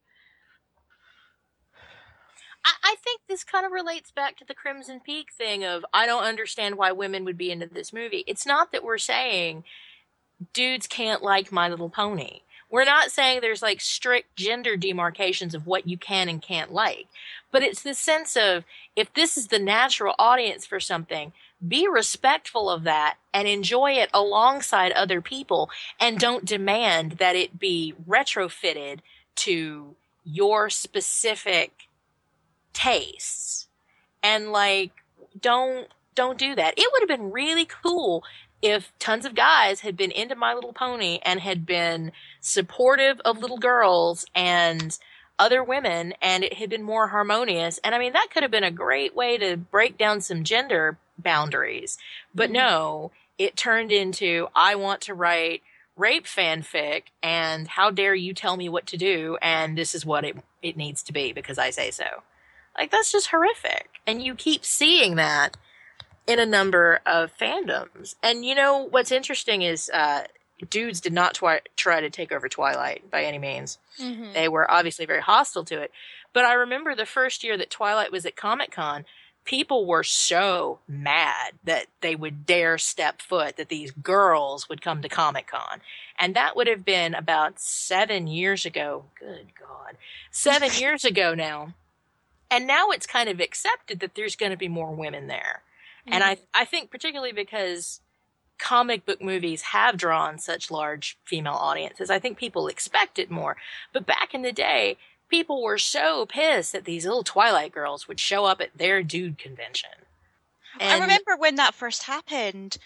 I-, I think this kind of relates back to the Crimson Peak thing of, I don't understand why women would be into this movie. It's not that we're saying dudes can't like My Little Pony. We're not saying there's like strict gender demarcations of what you can and can't like, but it's the sense of if this is the natural audience for something, be respectful of that and enjoy it alongside other people, and don't demand that it be retrofitted to your specific tastes. And like, don't don't do that. It would have been really cool if tons of guys had been into My Little Pony and had been supportive of little girls and other women, and it had been more harmonious. And I mean, that could have been a great way to break down some gender boundaries. But no, it turned into, I want to write rape fanfic, and how dare you tell me what to do, and this is what it it needs to be because I say so. Like, that's just horrific. And you keep seeing that in a number of fandoms. And you know, what's interesting is uh, dudes did not twi- try to take over Twilight by any means. Mm-hmm. They were obviously very hostile to it. But I remember the first year that Twilight was at Comic-Con, people were so mad that they would dare step foot, that these girls would come to Comic-Con. And that would have been about seven years ago. Good God. Seven years ago now. And now it's kind of accepted that there's going to be more women there. Mm-hmm. And I I think particularly because comic book movies have drawn such large female audiences, I think people expect it more. But back in the day, people were so pissed that these little Twilight girls would show up at their dude convention. And I remember when that first happened,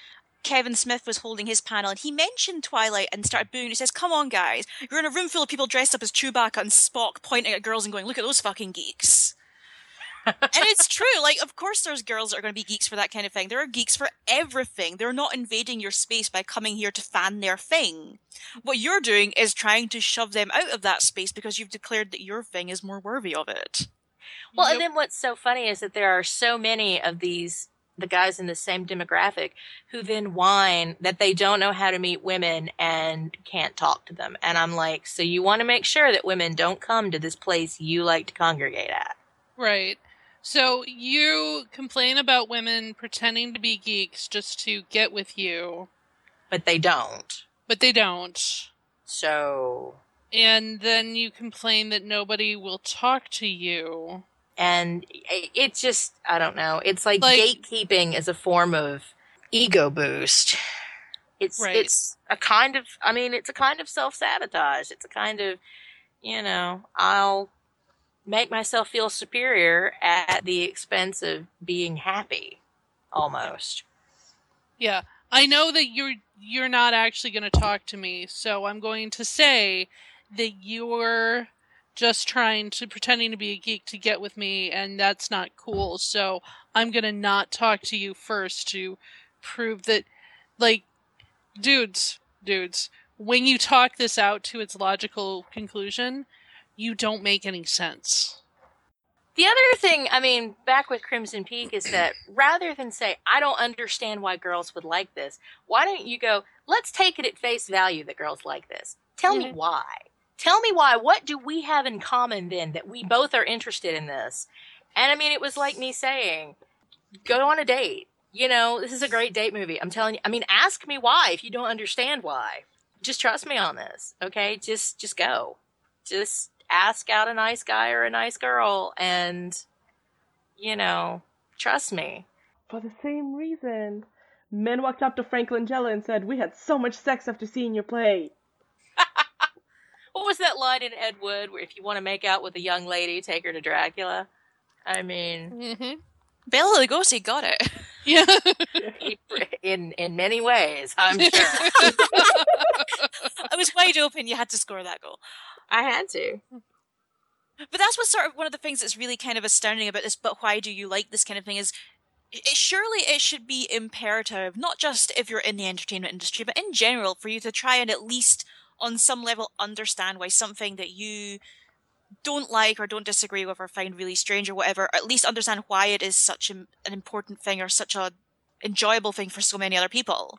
Kevin Smith was holding his panel and he mentioned Twilight and started booing. He says, come on, guys, you're in a room full of people dressed up as Chewbacca and Spock pointing at girls and going, look at those fucking geeks. And it's true. Like, of course there's girls that are going to be geeks for that kind of thing. There are geeks for everything. They're not invading your space by coming here to fan their thing. What you're doing is trying to shove them out of that space because you've declared that your thing is more worthy of it. Well, you know- and then what's so funny is that there are so many of these, the guys in the same demographic, who then whine that they don't know how to meet women and can't talk to them. And I'm like, so you want to make sure that women don't come to this place you like to congregate at. Right. So you complain about women pretending to be geeks just to get with you. But they don't. But they don't. So. And then you complain that nobody will talk to you. And it's just, I don't know. It's like, like gatekeeping is a form of ego boost. It's right. It's a kind of, I mean, it's a kind of self-sabotage. It's a kind of, you know, I'll make myself feel superior at the expense of being happy, almost. Yeah. I know that you're you're not actually going to talk to me, so I'm going to say that you're just trying to, pretending to be a geek to get with me, and that's not cool, so I'm going to not talk to you first to prove that, like, dudes, dudes, when you talk this out to its logical conclusion, you don't make any sense. The other thing, I mean, back with Crimson Peak, is that rather than say, I don't understand why girls would like this, why don't you go, let's take it at face value that girls like this. Tell mm-hmm. me why. Tell me why. What do we have in common then that we both are interested in this? And I mean, it was like me saying, go on a date. You know, this is a great date movie. I'm telling you, I mean, ask me why if you don't understand why. Just trust me on this, okay? Just, just go. Just ask out a nice guy or a nice girl and, you know, trust me. For the same reason, men walked up to Frank Langella and said, we had so much sex after seeing your play. What was that line in Ed Wood where if you want to make out with a young lady, take her to Dracula? I mean, mm-hmm. Bela Lugosi got it. Yeah, in in many ways, I'm sure. I was wide open. You had to score that goal. I had to. But that's what sort of one of the things that's really kind of astounding about this, but why do you like this kind of thing, is it, surely it should be imperative, not just if you're in the entertainment industry, but in general, for you to try and at least on some level understand why something that you don't like or don't disagree with or find really strange or whatever, or at least understand why it is such an important thing or such a enjoyable thing for so many other people.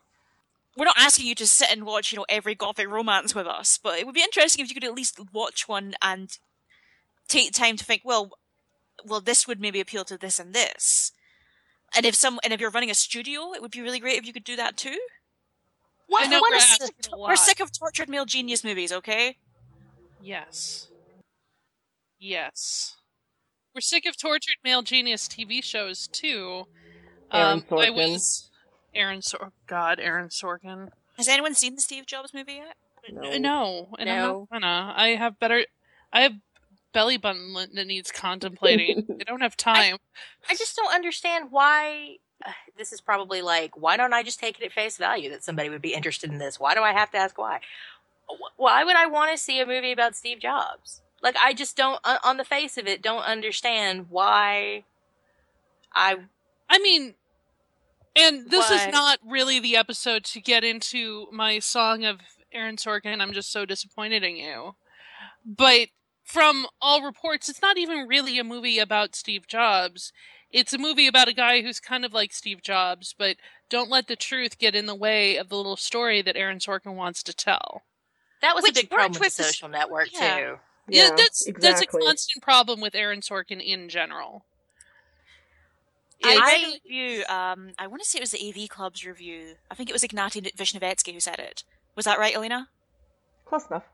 We're not asking you to sit and watch, you know, every gothic romance with us, but it would be interesting if you could at least watch one and take time to think, well, well, this would maybe appeal to this and this. And if some, and if you're running a studio, it would be really great if you could do that too. What, know, we're, is, we're sick of tortured male genius movies, okay? Yes. Yes. We're sick of tortured male genius T V shows, too. Aaron um, Sorkin. I was... Aaron Sorkin. God, Aaron Sorkin. Has anyone seen the Steve Jobs movie yet? No. No. And no. I'm not gonna. I have better... I have belly button that needs contemplating. I don't have time. I, I just don't understand why... Uh, this is probably like, why don't I just take it at face value that somebody would be interested in this? Why do I have to ask why? Why would I want to see a movie about Steve Jobs? Like, I just don't, on the face of it, don't understand why I... I mean, and this why... is not really the episode to get into my song of Aaron Sorkin, I'm just so disappointed in you. But from all reports, it's not even really a movie about Steve Jobs. It's a movie about a guy who's kind of like Steve Jobs, but don't let the truth get in the way of the little story that Aaron Sorkin wants to tell. That was Which a big problem with Social this, Network, yeah. too. Yeah, yeah that's exactly. that's a constant problem with Aaron Sorkin in general. It, I review, um, I want to say it was the A V Club's review. I think it was Ignaty Vishnevetsky who said it. Was that right, Elena? Close enough.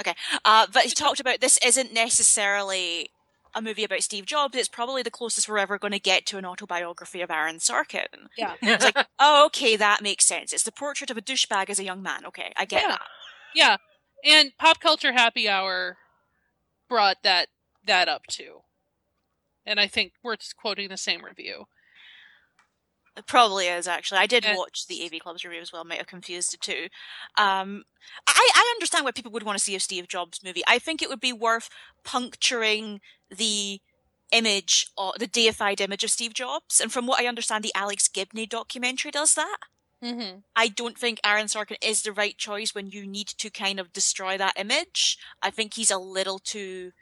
Okay, uh, but he talked about this isn't necessarily... a movie about Steve Jobs, it's probably the closest we're ever going to get to an autobiography of Aaron Sorkin. Yeah. It's like, oh, okay, that makes sense. It's the portrait of a douchebag as a young man. Okay, I get yeah. that. Yeah. And Pop Culture Happy Hour brought that that up too. And I think we're quoting the same review. It probably is, actually. I did and, watch the A V Club's review as well. Might have confused the two. Um, I, I understand why people would want to see a Steve Jobs movie. I think it would be worth puncturing the image, or the deified image of Steve Jobs. And from what I understand, the Alex Gibney documentary does that. Mm-hmm. I don't think Aaron Sorkin is the right choice when you need to kind of destroy that image. I think he's a little too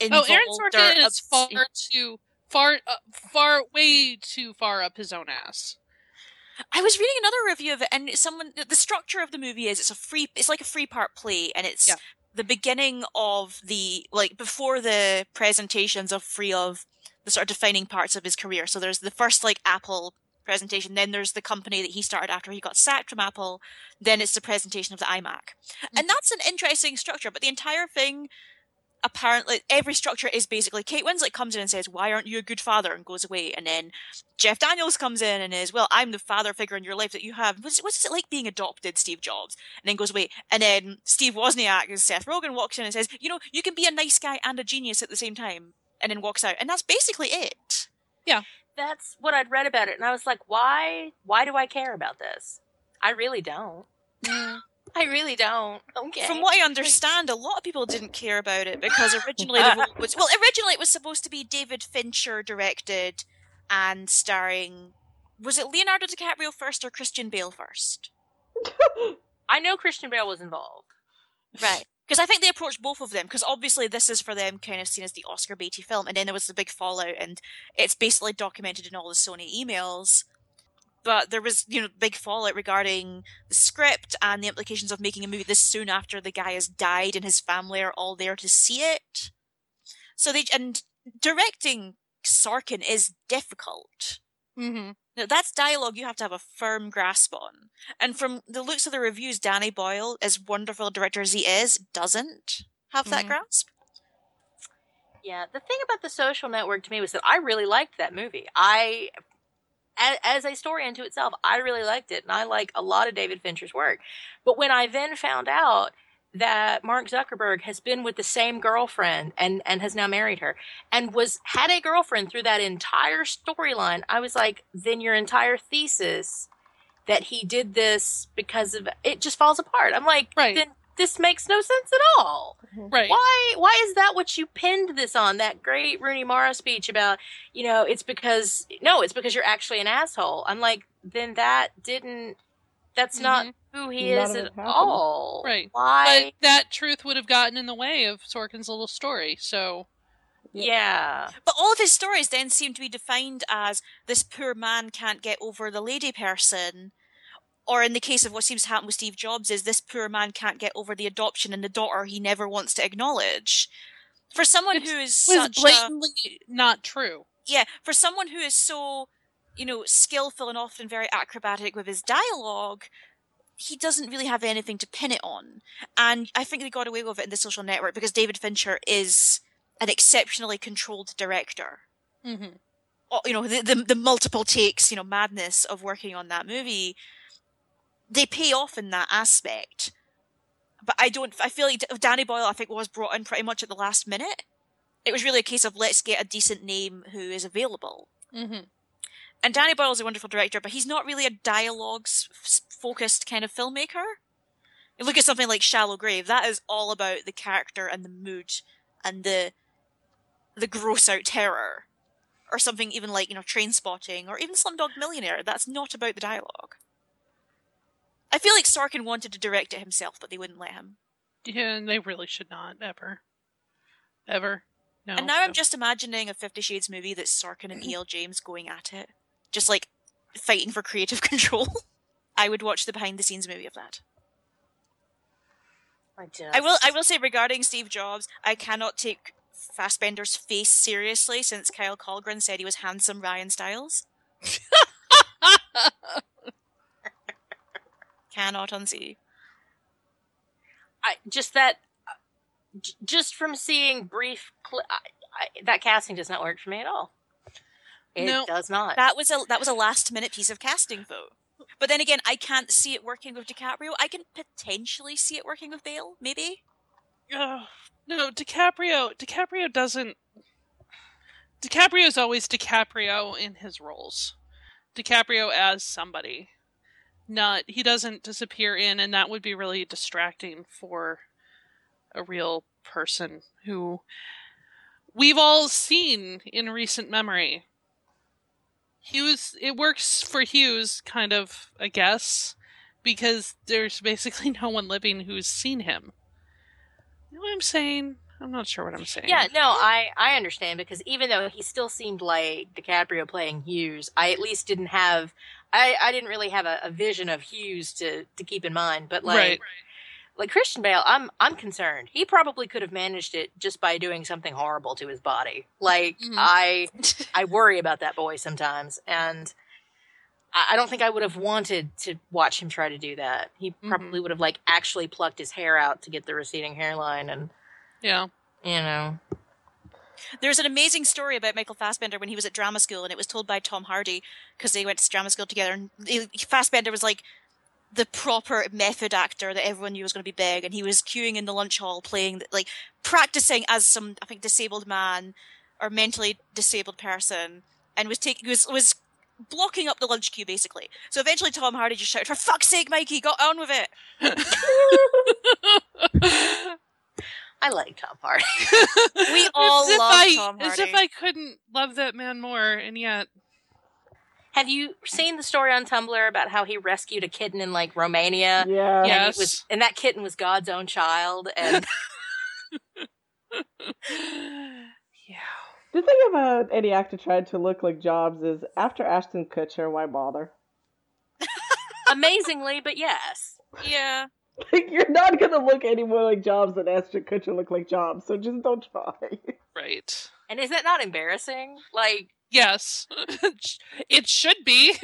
involved. Oh, Aaron Sorkin is far too... Far, uh, far, way too far up his own ass. I was reading another review of it, and someone, the structure of the movie is it's a free, it's like a three-part play, and it's yeah. the beginning of the, like, before the presentations of three of the sort of defining parts of his career. So there's the first, like, Apple presentation, then there's the company that he started after he got sacked from Apple, then it's the presentation of the iMac. Mm-hmm. And that's an interesting structure, but the entire thing... Apparently, every structure is basically Kate Winslet comes in and says, why aren't you a good father? And goes away. And then Jeff Daniels comes in and is, well, I'm the father figure in your life that you have. What's, what's it like being adopted, Steve Jobs? And then goes away. And then Steve Wozniak and Seth Rogen walks in and says, you know, you can be a nice guy and a genius at the same time. And then walks out. And that's basically it. Yeah. That's what I'd read about it. And I was like, why? Why do I care about this? I really don't. I really don't. Okay. From what I understand, a lot of people didn't care about it because originally the role was well, originally it was supposed to be David Fincher directed and starring. Was it Leonardo DiCaprio first or Christian Bale first? I know Christian Bale was involved, right? Because I think they approached both of them. Because obviously this is for them kind of seen as the Oscar baity film, and then there was the big fallout, and it's basically documented in all the Sony emails. But there was, you know, big fallout regarding the script and the implications of making a movie this soon after the guy has died and his family are all there to see it. So they, and directing Sorkin is difficult. Mm-hmm. Now, that's dialogue you have to have a firm grasp on. And from the looks of the reviews, Danny Boyle, as wonderful a director as he is, doesn't have that mm-hmm. grasp. Yeah, the thing about The Social Network to me was that I really liked that movie. I... As a story unto itself, I really liked it, and I like a lot of David Fincher's work. But when I then found out that Mark Zuckerberg has been with the same girlfriend and, and has now married her, and was had a girlfriend through that entire storyline, I was like, then your entire thesis that he did this because of it just falls apart. I'm like, right. Then this makes no sense at all. Right. Why why is that what you pinned this on? That great Rooney Mara speech about, you know, it's because no, it's because you're actually an asshole. I'm like, then that didn't that's mm-hmm. not who he None is at happened. all. Right. Why but that truth would have gotten in the way of Sorkin's little story, so yeah. yeah. But all of his stories then seem to be defined as this poor man can't get over the lady person. Or in the case of what seems to happen with Steve Jobs is this poor man can't get over the adoption and the daughter he never wants to acknowledge. For someone it's, who is such blatantly a, not true. Yeah, for someone who is so, you know, skillful and often very acrobatic with his dialogue, he doesn't really have anything to pin it on. And I think they got away with it in The Social Network because David Fincher is an exceptionally controlled director. Mm-hmm. You know, the, the the multiple takes, you know, madness of working on that movie, they pay off in that aspect. But I don't, I feel like Danny Boyle, I think, was brought in pretty much at the last minute. It was really a case of let's get a decent name who is available. Mm-hmm. And Danny Boyle is a wonderful director, but he's not really a dialogues-focused kind of filmmaker. You look at something like Shallow Grave, that is all about the character and the mood and the the gross-out terror. Or something even like, you know, Trainspotting, or even Slumdog Millionaire. That's not about the dialogue. I feel like Sorkin wanted to direct it himself, but they wouldn't let him. Yeah, and they really should not, ever. Ever. No. And now no. I'm just imagining a Fifty Shades movie that's Sorkin and E L James going at it. Just, like, fighting for creative control. I would watch the behind-the-scenes movie of that. I just... I will, I will say, regarding Steve Jobs, I cannot take Fassbender's face seriously since Kyle Colgren said he was handsome Ryan Stiles. Cannot unsee. I just that, j- just from seeing brief, cl- I, I, that casting does not work for me at all. It no, does not. That was a that was a last minute piece of casting though. But then again, I can't see it working with DiCaprio. I can potentially see it working with Bale, maybe. Oh, no, DiCaprio. DiCaprio doesn't. DiCaprio's always DiCaprio in his roles. DiCaprio as somebody. Not he doesn't disappear in, and that would be really distracting for a real person who we've all seen in recent memory. Hughes. It works for Hughes, kind of, I guess, because there's basically no one living who's seen him. You know what I'm saying? I'm not sure what I'm saying. Yeah, no, I, I understand, because even though he still seemed like DiCaprio playing Hughes, I at least didn't have, I, I didn't really have a, a vision of Hughes to, to keep in mind. But like, right. like Christian Bale, I'm I'm concerned. He probably could have managed it just by doing something horrible to his body. Like mm-hmm. I I worry about that boy sometimes, and I don't think I would have wanted to watch him try to do that. He probably mm-hmm. would have like actually plucked his hair out to get the receding hairline, and yeah, you know. There's an amazing story about Michael Fassbender when he was at drama school, and it was told by Tom Hardy because they went to drama school together. And he, Fassbender was like the proper method actor that everyone knew was going to be big, and he was queuing in the lunch hall playing, like practicing as some I think disabled man or mentally disabled person, and was taking was was. blocking up the lunch queue, basically. So eventually Tom Hardy just shouted, "For fuck's sake, Mikey, got on with it!" I like Tom Hardy. We all love I, Tom Hardy. As if I couldn't love that man more, and yet... Have you seen the story on Tumblr about how he rescued a kitten in, like, Romania? Yeah. Yes. And, it was, and that kitten was God's own child, and... Yeah. The thing about any actor trying to look like Jobs is, after Ashton Kutcher, why bother? Amazingly, but yes. Yeah. Like, you're not going to look any more like Jobs than Ashton Kutcher looked like Jobs, so just don't try. Right. And is that not embarrassing? Like... Yes. It should be.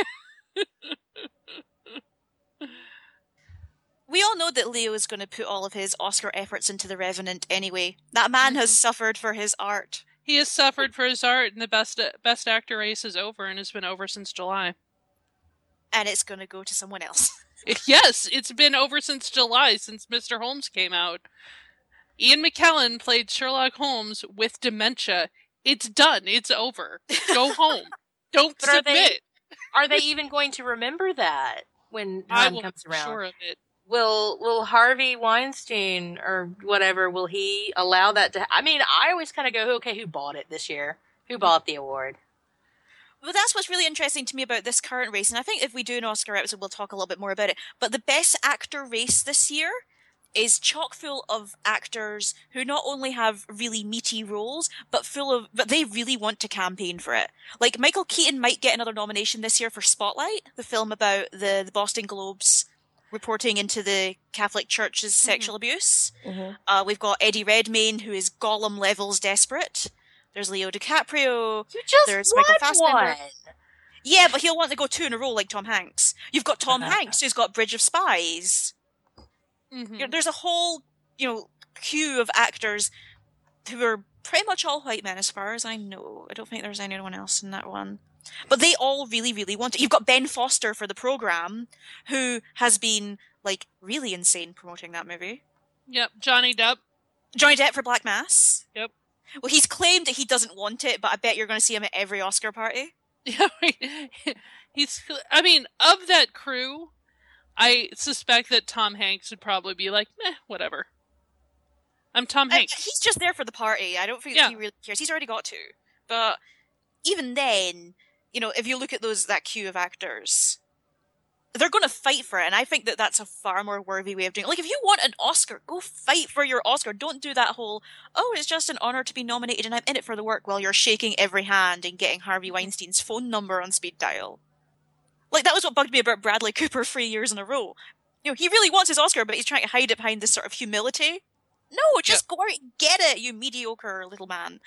We all know that Leo is going to put all of his Oscar efforts into The Revenant anyway. That man mm-hmm. has suffered for his art. He has suffered for his art, and the best best actor race is over, and has been over since July. And it's going to go to someone else. Yes, it's been over since July, since Mister Holmes came out. Ian McKellen played Sherlock Holmes with dementia. It's done. It's over. Go home. Don't but submit. Are they, are they even going to remember that when time comes around? I'm sure of it. Will will Harvey Weinstein or whatever, will he allow that to... Ha- I mean, I always kind of go, okay, who bought it this year? Who bought the award? Well, that's what's really interesting to me about this current race, and I think if we do an Oscar episode, we'll talk a little bit more about it. But the best actor race this year is chock full of actors who not only have really meaty roles, but full of... But they really want to campaign for it. Like, Michael Keaton might get another nomination this year for Spotlight, the film about the, the Boston Globe's reporting into the Catholic Church's mm-hmm. sexual abuse. Mm-hmm. Uh, we've got Eddie Redmayne, who is Gollum levels desperate. There's Leo DiCaprio. You just There's Michael Fassbender. One. Yeah, but he'll want to go two in a row like Tom Hanks. You've got Tom Hanks, who's got Bridge of Spies. Mm-hmm. You know, there's a whole, you know, queue of actors who are pretty much all white men as far as I know. I don't think there's anyone else in that one. But they all really, really want it. You've got Ben Foster for the programme, who has been, like, really insane promoting that movie. Yep, Johnny Depp. Johnny Depp for Black Mass. Yep. Well, he's claimed that he doesn't want it, but I bet you're going to see him at every Oscar party. Yeah, he's. I mean, of that crew, I suspect that Tom Hanks would probably be like, meh, whatever. I'm Tom Hanks. Uh, he's just there for the party. I don't think yeah. he really cares. He's already got to. But even then, you know, if you look at those that queue of actors, they're going to fight for it, and I think that that's a far more worthy way of doing it. Like, if you want an Oscar, go fight for your Oscar. Don't do that whole, oh, it's just an honor to be nominated and I'm in it for the work, while you're shaking every hand and getting Harvey Weinstein's phone number on speed dial. Like, that was what bugged me about Bradley Cooper three years in a row. You know, he really wants his Oscar, but he's trying to hide it behind this sort of humility. No, just yeah. go out and get it, you mediocre little man.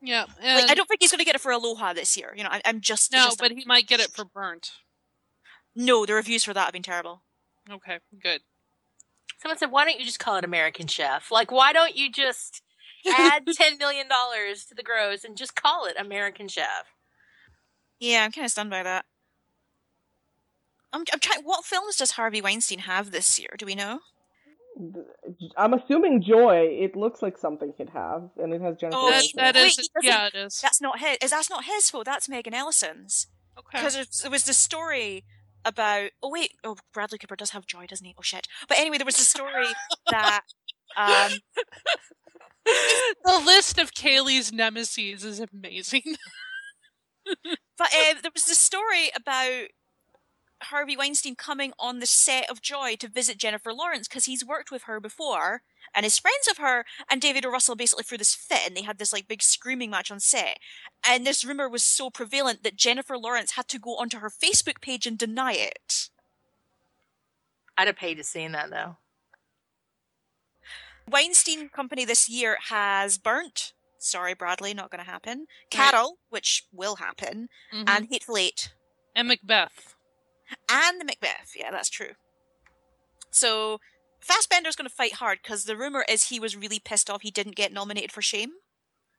Yeah. And like, I don't think he's going to get it for Aloha this year. You know, I, I'm just... No, just but a- he might get it for Burnt. No, the reviews for that have been terrible. Okay, good. Someone said, why don't you just call it American Chef? Like, why don't you just add ten million dollars to the gross and just call it American Chef? Yeah, I'm kind of stunned by that. I'm, I'm trying. What films does Harvey Weinstein have this year? Do we know? I'm assuming Joy. It looks like something he'd have, and it has Jennifer. Oh, that, that is. Wait, yeah, it is. That's not his. That's not his fault. That's Megan Ellison's. Okay. Because it was the story about oh wait oh Bradley Cooper does have Joy, doesn't he? Oh shit. But anyway, there was a story that um the list of Kaylee's nemeses is amazing. But uh, there was a story about Harvey Weinstein coming on the set of Joy to visit Jennifer Lawrence because he's worked with her before and is friends of her, and David O. Russell basically threw this fit and they had this like big screaming match on set, and this rumor was so prevalent that Jennifer Lawrence had to go onto her Facebook page and deny it. I'd have paid to see that though. Weinstein Company this year has Burnt, sorry Bradley, not going to happen, Carol, which will happen, mm-hmm. and Hateful Eight. And Macbeth. And the Macbeth, yeah, that's true. So Fassbender's going to fight hard because the rumor is he was really pissed off he didn't get nominated for Shame.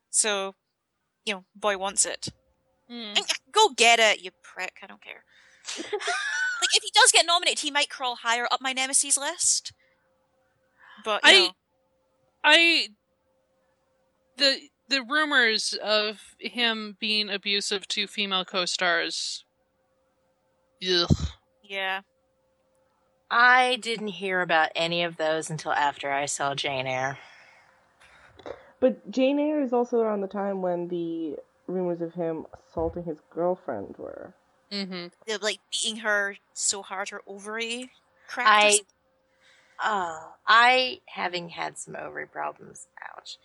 So, you know, boy wants it. Mm. And go get it, you prick! I don't care. Like if he does get nominated, he might crawl higher up my nemesis list. But you I, know. I, the the rumors of him being abusive to female co-stars. Ugh. Yeah. I didn't hear about any of those until after I saw Jane Eyre. But Jane Eyre is also around the time when the rumors of him assaulting his girlfriend were. Mm-hmm. They're, like, beating her so hard her ovary cracked. I, uh, I, having had some ovary problems, ouch.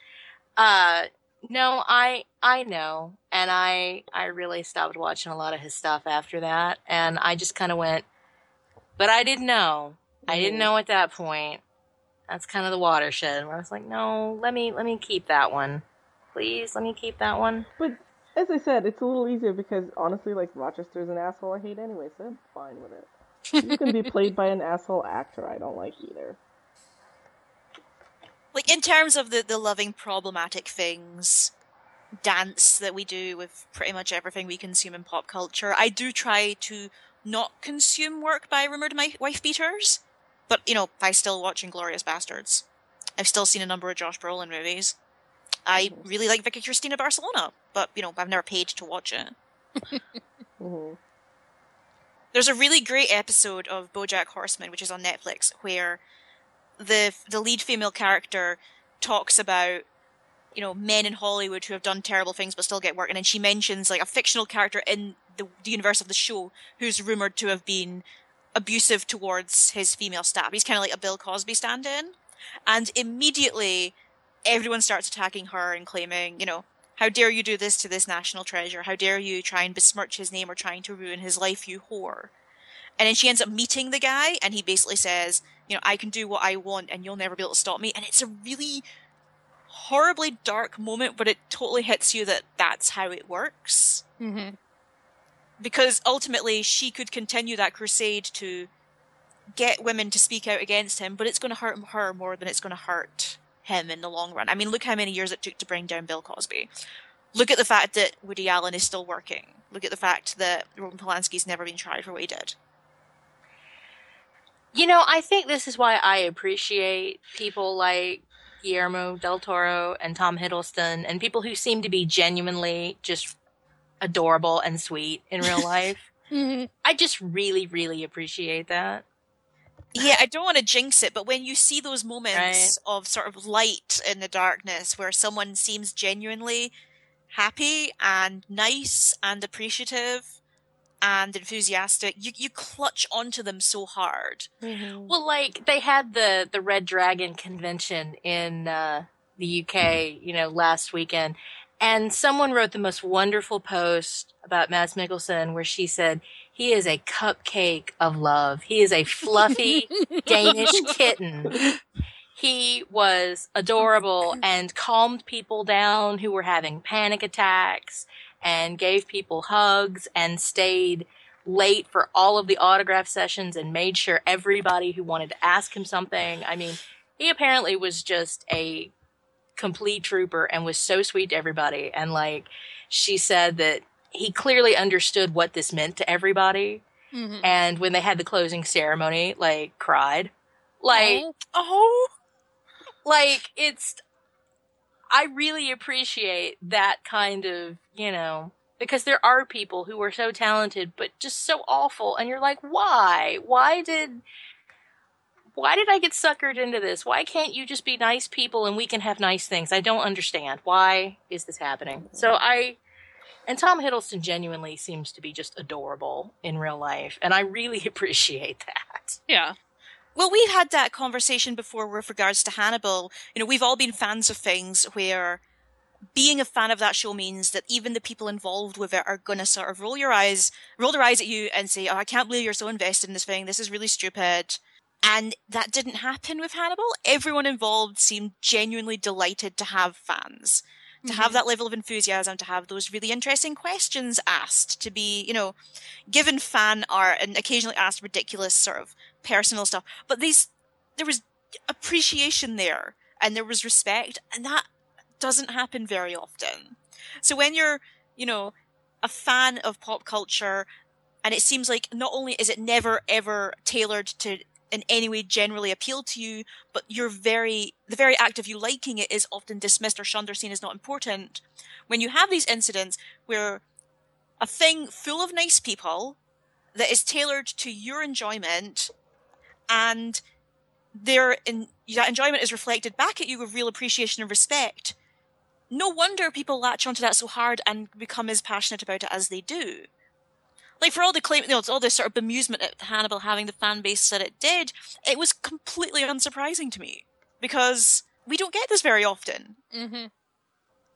Uh, no, I I know, and I I really stopped watching a lot of his stuff after that, and I just kind of went, but I didn't know. Mm. I didn't know at that point. That's kind of the watershed where I was like, no, let me let me keep that one. Please, let me keep that one. But as I said, it's a little easier because honestly, like, Rochester's an asshole I hate anyway, so I'm fine with it. You can be played by an asshole actor I don't like either. Like, in terms of the, the loving problematic things, dance that we do with pretty much everything we consume in pop culture, I do try to not consume work by rumored wife beaters, but, you know, by still watching Glorious Bastards. I've still seen a number of Josh Brolin movies. I really like Vicky Cristina Barcelona, but, you know, I've never paid to watch it. Mm-hmm. There's a really great episode of BoJack Horseman, which is on Netflix, where the the lead female character talks about, you know, men in Hollywood who have done terrible things but still get work, and then she mentions, like, a fictional character in the, the universe of the show who's rumored to have been abusive towards his female staff. He's kind of like a Bill Cosby stand-in. And immediately, everyone starts attacking her and claiming, you know, how dare you do this to this national treasure? How dare you try and besmirch his name or trying to ruin his life, you whore? And then she ends up meeting the guy, and he basically says, you know, I can do what I want and you'll never be able to stop me. And it's a really horribly dark moment, but it totally hits you that that's how it works. Mm-hmm. because ultimately she could continue that crusade to get women to speak out against him, but it's going to hurt her more than it's going to hurt him in the long run. I mean, look how many years it took to bring down Bill Cosby. Look at the fact that Woody Allen is still working. Look at the fact that Roman Polanski's never been tried for what he did. You know, I think this is why I appreciate people like Guillermo del Toro and Tom Hiddleston and people who seem to be genuinely just adorable and sweet in real life. Mm-hmm. I just really, really appreciate that. Yeah, I don't want to jinx it, but when you see those moments right. of sort of light in the darkness where someone seems genuinely happy and nice and appreciative and enthusiastic, you you clutch onto them so hard. Mm-hmm. Well, like, they had the, the Red Dragon convention in uh, the U K, you know, last weekend, and someone wrote the most wonderful post about Mads Mikkelsen where she said, "He is a cupcake of love. He is a fluffy Danish kitten. He was adorable and calmed people down who were having panic attacks and gave people hugs and stayed late for all of the autograph sessions and made sure everybody who wanted to ask him something." I mean, he apparently was just a complete trooper and was so sweet to everybody. And like she said that he clearly understood what this meant to everybody. Mm-hmm. And when they had the closing ceremony, like, cried. Like, oh. oh. Like, it's, I really appreciate that kind of, you know, because there are people who are so talented, but just so awful. And you're like, why? Why did, why did I get suckered into this? Why can't you just be nice people and we can have nice things? I don't understand. Why is this happening? So I... And Tom Hiddleston genuinely seems to be just adorable in real life, and I really appreciate that. Yeah. Well, we've had that conversation before with regards to Hannibal. You know, we've all been fans of things where being a fan of that show means that even the people involved with it are going to sort of roll your eyes, roll their eyes at you and say, "Oh, I can't believe you're so invested in this thing. This is really stupid." And that didn't happen with Hannibal. Everyone involved seemed genuinely delighted to have fans. To have that level of enthusiasm, to have those really interesting questions asked, to be, you know, given fan art and occasionally asked ridiculous sort of personal stuff. But these, there was appreciation there and there was respect, and that doesn't happen very often. So when you're, you know, a fan of pop culture, and it seems like not only is it never, ever tailored to in any way generally appeal to you, but you're very, the very act of you liking it is often dismissed or shunned or seen as not important. When you have these incidents where a thing full of nice people that is tailored to your enjoyment, and their in, that enjoyment is reflected back at you with real appreciation and respect, no wonder people latch onto that so hard and become as passionate about it as they do. Like, for all the claim, you know, all this sort of bemusement at Hannibal having the fan base that it did, it was completely unsurprising to me because we don't get this very often. Mm-hmm.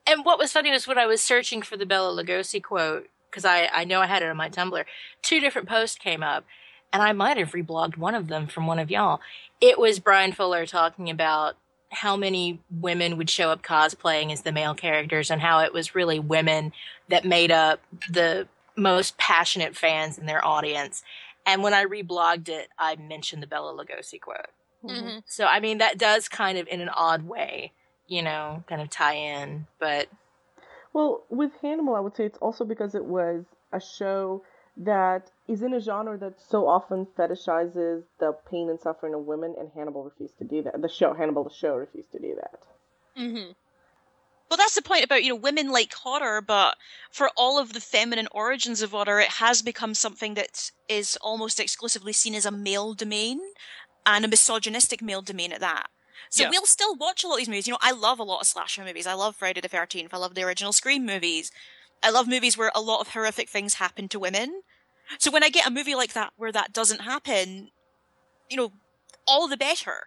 And what was funny was when I was searching for the Bela Lugosi quote, because I, I know I had it on my Tumblr, two different posts came up, and I might have reblogged one of them from one of y'all. It was Brian Fuller talking about how many women would show up cosplaying as the male characters and how it was really women that made up the most passionate fans in their audience. And when I reblogged it, I mentioned the Bela Lugosi quote. Mm-hmm. So, I mean, that does kind of, in an odd way, you know, kind of tie in, but... Well, with Hannibal, I would say it's also because it was a show that is in a genre that so often fetishizes the pain and suffering of women, and Hannibal refused to do that. The show, Hannibal the show, refused to do that. Mm-hmm. Well, that's the point about, you know, women like horror, but for all of the feminine origins of horror, it has become something that is almost exclusively seen as a male domain, and a misogynistic male domain at that. So yeah. We'll still watch a lot of these movies. You know, I love a lot of slasher movies. I love Friday the thirteenth. I love the original Scream movies. I love movies where a lot of horrific things happen to women. So when I get a movie like that where that doesn't happen, you know, all the better.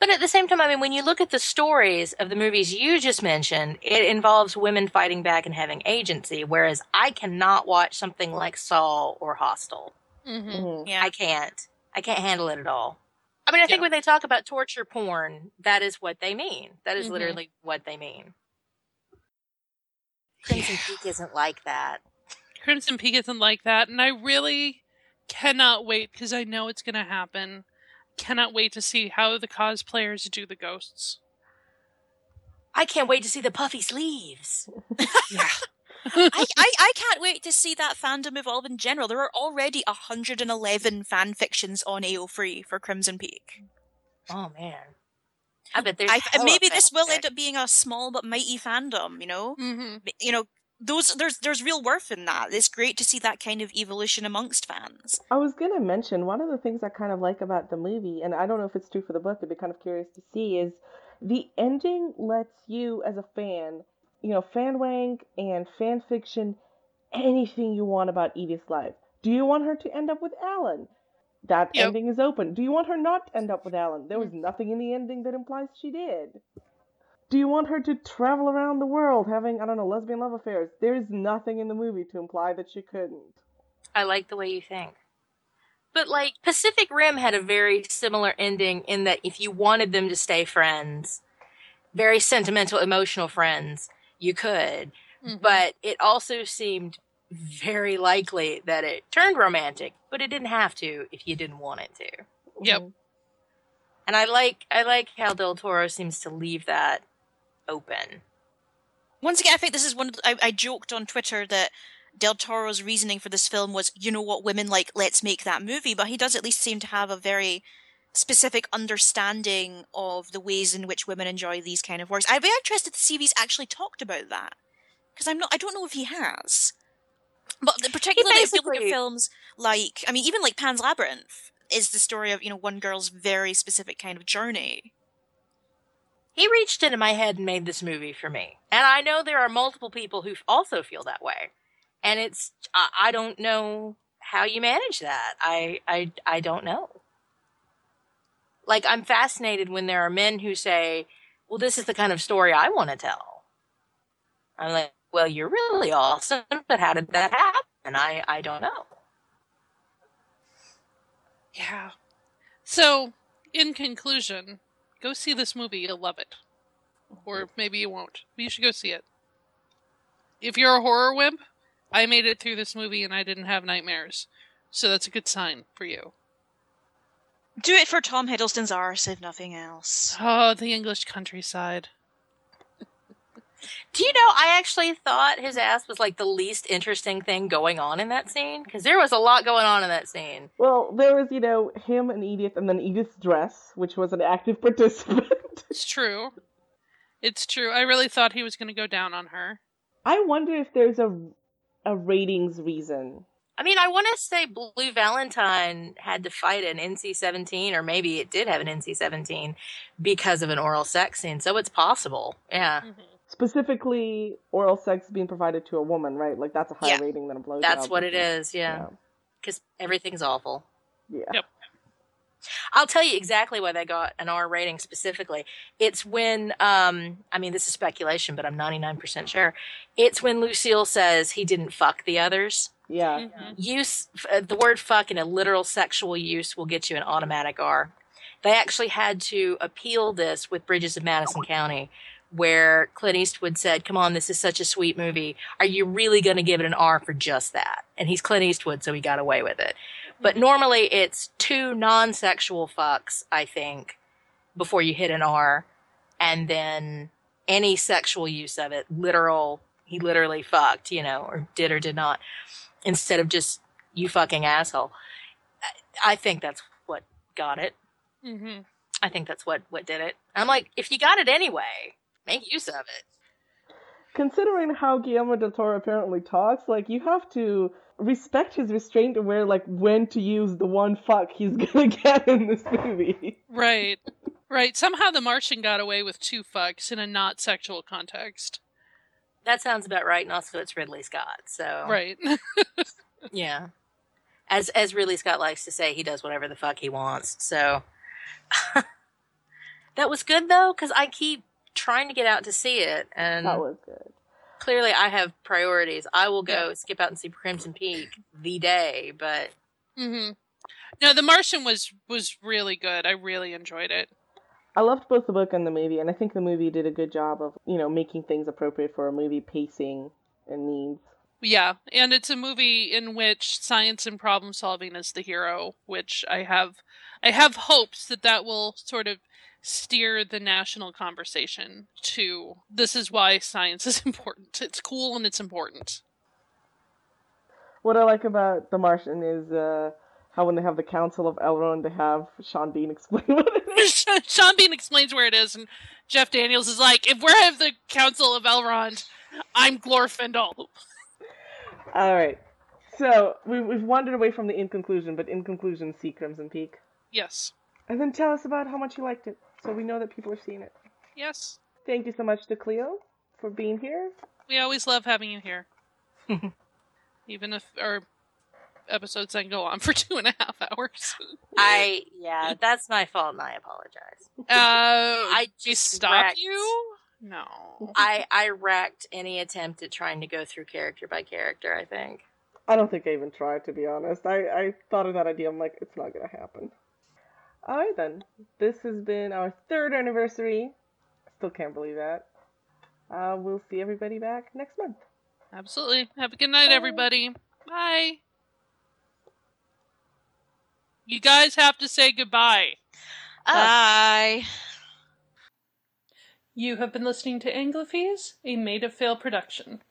But at the same time, I mean, when you look at the stories of the movies you just mentioned, it involves women fighting back and having agency, whereas I cannot watch something like Saw or Hostel. Mm-hmm. Mm-hmm. Yeah. I can't. I can't handle it at all. I mean, I yeah. think when they talk about torture porn, that is what they mean. That is mm-hmm. literally what they mean. Crimson Peak isn't like that. Crimson Peak isn't like that, and I really cannot wait, because I know it's going to happen. Cannot wait to see how the cosplayers do the ghosts. I can't wait to see the puffy sleeves. Yeah. I, I, I can't wait to see that fandom evolve in general. There are already one hundred eleven fan fictions on A O three for Crimson Peak. Oh, man. I bet there's I, maybe this will end up being a small but mighty fandom, you know? Mm-hmm. You know, those there's there's real worth in that. It's great to see that kind of evolution amongst fans. I was going to mention, one of the things I kind of like about the movie, and I don't know if it's true for the book, I'd be kind of curious to see, is the ending lets you, as a fan, you know, fanwang and fan fiction, anything you want about Edith's life. Do you want her to end up with Alan? That yep. ending is open. Do you want her not to end up with Alan? There was nothing in the ending that implies she did. Do you want her to travel around the world having, I don't know, lesbian love affairs? There's nothing in the movie to imply that she couldn't. I like the way you think. But, like, Pacific Rim had a very similar ending in that if you wanted them to stay friends, very sentimental, emotional friends, you could. Mm-hmm. But it also seemed very likely that it turned romantic, but it didn't have to if you didn't want it to. Yep. And I like I like how Del Toro seems to leave that open. Once again, I think this is one of the, I, I joked on Twitter that Del Toro's reasoning for this film was, you know what women like, let's make that movie, but he does at least seem to have a very specific understanding of the ways in which women enjoy these kind of works. I'd be interested to see if he's actually talked about that, because I'm not I don't know if he has. But particularly if you look at films like, I mean, even like Pan's Labyrinth is the story of, you know, one girl's very specific kind of journey. He reached into my head and made this movie for me. And I know there are multiple people who also feel that way. And it's, I, I don't know how you manage that. I, I, I don't know. Like, I'm fascinated when there are men who say, well, this is the kind of story I want to tell. I'm like, well, you're really awesome, but how did that happen? I, I don't know. Yeah. So, in conclusion, go see this movie. You'll love it. Or maybe you won't. But you should go see it. If you're a horror wimp, I made it through this movie and I didn't have nightmares. So that's a good sign for you. Do it for Tom Hiddleston's arse, if nothing else. Oh, the English countryside. Do you know, I actually thought his ass was like the least interesting thing going on in that scene? Because there was a lot going on in that scene. Well, there was, you know, him and Edith, and then Edith's dress, which was an active participant. It's true. It's true. I really thought he was going to go down on her. I wonder if there's a, a ratings reason. I mean, I want to say Blue Valentine had to fight an N C seventeen, or maybe it did have an N C seventeen, because of an oral sex scene. So it's possible. Yeah. Mm-hmm. Specifically, oral sex being provided to a woman, right? Like, that's a higher yeah. rating than a blowjob. That's what it is, yeah. Because yeah. everything's awful. Yeah. Yep. I'll tell you exactly why they got an R rating specifically. It's when, um, I mean, this is speculation, but I'm ninety-nine percent sure. It's when Lucille says he didn't fuck the others. Yeah. Mm-hmm. Use uh, the word fuck in a literal sexual use will get you an automatic R. They actually had to appeal this with Bridges of Madison County, where Clint Eastwood said, come on, this is such a sweet movie. Are you really going to give it an R for just that? And he's Clint Eastwood, so he got away with it. But normally it's two non-sexual fucks, I think, before you hit an R. And then any sexual use of it, literal, he literally fucked, you know, or did or did not, instead of just you fucking asshole. I think that's what got it. Mm-hmm. I think that's what, what did it. I'm like, if you got it anyway, make use of it. Considering how Guillermo del Toro apparently talks, like, you have to respect his restraint and where, like, when to use the one fuck he's gonna get in this movie. Right. Right. Somehow The Martian got away with two fucks in a not sexual context. That sounds about right, and also it's Ridley Scott, so... Right. Yeah. As, as Ridley Scott likes to say, he does whatever the fuck he wants, so... That was good, though, because I keep trying to get out to see it, and that was good. Clearly I have priorities. I will go yeah. skip out and see Crimson Peak the day, but mm-hmm. no, The Martian was was really good. I really enjoyed it. I loved both the book and the movie, and I think the movie did a good job of, you know, making things appropriate for a movie pacing and needs. Yeah, and it's a movie in which science and problem solving is the hero, which I have I have hopes that that will sort of steer the national conversation to this is why science is important. It's cool and it's important. What I like about The Martian is uh, how when they have the Council of Elrond, they have Sean Bean explain what it is. Sean Bean explains where it is, and Jeff Daniels is like, if we're at the Council of Elrond, I'm Glorfindel. All right, so we, we've wandered away from the in conclusion, but in conclusion, see Crimson Peak. Yes. And then tell us about how much you liked it, so we know that people have seen it. Yes. Thank you so much to Cleo for being here. We always love having you here. Even if our episodes then go on for two and a half hours. I, yeah, that's my fault, and I apologize. Uh, I just stop wrecked. you? No. I, I wrecked any attempt at trying to go through character by character, I think. I don't think I even tried, to be honest. I, I thought of that idea. I'm like, it's not going to happen. All right, then. This has been our third anniversary. Still can't believe that. Uh, we'll see everybody back next month. Absolutely. Have a good night, Bye. everybody. Bye. You guys have to say goodbye. Oh. Bye. You have been listening to Anglophies, a Made of Fail production.